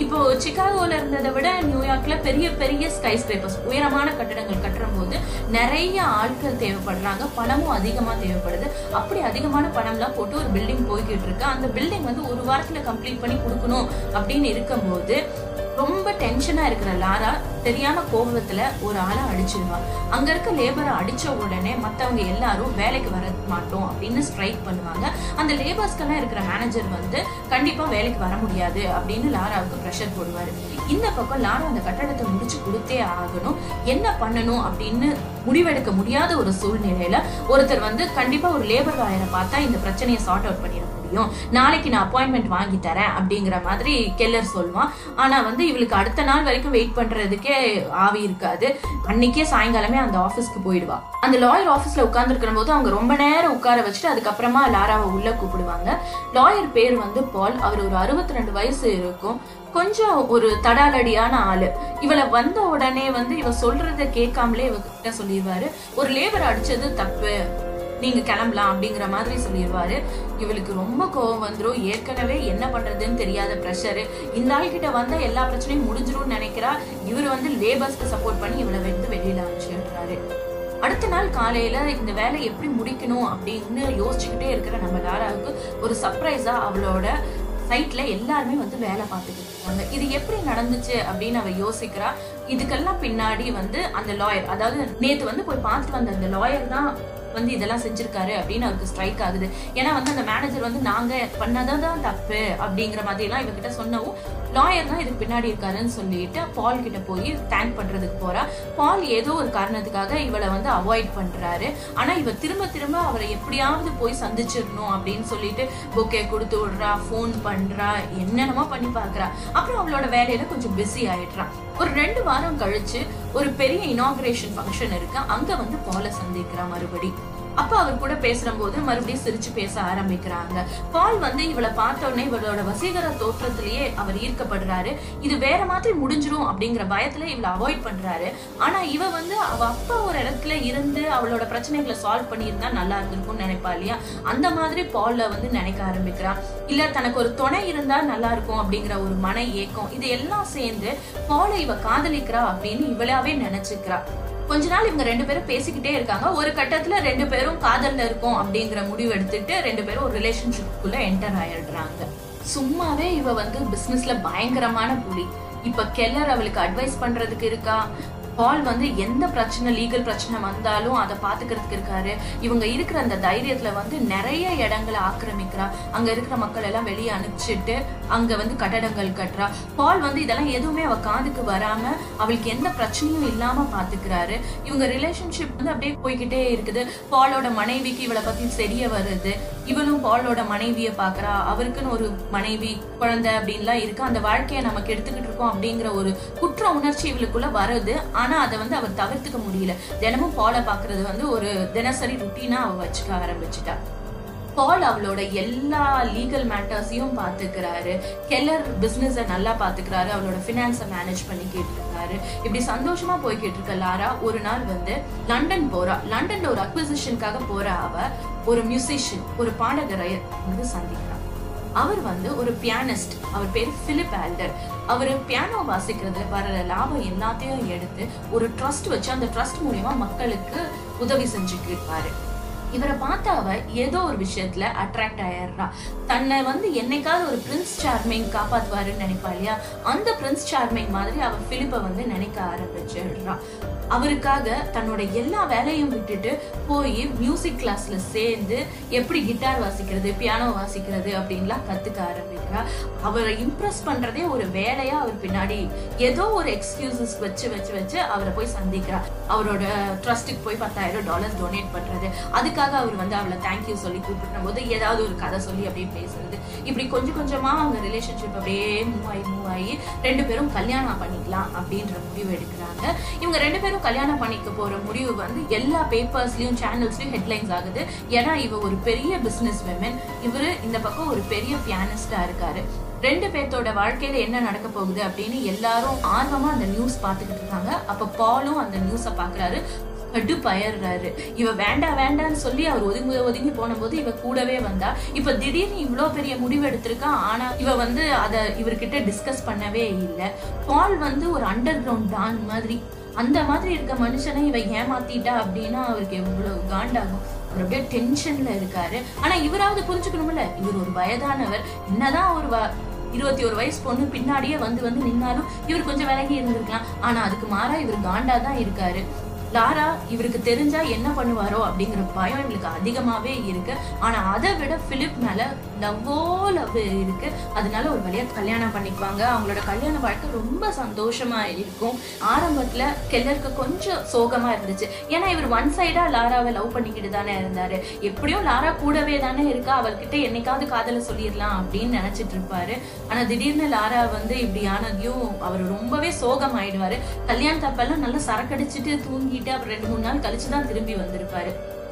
இப்போ சிக்காகோல இருந்ததை விட நியூயார்க்ல பெரிய பெரிய ஸ்கைஸ்கிரேப்பர்ஸ் உயரமான கட்டடங்கள் கட்டுற போது நிறைய ஆட்கள் தேவைப்படுறாங்க, பணமும் அதிகமா தேவைப்படுது. அப்படி அதிகமான பணம்லாம் போட்டு ஒரு பில்டிங் போய்கிட்டு இருக்கு. அந்த பில்டிங் வந்து 1 வாரத்துல கம்ப்ளீட் பண்ணி கொடுக்கணும் அப்படின்னு இருக்கும்போது ரொம்ப டென்ஷனா இருக்கிற லாரா தெரியாம கோபத்துல ஒரு ஆளை அடிச்சிருவா. அங்க இருக்க லேபரை அடிச்ச உடனே மத்தவங்க எல்லாரும் வேலைக்கு வர மாட்டோம் அப்படின்னு ஸ்ட்ரைக் பண்ணுவாங்க. அந்த லேபர்ஸ்கெல்லாம் இருக்கிற மேனேஜர் வந்து கண்டிப்பா வேலைக்கு வர முடியாது அப்படின்னு லாராவுக்கு ப்ரெஷர் போடுவாரு. இந்த பக்கம் லாரா அந்த கட்டடத்தை முடிச்சு கொடுத்தே ஆகணும். என்ன பண்ணணும் அப்படின்னு முடிவெடுக்க முடியாத ஒரு சூழ்நிலையில ஒருத்தர் வந்து கண்டிப்பா ஒரு லேபர் வாயனை பார்த்தா இந்த பிரச்சனையை சார்ட் அவுட் பண்ணிட முடியும், நாளைக்கு நான் அப்பாயின்மெண்ட் வாங்கி தரேன் அப்படிங்கிற மாதிரி கெல்லர் சொல்வான். ஆனா வந்து இவளுக்கு அடுத்த நாள் வரைக்கும் வெயிட் பண்றதுக்கே ஆவி இருக்காது. அன்னைக்கே சாயங்காலமே அந்த ஆபீஸ்க்கு போயிடுவா. அந்த லாயர் ஆபீஸ்ல உட்கார்ந்து இருக்கிற போது அவங்க ரொம்ப நேரம் உட்கார வச்சுட்டு அதுக்கப்புறமா லாராவை உள்ள கூப்பிடுவாங்க. லாயர் பேர் வந்து பால். அவர் ஒரு 62 வயசு இருக்கும், கொஞ்சம் ஒரு தடாலடியான ஆளு. இவளை வந்த உடனே வந்து இவ சொல்றத கேட்காமலே இவகிட்ட சொல்லிடுவாரு, ஒரு லேபர் அடிச்சது தப்பு, நீங்க கிளம்பலாம் அப்படிங்கிற மாதிரி சொல்லிடுவாரு. இவளுக்கு ரொம்ப கோவம் வந்துடும். ஏற்கனவே என்ன பண்றதுன்னு தெரியாத ப்ரெஷரு. இந்த ஆள்கிட்ட வந்தா எல்லா பிரச்சனையும் முடிஞ்சிடும்னு நினைக்கிறா. இவர் வந்து லேபர்ஸ்க்கு சப்போர்ட் பண்ணி இவளை வந்து வெளியில அனுப்பிச்சுறாரு. அடுத்த நாள் காலையில இந்த வேலை எப்படி முடிக்கணும் அப்படின்னு யோசிச்சுக்கிட்டே இருக்கிற நம்ம லாராவுக்கு ஒரு சர்ப்ரைஸா அவளோட சைட்ல எல்லாருமே வந்து வேலை பார்த்துக்கிட்டு இருக்காங்க. இது எப்படி நடந்துச்சு அப்படின்னு அவ யோசிக்கிறா. இதுக்கெல்லாம் பின்னாடி வந்து அந்த லாயர், அதாவது நேத்து வந்து போய் பார்த்துட்டு வந்த அந்த லாயர் தான் வந்து இதெல்லாம் செஞ்சிருக்காரு அப்படின்னு அவருக்கு ஸ்ட்ரைக் ஆகுது. ஏன்னா வந்து அந்த மேனேஜர் வந்து நாங்க பண்ணதான் தப்பு அப்படிங்கிற மாதிரி எல்லாம் இவகிட்ட சொன்னவும் லாயர் தான் இதுக்கு பின்னாடி இருக்காருன்னு சொல்லிட்டு பால் கிட்ட போய் தேங்க் பண்றதுக்கு போறா. பால் ஏதோ ஒரு காரணத்துக்காக இவளை வந்து அவாய்ட் பண்றாரு. ஆனா இவ திரும்ப திரும்ப அவரை எப்படியாவது போய் சந்திச்சிடணும் அப்படின்னு சொல்லிட்டு பொக்கே கொடுத்து விடுறா, போன் பண்றா, என்னென்னமோ பண்ணி பாக்குறா. அப்புறம் அவளோட வேலையில கொஞ்சம் பிஸி ஆயிடுறா. ஒரு 2 வாரம் கழிச்சு ஒரு பெரிய இனாகிரேஷன் ஃபங்க்ஷன் இருக்கு, அங்க வந்து பாலை சந்திக்கிறா மறுபடி. அப்ப அவர் கூட பேசுற போது மறுபடியும் சிரிச்சு பேச ஆரம்பிக்கிறாங்க. பால் வந்து இவளை பார்த்த உடனே இவளோட வசீகர தோற்றத்திலேயே அவர் ஈர்க்கப்படுறாரு. இது வேற மாதிரி முடிஞ்சிரும் அப்படிங்கிற பயத்துல இவளை அவாய்ட் பண்றாரு. ஆனா இவ வந்து அவ அப்பா ஒரு இடத்துல இருந்து அவளோட பிரச்சனைகளை சால்வ் பண்ணியிருந்தா நல்லா இருந்திருக்கும்னு நினைப்பா இல்லையா, அந்த மாதிரி பால்ல வந்து நினைக்க ஆரம்பிக்கிறா. இல்ல தனக்கு ஒரு துணை இருந்தா நல்லா இருக்கும் அப்படிங்கிற ஒரு மன ஏக்கம், இது எல்லாம் சேர்ந்து பாலை இவ காதலிக்கிறா அப்படின்னு இவளாவே நினைச்சுக்கிறா. கொஞ்ச நாள் இவங்க ரெண்டு பேரும் பேசிக்கிட்டே இருக்காங்க. ஒரு கட்டத்துல ரெண்டு பேரும் காதல்ல இருக்கும் அப்படிங்கிற முடிவு எடுத்துட்டு ரெண்டு பேரும் ஒரு ரிலேஷன்ஷிப்புக்குள்ள என்டர் ஆயிடுறாங்க. சும்மாவே இவ வந்து பிசினஸ்ல பயங்கரமான புலி. இப்ப கெல்லர் அவளுக்கு அட்வைஸ் பண்றதுக்கு இருக்கா. பால் வந்து எந்த பிரச்சனை லீகல் பிரச்சனை வந்தாலும் அதை பாத்துக்கிறதுக்கு இருக்காரு. இவங்க இருக்கிற அந்த தைரியத்துல வந்து நிறைய இடங்களை ஆக்கிரமிக்கிறா. அங்க இருக்கிற மக்கள் எல்லாம் வெளியே அனுப்பிச்சுட்டு அங்க வந்து கட்டடங்கள் கட்டுறா. பால் வந்து இதெல்லாம் எதுவுமே அவ காதுக்கு வராம அவளுக்கு எந்த பிரச்சனையும் இல்லாம பாத்துக்கிறாரு. இவங்க ரிலேஷன்ஷிப் வந்து அப்படியே போய்கிட்டே இருக்குது. பாலோட மனைவிக்கு இவளை பத்தி தெரிய வருது. இவளும் பாலோட மனைவிய பாக்குறா. அவருக்குன்னு ஒரு மனைவி குழந்தை அப்படின்லாம் இருக்கு. அந்த வாழ்க்கையை நமக்கு எடுத்துக்கிட்டு இருக்கோம் அப்படிங்கிற ஒரு குற்ற உணர்ச்சி இவளுக்குள்ள வருது. ஆனா அதை வந்து அவர் தவிர்த்துக்க முடியல. தினமும் பாலை பாக்குறது வந்து ஒரு தினசரி ருட்டீனா அவ வச்சுக்க ஆரம்பிச்சுட்டா. பால் அவளோட எல்லா லீகல் மேட்டர்ஸையும் பாத்துக்கிறாரு. கெல்லர் பிசினஸை நல்லா பாத்துக்கிறாரு. அவளோட பினான்ஸை மேனேஜ் பண்ணிக்கிட்டு இருக்காரு. இப்படி சந்தோஷமா போய்கிட்டு இருக்க லாரா ஒரு நாள் வந்து லண்டன் போறா. லண்டன்ல ஒரு அக்விசிஷனுக்காக போற அவ ஒரு மியூசிஷியன், ஒரு பாடகரை வந்து சந்திக்கிறார். அவர் வந்து ஒரு பியானிஸ்ட். அவர் பேரு பிலிப் ஆல்டர். அவரு பியானோ வாசிக்கிறதுல வர லாபம் எல்லாத்தையும் எடுத்து ஒரு ட்ரஸ்ட் வச்சு அந்த ட்ரஸ்ட் மூலியமா மக்களுக்கு உதவி செஞ்சுட்டு இருப்பாரு. இவரை பார்த்த அவ ஏதோ ஒரு விஷயத்துல அட்ராக்ட் ஆயிடுறா. தன்னை வந்து என்னைக்காவது ஒரு பிரின்ஸ் சார்மிங் காப்பாத்துவாருன்னு நினைப்பா இல்லையா, அந்த பிரின்ஸ் சார்மிங் மாதிரி அவ பிலிப்பை வந்து நினைக்க ஆரம்பிச்சிடுறா. அவருக்காக தன்னோட எல்லா வேலையும் விட்டுட்டு போய் மியூசிக் கிளாஸ்ல சேர்ந்து எப்படி கிட்டார் வாசிக்கிறது, பியானோ வாசிக்கிறது அப்படின்லாம் கத்துக்க ஆரம்பிக்கிறா. அவரை இம்ப்ரெஸ் பண்றதே ஒரு வேலையா அவர் பின்னாடி ஏதோ ஒரு எக்ஸ்கியூசஸ் வச்சு வச்சு வச்சு அவரை போய் சந்திக்கிறா. அவரோட ட்ரஸ்டுக்கு போய் $10,000 டொனேட் பண்றது, அதுக்காக அவர் வந்து அவளை தேங்க்யூ சொல்லி கூப்பிடுற போது ஏதாவது ஒரு கதை சொல்லி அப்படியே பேசுறது. இப்படி கொஞ்சம் கொஞ்சமா அவங்க ரிலேஷன்ஷிப் அப்படியே மூவ் ஆகி ரெண்டு பேரும் கல்யாணம் பண்ணிக்கலாம் அப்படின்ற முடிவு எடுக்கிறாங்க. இவங்க ரெண்டு பேரும் கல்யாணம் பண்ணிக்க போற முடிவு வந்து எல்லா பேப்பர்ஸ்லயும் சேனல்ஸ்லயும் ஹெட்லைன்ஸ் ஆகுது. ஏன்னா இவ ஒரு பெரிய பிசினஸ் விமன், இவரு இந்த பக்கம் ஒரு பெரிய பியானிஸ்டா இருக்காரு. ரெண்டு பேர்த்தோட வாழ்க்கையில என்ன நடக்க போகுது அப்படின்னு எல்லாரும் ஆர்வமா அந்த நியூஸ் பாத்துக்கிட்டு இருக்காங்க. அப்ப பாலும் அந்த நியூஸ பாக்குறாரு, கட்டு பயறாரு. இவ வேண்டான்னு சொல்லி அவர் ஒதுங்கி போன போது இவ கூடவே வந்தா. இப்ப திடீர்னு இவ்வளோ பெரிய முடிவு எடுத்திருக்கா. ஆனா இவ வந்து அதை இவர்கிட்ட டிஸ்கஸ் பண்ணவே இல்லை. பால் வந்து ஒரு அண்டர் கிரவுண்ட் டான் மாதிரி, அந்த மாதிரி இருக்க மனுஷனை இவ ஏமாத்திட்டா அப்படின்னா அவருக்கு எவ்வளவு காண்டாகும். அவர் அப்படியே டென்ஷன்ல இருக்காரு. ஆனா இவராவது புரிஞ்சுக்கணும்ல, இவர் ஒரு வயதானவர். என்னதான் ஒரு 21 வயசு பொண்ணு பின்னாடியே வந்து நின்னாலும் இவர் கொஞ்சம் விலகி இருந்திருக்கலாம். ஆனா அதுக்கு மாறா இவர் காண்டா தான் இருக்காரு. லாரா இவருக்கு தெரிஞ்சா என்ன பண்ணுவாரோ அப்படிங்கிற பயம் இவளுக்கு அதிகமாவே இருக்கு. ஆனா அதை விட பிலிப் மேல லவ் இருக்கு. அதனால ஒரு வழியா கல்யாணம் பண்ணிக்குவாங்க. அவங்களோட கல்யாண வாழ்க்கை ரொம்ப சந்தோஷமா இருக்கும். ஆரம்பத்துல கெல்லருக்கு கொஞ்சம் சோகமா இருந்துச்சு. ஏன்னா இவர் ஒன் சைடா லாராவை லவ் பண்ணிக்கிட்டு தானே இருந்தாரு. எப்படியும் லாரா கூடவே தானே இருக்கா, அவர்கிட்ட என்னைக்காவது காதலை சொல்லிடலாம் அப்படின்னு நினைச்சிட்டு இருப்பாரு. ஆனா திடீர்னு லாரா வந்து இப்படி ஆனதையும் அவர் ரொம்பவே சோகம் ஆயிடுவாரு. கல்யாணத்தப்பெல்லாம் நல்லா சரக்கடிச்சுட்டு தூங்கிட்டு அவர் 2-3 நாள் கழிச்சுதான் திரும்பி வந்திருப்பாரு.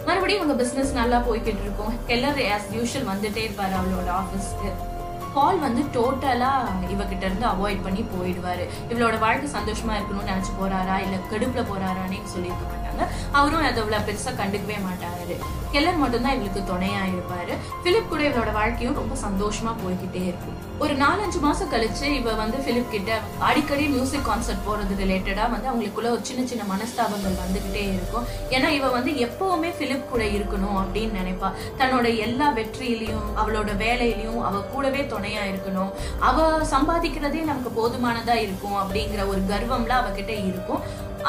மறுபடியும் இவங்க பிசினஸ் நல்லா போய்கிட்டு இருக்கும். கெல்லர் as usual வந்துட்டே இருப்பாரு அவளோட ஆபீஸ்க்கு. பால் வந்து டோட்டலா இவகிட்ட இருந்து அவாய்ட் பண்ணி போயிடுவாரு. இவளோட வாழ்க்கை சந்தோஷமா இருக்கணும்னு நினைச்சு போறாரா இல்ல கடுப்புல போறாரான்னு சொல்லியிருக்க மாட்டாங்க. அவரும் அதை இவ்வளவு பெருசா கண்டுக்கவே மாட்டாரு. கெல்லர் மட்டும்தான் இவளுக்கு துணையா இருப்பாரு. பிலிப் கூட இவளோட வாழ்க்கையும் ரொம்ப சந்தோஷமா போய்கிட்டே இருக்கும். ஒரு 4-5 மாசம் கழிச்சு இவ வந்து பிலிப் கிட்ட அடிக்கடி மியூசிக் கான்சர்ட் போறது ரிலேட்டடா வந்து அவங்களுக்குள்ள ஒரு சின்ன மனஸ்தாபங்கள் வந்துகிட்டே இருக்கும். ஏன்னா இவ வந்து எப்பவுமே பிலிப் கூட இருக்கணும் அப்படின்னு நினைப்பா. தன்னோட எல்லா வெற்றியிலையும் அவளோட வேலையிலையும் அவ கூடவே துணையா இருக்கணும். அவ சம்பாதிக்கிறதே நமக்கு போதுமானதா இருக்கும் அப்படிங்கிற ஒரு கர்வம்லாம் அவகிட்ட இருக்கும்.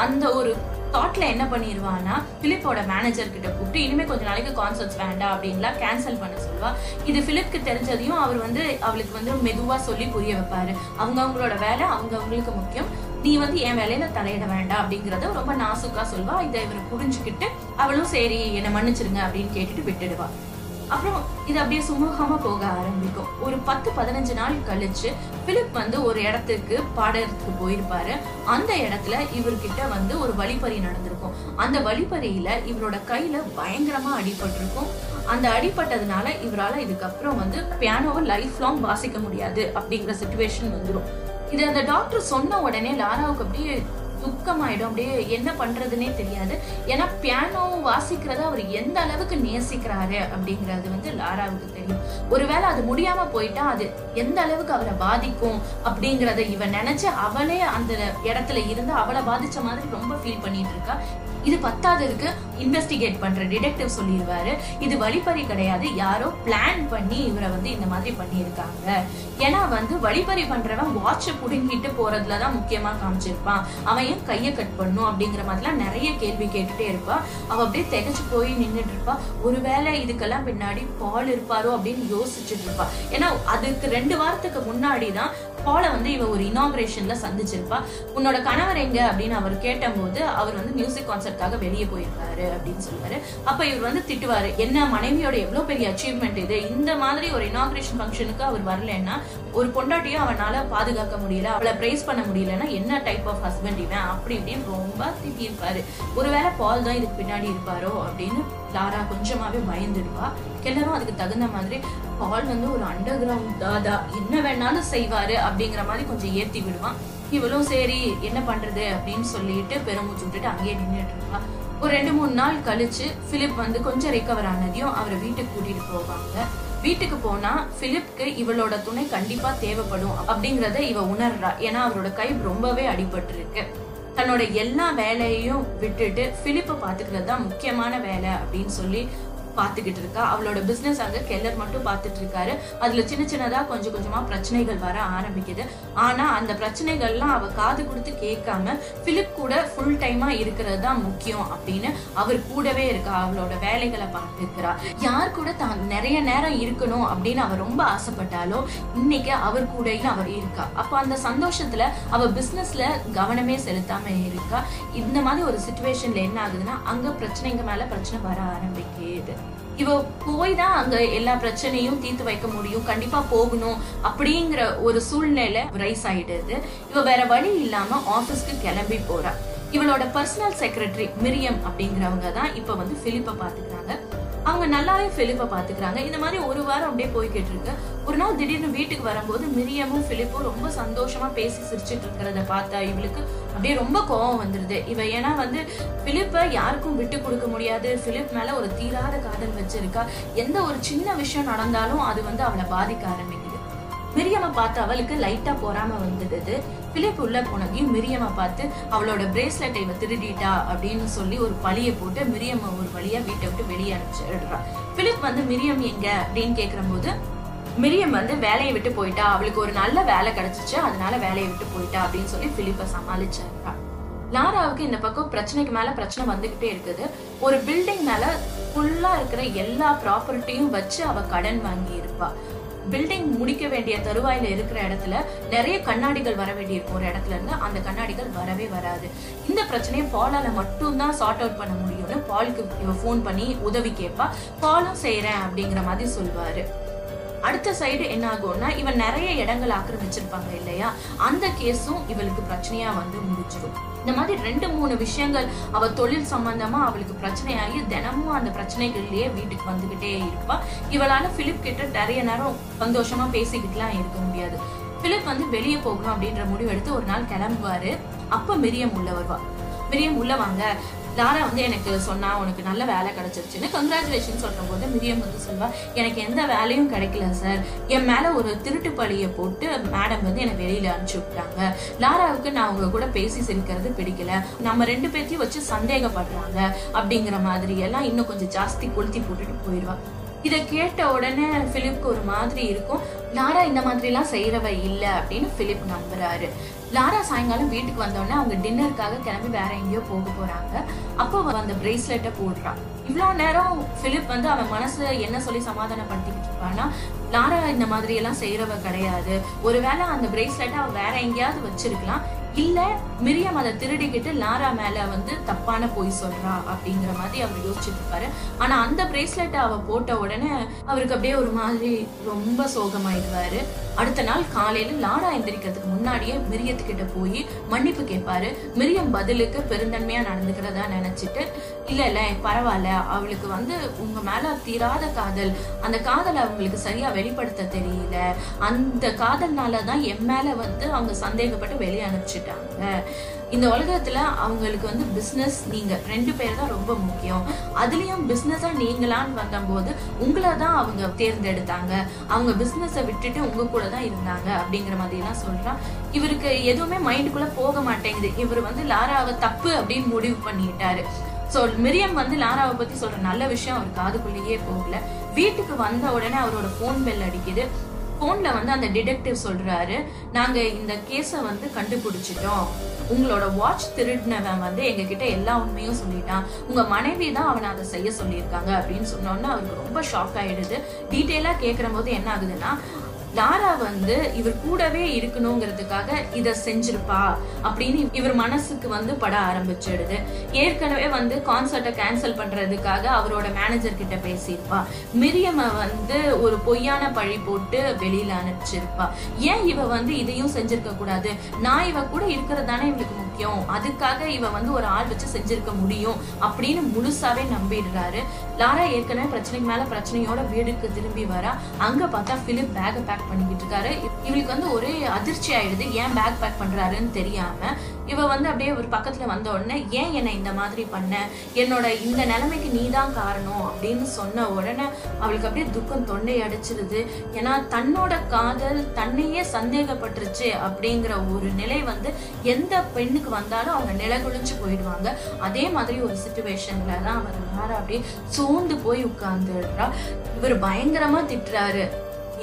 அந்த ஒரு தாட்ல என்ன பண்ணிடுவான்னா பிலிப்போட மேனேஜர் கிட்ட கூப்பிட்டு இனிமே கொஞ்ச நாளைக்கு கான்சர்ட்ஸ் வேண்டாம் அப்படின்லாம் கேன்சல் பண்ண சொல்லுவா. இது பிலிப்க்கு தெரிஞ்சதையும் அவர் வந்து அவளுக்கு வந்து மெதுவா சொல்லி புரிய வைப்பாரு. அவங்கவுங்களோட வேலை அவங்கவுங்களுக்கு முக்கியம், நீ வந்து என் வேலையில தலையிட வேண்டாம் அப்படிங்கறத ரொம்ப நாசுக்கா சொல்லுவா. இதை இவரை புரிஞ்சுக்கிட்டு அவளும் சரி என்னை மன்னிச்சிருங்க அப்படின்னு கேட்டுட்டு விட்டுடுவா. அப்புறம் இது அப்படியே சுமூகமா போக ஆரம்பிக்கும். ஒரு 10-15 நாள் கழிச்சு பிலிப் வந்து ஒரு இடத்துக்கு பாடுறதுக்கு போயிருப்பாரு. அந்த இடத்துல இவர்கிட்ட வந்து ஒரு வழிப்பறி நடந்திருக்கும். அந்த வழிப்பறியில இவரோட கையில பயங்கரமா அடிபட்டிருக்கும். அந்த அடிபட்டதுனால இவரால் இதுக்கப்புறம் வந்து பியானோவை லைஃப் லாங் வாசிக்க முடியாது அப்படிங்கிற சிச்சுவேஷன் வந்துடும். இது அந்த டாக்டர் சொன்ன உடனே லாராவுக்கு அப்படியே துக்கமாயிடும். அப்படியே என்ன பண்றதுன்னே தெரியாது. ஏன்னா பியானோ வாசிக்கிறத அவர் எந்த அளவுக்கு நேசிக்கிறாரு அப்படிங்கிறது வந்து லாராவுக்கு தெரியும். ஒருவேளை அது முடியாம போயிட்டா அது எந்த அளவுக்கு அவரை பாதிக்கும் அப்படிங்கிறத இவன் நினைச்சு அவளே அந்த இடத்துல இருந்து அவளை பாதிச்ச மாதிரி ரொம்ப ஃபீல் பண்ணிட்டு இருக்கா. இது பத்தாததுக்கு இன்வெஸ்டிகேட் பண்ற டிடெக்டிவ் சொல்லிடுவாரு, இது வழிப்பறி கிடையாது, யாரோ பிளான் பண்ணி இவரை வந்து இந்த மாதிரி பண்ணியிருக்காங்க. ஏன்னா வந்து வழிப்பறி பண்றவன் வாட்சை புடுங்கிட்டு போறதுலதான் முக்கியமா காமிச்சிருப்பான். அவன் ஏன் கையை கட் பண்ணும் அப்படிங்கிற மாதிரிலாம் நிறைய கேள்வி கேட்டுட்டே இருப்பா. அவ அப்படியே திகச்சு போய் நின்றுட்டு இருப்பா. ஒருவேளை இதுக்கெல்லாம் பின்னாடி பால் இருப்பாரோ அப்படின்னு யோசிச்சுட்டு இருப்பா. ஏன்னா அதுக்கு 2 வாரத்துக்கு முன்னாடிதான் பாலை வந்து இவ ஒரு இனாகிரேஷன்ல சந்திச்சிருப்பா. உன்னோட கணவர் எங்க அப்படின்னு அவர் கேட்ட போது அவர் வந்து மியூசிக் கான்சர்ட்காக வெளியே போயிருக்காரு அப்படின்னு சொல்லுவாரு. அப்ப இவர் வந்து திட்டுவாரு, என்ன மனைவியோட எவ்வளவு பெரிய அச்சீவ்மெண்ட் இது, இந்த மாதிரி ஒரு இனாகிரேஷன் ஃபங்க்ஷனுக்கு அவர் வரலன்னா ஒரு பொண்டாட்டியும் அவனால பாதுகாக்க முடியல, அவளை பிரைஸ் பண்ண முடியலன்னா என்ன டைப் ஆஃப் ஹஸ்பண்ட் இவன் அப்படி இப்படின்னு ரொம்ப திட்டியிருப்பாரு. ஒருவேளை பால் தான் இதுக்கு பின்னாடி இருப்பாரோ அப்படின்னு லாரா கொஞ்சமாவே பயந்துடுவா. எல்லாரும் அதுக்கு தகுந்த மாதிரி பால் வந்து ஒரு அண்டர் கிரவுண்ட் தாதா, என்ன வேணாலும் செய்வாரு அப்படிங்கிற மாதிரி கொஞ்சம் ஏற்றி விடுவான். இவளும் சரி என்ன பண்றது அப்படின்னு சொல்லிட்டு பெருமூச்சு விட்டுட்டு அங்கேயே நின்றுட்டு இருப்பா. ஒரு 2-3 நாள் கழிச்சு பிலிப் வந்து கொஞ்சம் ரிகவர் ஆனதையும் அவரை வீட்டுக்கு கூட்டிட்டு போவாங்க. வீட்டுக்கு போனா பிலிப்க்கு இவளோட துணை கண்டிப்பா தேவைப்படும் அப்படிங்கிறத இவ உணர்றா. ஏன்னா அவரோட கை ரொம்பவே அடிபட்டு இருக்கு. தன்னோட எல்லா வேலையையும் விட்டுட்டு பிலிப்பை பாத்துக்கிறது தான் முக்கியமான வேலை அப்படின்னு சொல்லி பாத்துக்கிட்டு இருக்கா. அவளோட பிசினஸ் அங்க கெல்லர் மட்டும் பாத்துட்டு இருக்காரு. அதுல சின்ன சின்னதா கொஞ்சம் கொஞ்சமா பிரச்சனைகள் வர ஆரம்பிக்குது. ஆனா அந்த பிரச்சனைகள்லாம் அவ காது கொடுத்து கேட்காம பிலிப் கூட ஃபுல் டைமா இருக்கிறது தான் முக்கியம் அப்படின்னு அவர் கூடவே இருக்கா. அவளோட வேலைகளை பார்த்துக்கிறா. யார் கூட தான் நிறைய நேரம் இருக்கணும் அப்படின்னு அவ ரொம்ப ஆசைப்பட்டாலோ இன்னைக்கு அவர் கூடயும் அவர் இருக்கா. அப்ப அந்த சந்தோஷத்துல அவ பிசினஸ்ல கவனமே செலுத்தாம இருக்கா. இந்த மாதிரி ஒரு சிச்சுவேஷன்ல என்ன ஆகுதுன்னா அங்க பிரச்சனைங்க மேல பிரச்சனை வர ஆரம்பிக்குது. இவ போய் தான் அங்க எல்லா பிரச்சனையும் தீர்த்து வைக்க முடியும், கண்டிப்பா போகணும் அப்படிங்கிற ஒரு சூழ்நிலை ரைஸ் ஆயிடுது. இவ வேற வழி இல்லாம ஆபீஸ்க்கு கிளம்பி போறா. இவளோட பர்சனல் செக்ரட்டரி மிரியம் அப்படிங்கிறவங்க தான் இப்ப வந்து பிலிப்பை பாத்துக்கிறாங்க. அவங்க நல்லாவே பிலிப்பை பாத்துக்கிறாங்க. இந்த மாதிரி ஒரு வாரம் அப்படியே போய்கிட்டு இருக்கு. ஒரு நாள் திடீர்னு வீட்டுக்கு வரும்போது மிரியமும் பிலிப்பும் ரொம்ப சந்தோஷமா பேசி சிரிச்சுட்டு இருக்கிறத பார்த்தா இவளுக்கு அப்படியே ரொம்ப கோபம் வந்துருது. இவ ஏன்னா வந்து பிலிப்பை யாருக்கும் விட்டு கொடுக்க முடியாது, பிலிப் மேல ஒரு தீராத காதல் வச்சிருக்கா. எந்த ஒரு சின்ன விஷயம் நடந்தாலும் அது வந்து அவளை பாதிக்க ஆரம்பிக்குது. மிரியமை பார்த்து அவளுக்கு லைட்டா பொறாம வந்துடுது. பிலிப் உள்ள போனதையும் மிரியமை பார்த்து அவளோட பிரேஸ்லெட்டை இவ திருடிட்டா அப்படின்னு சொல்லி ஒரு பழிய போட்டு மிரியமை ஒரு வழியா வீட்டை விட்டு வெளியே அனுப்பிச்சிடுறா. பிலிப் வந்து மிரியம் எங்க அப்படின்னு கேட்கிற போது மிரியம் வந்து வேலையை விட்டு போயிட்டா, அவளுக்கு ஒரு நல்ல வேலை கிடைச்சிச்சு அதனால வேலையை விட்டு போயிட்டா அப்படின்னு சொல்லி பிலிப்பை சமாளிச்சிடுறா. லாராவுக்கு இந்த பக்கம் பிரச்சனைக்கு மேல பிரச்சனை வந்துகிட்டே இருக்குது. ஒரு பில்டிங் மேல ஃபுல்லா இருக்கிற எல்லா ப்ராப்பர்ட்டியும் வச்சு அவ கடன் வாங்கி இருப்பா. பில்டிங் முடிக்க வேண்டிய தருவாயில இருக்கிற இடத்துல நிறைய கண்ணாடிகள் வர வேண்டி இருக்கும். ஒரு இடத்துல இருந்து அந்த கண்ணாடிகள் வரவே வராது. இந்த பிரச்சனையை பாலால மட்டும்தான் சார்ட் அவுட் பண்ண முடியும்னு பாலுக்கு இவ ஃபோன் பண்ணி உதவி கேட்பா. பாலும் செய்யறேன் அப்படிங்கிற மாதிரி சொல்வாரு. அடுத்த சைடு என்ன ஆகும்னா இவன் நிறைய இடங்கள் ஆக்கிரமிச்சிருப்பாங்க இல்லையா, அந்த கேஸும் இவளுக்கு பிரச்சனையா வந்து முடிச்சிடும். இந்த மாதிரி 2-3 விஷயங்கள் அவ தொழில் சம்பந்தமா அவளுக்கு பிரச்சனையாகி தினமும் அந்த பிரச்சனைகள்லயே வீட்டுக்கு வந்துகிட்டே இருப்பா. இவளால பிலிப் கிட்ட நிறைய நேரம் சந்தோஷமா பேசிக்கிட்டுலாம் இருக்க முடியாது. பிலிப் வந்து வெளியே போகணும் அப்படின்ற முடிவு எடுத்து ஒரு நாள் கிளம்புவாரு. அப்ப மிரியம் உள்ள வருவா. மிரியம் உள்ள வாங்க, லாரா வந்து எனக்கு சொன்னா உனக்கு நல்ல வேலை கிடைச்சிருச்சுன்னு கங்க்ராச்சுலேஷன் சொல்லும் போது மிரியம் வந்து சொல்வா, எனக்கு எந்த வேலையும் கிடைக்கல சார், என் மேல ஒரு திருட்டு பழியை போட்டு மேடம் வந்து என்னை வெளியில அனுப்பிச்சு விட்டாங்க. லாராவுக்கு நான் அவங்க கூட பேசி சிரிக்கிறது பிடிக்கல, நம்ம 2 பேர்த்தையும் வச்சு சந்தேகப்படுறாங்க அப்படிங்கிற மாதிரி எல்லாம் இன்னும் கொஞ்சம் ஜாஸ்தி கொளுத்தி போட்டுட்டு போயிடுவா. இதை கேட்ட உடனே பிலிப்க்கு ஒரு மாதிரி இருக்கும். லாரா இந்த மாதிரி எல்லாம் செய்யறவ இல்லை அப்படின்னு பிலிப் நம்புறாரு. லாரா சாயங்காலம் வீட்டுக்கு வந்தோடனே அவங்க டின்னருக்காக கிளம்பி வேற எங்கேயோ போக போறாங்க. அப்போ அந்த பிரேஸ்லெட்டை போடுறான். இவ்வளவு நேரம் பிலிப் வந்து அவன் மனசுல என்ன சொல்லி சமாதானப்படுத்திக்கிட்டு இருப்பான்னா லாரா இந்த மாதிரி எல்லாம் செய்யறவ கிடையாது, ஒருவேளை அந்த பிரேஸ்லெட்டை அவ வேற எங்கேயாவது வச்சிருக்கலாம், இல்ல மிரியம் அதை திருடிக்கிட்டு லாரா மேல வந்து தப்பான போய் சொல்றா அப்படிங்கிற மாதிரி அவர் யோசிச்சுட்டு இருப்பாரு. ஆனா அந்த பிரேஸ்லெட்டை அவ போட்ட உடனே அவருக்கு அப்படியே ஒரு மாதிரி ரொம்ப சோகமாயிடுவாரு. அடுத்த நாள் காலையில லாரா எந்திரிக்கிறதுக்கு முன்னாடியே மிரியத்துக்கிட்ட போய் மன்னிப்பு கேட்பாரு. மிரியம் பதிலுக்கு பெருந்தன்மையா நடந்துக்கிறதா நினைச்சிட்டு இல்ல இல்ல பரவாயில்ல, அவளுக்கு வந்து உங்க மேல தீராத காதல், அந்த காதலை அவங்களுக்கு சரியா வெளிப்படுத்த தெரியல, அந்த காதல்னாலதான் என் மேல வந்து அவங்க சந்தேகப்பட்டு வெளியே அனுப்பிச்சிட்டாங்க. இந்த உலகத்துல அவங்களுக்கு வந்து பிசினஸ், நீங்க ரெண்டு பேர் தான் ரொம்ப முக்கியம், அதுலயும் பிசினஸா நீங்களான்னு வந்தபோது உங்களை தான் அவங்க தேர்ந்தெடுத்தாங்க, அவங்க பிசினஸை விட்டுட்டு உங்க கூட தான் இருந்தாங்க அப்படிங்கிற மாதிரி எல்லாம் சொல்றான். இவருக்கு எதுவுமே மைண்டுக்குள்ள போக மாட்டேங்குது. இவர் வந்து லாராவை தப்பு அப்படின்னு முடிவு பண்ணிட்டாரு. சோ மிரியம் வந்து லாராவை பத்தி சொல்ற நல்ல விஷயம் அவர் காதுக்குள்ளேயே போகல. வீட்டுக்கு வந்த உடனே அவரோட போன் பெல் அடிக்குது. போன்ல வந்து அந்த டிடெக்டிவ் சொல்றாரு, நாங்க இந்த கேஸ வந்து கண்டுபிடிச்சிட்டோம், உங்களோட வாட்ச் திருடினவன் வந்து எங்க கிட்ட எல்லா உண்மையும் சொல்லிட்டான், உங்க மனைவி தான் அவனை அதை செய்ய சொல்லியிருக்காங்க அப்படின்னு சொன்னோன்னா அவருக்கு ரொம்ப ஷாக் ஆயிடுது. டீட்டெயிலா கேட்கிற போது என்ன ஆகுதுன்னா, லாரா வந்து இவர் கூடவே இருக்கணுங்கிறதுக்காக இதை செஞ்சிருப்பா அப்படின்னு இவர் மனசுக்கு வந்து பட ஆரம்பிச்சிடுது. ஏற்கனவே வந்து கான்சர்ட்டை கேன்சல் பண்றதுக்காக அவரோட மேனேஜர் கிட்ட பேசியிருப்பா, மிரியம வந்து ஒரு பொய்யான பழி போட்டு வெளியில அனுப்பிச்சிருப்பா, ஏன் இவ வந்து இதையும் செஞ்சிருக்க கூடாது, நான் இவ கூட இருக்கிறது தானே இவளுக்கு முக்கியம், அதுக்காக இவ வந்து ஒரு ஆள் வச்சு செஞ்சிருக்க முடியும் அப்படின்னு முழுசாவே நம்பிடுறாரு. லாரா ஏற்கனவே பிரச்சனைக்கு மேல பிரச்சனையோட வீடுக்கு திரும்பி வரா. அங்க பார்த்தா பிலிப் பேக பேக் பண்ணிக்கிட்டு இருக்காரு. இவளுக்கு வந்து ஒரே அதிர்ச்சி ஆயிடுது, ஏன் பேக் பேக் பண்றாருன்னு தெரியாம. இவ வந்து அப்படியே ஒரு பக்கத்துல வந்த உடனே ஏன் என்ன இந்த மாதிரி பண்ண, என்னோட இந்த நிலைமைக்கு நீ தான் காரணம் அப்படின்னு சொன்ன உடனே அவளுக்கு அப்படியே துக்கம் தொண்டை அடிச்சிருது. ஏன்னா தன்னோட காதல் தன்னையே சந்தேகப்பட்டுருச்சு அப்படிங்கிற ஒரு நிலை வந்து எந்த பெண்ணுக்கு வந்தாலும் அவங்க நிலகுழிஞ்சு போயிடுவாங்க. அதே மாதிரி ஒரு சுச்சுவேஷன்ல தான் அவர் வேற அப்படியே சோர்ந்து போய் உட்கார்ந்துடுறா. இவர் பயங்கரமா திட்டுறாரு,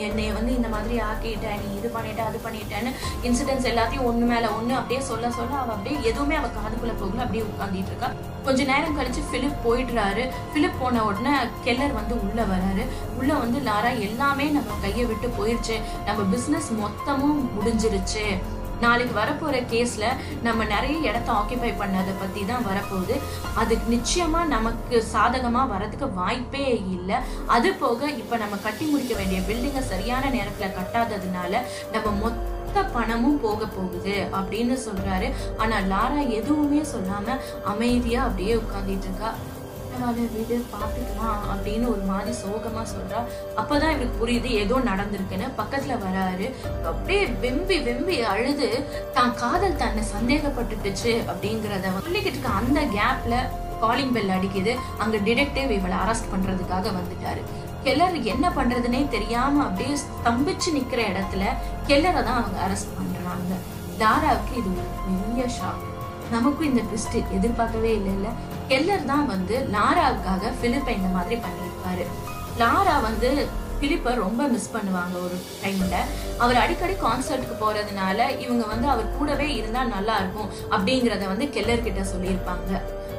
என்னை வந்து இந்த மாதிரி ஆக்கிட்ட, நீ இது பண்ணிட்ட அது பண்ணிட்டேன்னு இன்சிடென்ட்ஸ் எல்லாத்தையும் ஒண்ணு மேல ஒண்ணு அப்படியே சொல்ல சொல்ல அவ அப்படியே எதுவுமே அவ காதுக்குள்ள போகல, அப்படியே உட்கார்ந்துட்டு இருக்கா. கொஞ்ச நேரம் கழிச்சு பிலிப் போயிடுறாரு. பிலிப் போன உடனே கெல்லர் வந்து உள்ள வராரு. உள்ள வந்து லாரா எல்லாமே நம்ம கையை விட்டு போயிருச்சு, நம்ம பிசினஸ் மொத்தமும் முடிஞ்சிருச்சு, நாளைக்கு வரப்போற கேஸ்ல நம்ம நிறைய இடத்த ஆக்கிபை பண்ணதை பத்தி தான் வரப்போகுது, அதுக்கு நிச்சயமா நமக்கு சாதகமா வரதுக்கு வாய்ப்பே இல்லை, அது போக இப்ப நம்ம கட்டி முடிக்க வேண்டிய பில்டிங்கை சரியான நேரத்துல கட்டாததுனால நம்ம மொத்த பணமும் போக போகுது அப்படின்னு சொல்றாரு. ஆனா லாரா எதுவுமே சொல்லாம அமைதியா அப்படியே உட்கார்ந்துட்டு இருக்கா. வீடு பாத்துக்கலாம் அப்படின்னு ஒரு மாதிரி சோகமா சொல்றா. அப்பதான் இவருக்கு புரியுது ஏதோ நடந்திருக்குன்னு. பக்கத்துல வராரு, அப்படியே வெம்பி வெம்பி அழுது தான் காதல் தன்னை சந்தேகப்பட்டுட்டுச்சு அப்படிங்கறத சொல்லிக்கிட்டு இருக்க. அந்த கேப்ல காலிங் பெல் அடிக்குது. அங்க டிடெக்டிவ் இவளை அரெஸ்ட் பண்றதுக்காக வந்துட்டாரு. கெல்லர் என்ன பண்றதுன்னே தெரியாம அப்படியே ஸ்தம்பிச்சு நிக்கிற இடத்துல கெல்லரை தான் அவங்க அரெஸ்ட் பண்றாங்க. லாராவுக்கு இது ஒரு பெரிய ஷாக். நமக்கும் இந்த ட்விஸ்ட் எதிர்பார்க்கவே இல்லைல்ல. கெல்லர் தான் வந்து லாராவுக்காக பிலிப்பை இந்த மாதிரி பண்ணியிருப்பாரு. லாரா வந்து பிலிப்பை ரொம்ப மிஸ் பண்ணுவாங்க. ஒரு டைம்ல அவர் அடிக்கடி கான்சர்ட்டுக்கு போறதுனால இவங்க வந்து அவர் கூடவே இருந்தா நல்லா இருக்கும் அப்படிங்கிறத வந்து கெல்லர்கிட்ட சொல்லியிருப்பாங்க.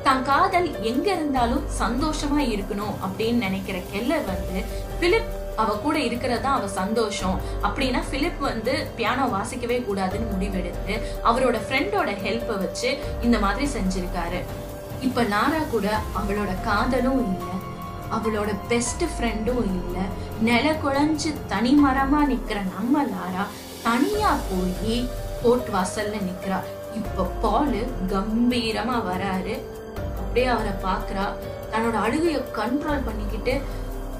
தன் காதல் எங்க இருந்தாலும் சந்தோஷமா இருக்கணும் அப்படின்னு நினைக்கிற கெல்லர் வந்து பிலிப் அவ கூட இருக்கிறதா அவ சந்தோஷம் அப்படின்னா பிலிப் வந்து பியானோ வாசிக்கவே கூடாதுன்னு முடிவெடுத்து அவரோட ஃப்ரெண்டோட ஹெல்ப்பை வச்சு இந்த மாதிரி செஞ்சிருக்காரு. இப்ப லாரா கூட அவளோட காதலும் இல்லை, அவளோட பெஸ்ட் ஃப்ரெண்டும் இல்லை, நில குழஞ்சு தனி மரமா நிக்கிற நம்ம லாரா தனியா போய் கோர்ட் வாசல்ல நிக்கிறா. இப்ப பாலு கம்பீரமா வராரு. அப்படியே அவரை பாக்குறா. தன்னோட அழுகைய கண்ட்ரோல் பண்ணிக்கிட்டு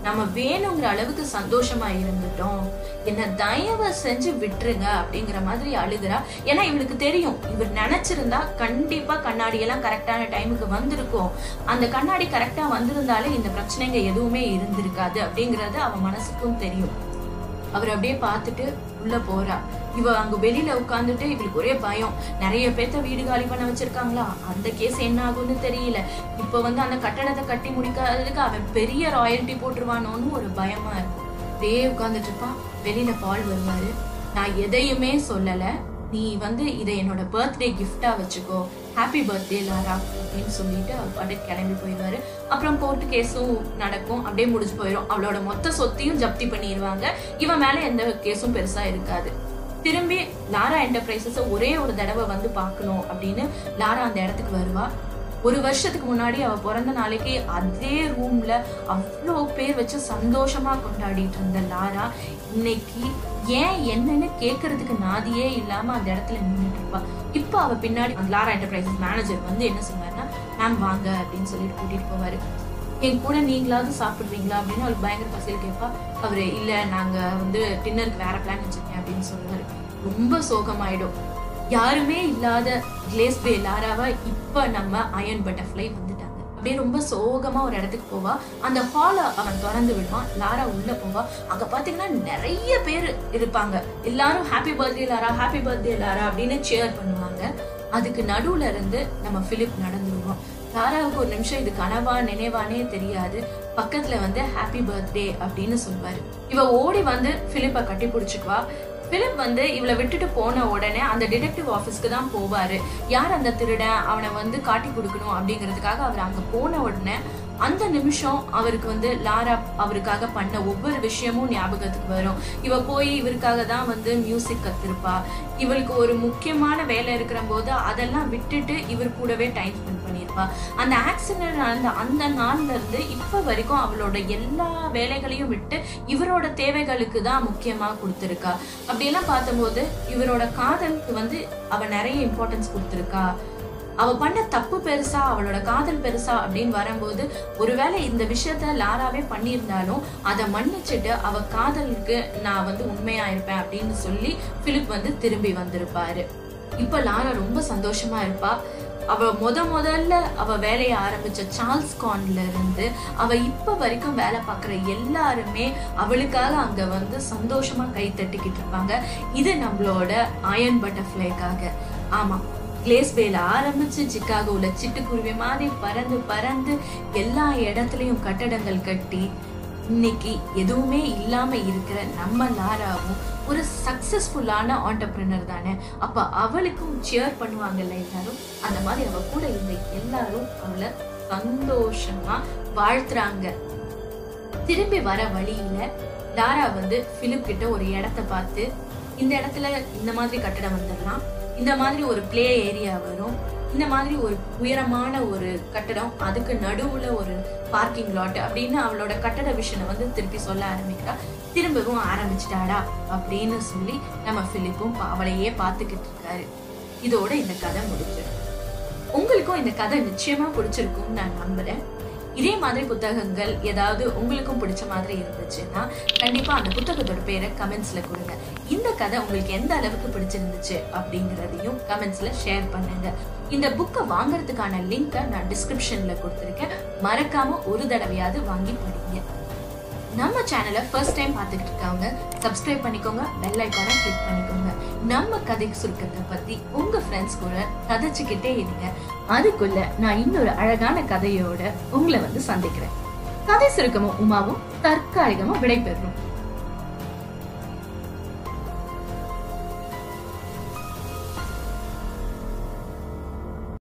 நம்ம வேணுங்கிற அளவுக்கு சந்தோஷமா இருந்துட்டோம், என்ன தயவு செஞ்சு விட்டுருங்க அப்படிங்கிற மாதிரி அழுகிறா. ஏன்னா இவளுக்கு தெரியும் இவர் நினைச்சிருந்தா கண்டிப்பா கண்ணாடி எல்லாம் கரெக்டான டைமுக்கு வந்திருக்கும், அந்த கண்ணாடி கரெக்டா வந்திருந்தாலே இந்த பிரச்சனைங்க எதுவுமே இருந்திருக்காது அப்படிங்கறது அவன் மனசுக்கும் தெரியும். அவர் அப்படியே பார்த்துட்டு உள்ள போறா. இவ அங்க வெளியில உட்காந்துட்டு இவளுக்கு ஒரே பயம், நிறைய பேர்த்த வீடு காலி பண்ண வச்சிருக்காங்களா, அந்த கேஸ் என்ன ஆகும்னு தெரியல, இப்ப வந்து அந்த கட்டடத்தை கட்டி முடிக்காததுக்கு அவன் பெரிய ராயல்டி போட்டுருவானோன்னு ஒரு பயமா இருக்கும். அப்படியே உட்காந்துட்டு இருப்பான். வெளியில பால் வருவாரு. நான் எதையுமே சொல்லல, நீ வந்து இதை என்னோட பர்த்டே கிஃப்டா வச்சுக்கோ, ஹாப்பி பர்த்டே லாரா அப்படின்னு சொல்லிட்டு அப்படியே கிளம்பி போயிடுவாரு. அப்புறம் கோர்ட் கேஸும் நடக்கும், அப்படியே முடிஞ்சு போயிடும். அவளோட மொத்த சொத்தையும் ஜப்தி பண்ணிடுவாங்க. இவன் மேல எந்த கேஸும் பெருசா இருக்காது. திரும்பி லாரா என்டர்பிரைசஸை ஒரே ஒரு தடவை வந்து பார்க்கணும் அப்படின்னு லாரா அந்த இடத்துக்கு வருவா. ஒரு வருஷத்துக்கு முன்னாடி அவள் பிறந்த நாளைக்கு அதே ரூமில் அவ்வளோ பேர் வச்சு சந்தோஷமாக கொண்டாடிட்டு இருந்த லாரா இன்னைக்கு ஏன் என்னன்னு கேட்கறதுக்கு நாதியே இல்லாமல் அந்த இடத்துல நின்றுட்டு இருப்பா. இப்போ அவள் பின்னாடி அந்த லாரா என்டர்பிரைசஸ் மேனேஜர் வந்து என்ன சொன்னார்னா, மேம் வாங்க அப்படின்னு சொல்லிட்டு கூட்டிகிட்டு போவார். என் கூட நீங்களாவது சாப்பிட்றீங்களா அப்படின்னு அவளுக்கு பயங்கர பசியில் கேட்பா. அவர் இல்லை நாங்கள் வந்து டின்னருக்கு வேறு பிளான் வச்சுருக்கேன் அப்படின்னு சொல்லுவார். ரொம்ப சோகமாயிடும். யாருமே இல்லாத கிளேஸ்பே லாராவா இப்போ நம்ம அயன் பட்டர்ஃப்ளை வந்துட்டாங்க. அப்படியே ரொம்ப சோகமாக ஒரு இடத்துக்கு போவா. அந்த ஹாலை அவன் திறந்து விடுவான். லாரா உள்ளே போவா. அங்கே பார்த்தீங்கன்னா நிறைய பேர் இருப்பாங்க. எல்லாரும் happy birthday Lara, happy birthday Lara அப்படின்னு சேர் பண்ணுவாங்க. அதுக்கு நடுவில் இருந்து நம்ம பிலிப் நடந்துடுவோம். லாராவுக்கு ஒரு நிமிஷம் இது கனவா நினைவானே தெரியாது. பக்கத்துல வந்து ஹாப்பி பர்த்டே அப்படின்னு சொல்லுவாரு. இவ ஓடி வந்து பிலிப்பை கட்டி பிடிச்சிக்குவா. பிலிப் வந்து இவளை விட்டுட்டு போன உடனே அந்த டிடெக்டிவ் ஆஃபீஸ்க்கு தான் போவாரு. யார் அந்த திருடன், அவனை வந்து காட்டி கொடுக்கணும் அப்படிங்கிறதுக்காக அவர் அங்கே போன உடனே அந்த நிமிஷம் அவருக்கு வந்து லாரா அவருக்காக பண்ண ஒவ்வொரு விஷயமும் ஞாபகத்துக்கு வரும். இவ போய் இவருக்காக தான் வந்து மியூசிக் கத்திருப்பா. இவளுக்கு ஒரு முக்கியமான வேலை இருக்கிற போது அதெல்லாம் விட்டுட்டு இவர் கூடவே டைம் ஸ்பெண்ட் பண்ணியிருப்பா. அந்த ஆக்சிடென்ட் நடந்த அந்த நாள்ல இருந்து இப்ப வரைக்கும் அவளோட எல்லா வேலைகளையும் விட்டு இவரோட தேவைகளுக்கு தான் முக்கியமா கொடுத்துருக்கா. அப்படியெல்லாம் பார்த்தும்போது இவரோட காதலுக்கு வந்து அவ நிறைய இம்பார்ட்டன்ஸ் கொடுத்துருக்கா. அவ பண்ண தப்பு பெருசா, அவளோட காதல் பெருசா அப்படின்னு வரும்போது ஒருவேளை இந்த விஷயத்த லாராவே பண்ணியிருந்தாலும் அதை மன்னிச்சுட்டு அவ காதலுக்கு நான் வந்து உண்மையா இருப்பேன் அப்படின்னு சொல்லி பிலிப் வந்து திரும்பி வந்திருப்பாரு. இப்ப லாரா ரொம்ப சந்தோஷமா இருப்பா. அவ முதல்ல அவ வேலையை ஆரம்பிச்ச சார்ல்ஸ் கான்ல இருந்து அவ இப்ப வரைக்கும் வேலை பார்க்குற எல்லாருமே அவளுக்காக அங்க வந்து சந்தோஷமா கை தட்டிக்கிட்டு இருப்பாங்க. இது நம்மளோட அயன் பட்டர்ஃப்ளைக்காக. ஆமா, கிளேஸ்பேல ஆரம்பிச்சு சிக்காகோல சிட்டுக்குருவி மாதிரி பறந்து பறந்து எல்லா இடத்துலயும் கட்டடங்கள் கட்டி இன்னைக்கு எதுவுமே இல்லாம இருக்கிற நம்ம லாராவும் ஒரு சக்சஸ்ஃபுல்லான ஆண்டர்பிரினர் தானே. அப்ப அவளுக்கும் சேர் பண்ணுவாங்கல்ல எல்லாரும், அந்த மாதிரி அவ கூட இருந்த எல்லாரும் அவளை சந்தோஷமா வாழ்த்துறாங்க. திரும்பி வர வழியில லாரா வந்து பிலிப் கிட்ட ஒரு இடத்த பார்த்து, இந்த இடத்துல இந்த மாதிரி கட்டடம் வந்துடலாம், இந்த மாதிரி ஒரு பிளே ஏரியா வரும், இந்த மாதிரி ஒரு உயரமான ஒரு கட்டடம், அதுக்கு நடுவுல ஒரு பார்க்கிங் லாட் அப்படின்னு அவளோட கட்டட விஷனை வந்து திருப்பி சொல்ல ஆரம்பிக்கிறா. திரும்பவும் ஆரம்பிச்சிட்டாடா அப்படின்னு சொல்லி நம்ம பிலிப்பும் அவளையே பார்த்துக்கிட்டு இருக்காரு. இதோட இந்த கதை முடிஞ்சிடும். உங்களுக்கும் இந்த கதை நிச்சயமா பிடிச்சிருக்கும்னு நான் நம்புறேன். இதே மாதிரி புத்தகங்கள் ஏதாவது உங்களுக்கும் பிடிச்ச மாதிரி இருந்துச்சுன்னா கண்டிப்பாக அந்த புத்தகத்தோட பேரை கமெண்ட்ஸில் கொடுங்க. இந்த கதை உங்களுக்கு எந்த அளவுக்கு பிடிச்சிருந்துச்சு அப்படிங்கிறதையும் கமெண்ட்ஸில் ஷேர் பண்ணுங்க. இந்த புக்கை வாங்குறதுக்கான லிங்கை நான் டிஸ்கிரிப்ஷனில் கொடுத்துருக்கேன். மறக்காமல் ஒரு தடவையாவது வாங்கி படிங்க. நம்ம சேனலை ஃபர்ஸ்ட் டைம் பார்த்துக்கிட்டு இருக்கவங்க சப்ஸ்கிரைப் பண்ணிக்கோங்க, பெல் ஐக்கானை கிளிக் பண்ணிக்கோங்க. நம்ம கதை சுருக்கத்தை பற்றி உங்கள் ஃப்ரெண்ட்ஸ் கூட கதைச்சிக்கிட்டே இருங்க. அதுக்குள்ள நான் இன்னொரு அழகான கதையோட உங்களை வந்து சந்திக்கிறேன். கதை சுருக்கமும் உமாவும் தற்காலிகமாக விடைபெறுறோம்.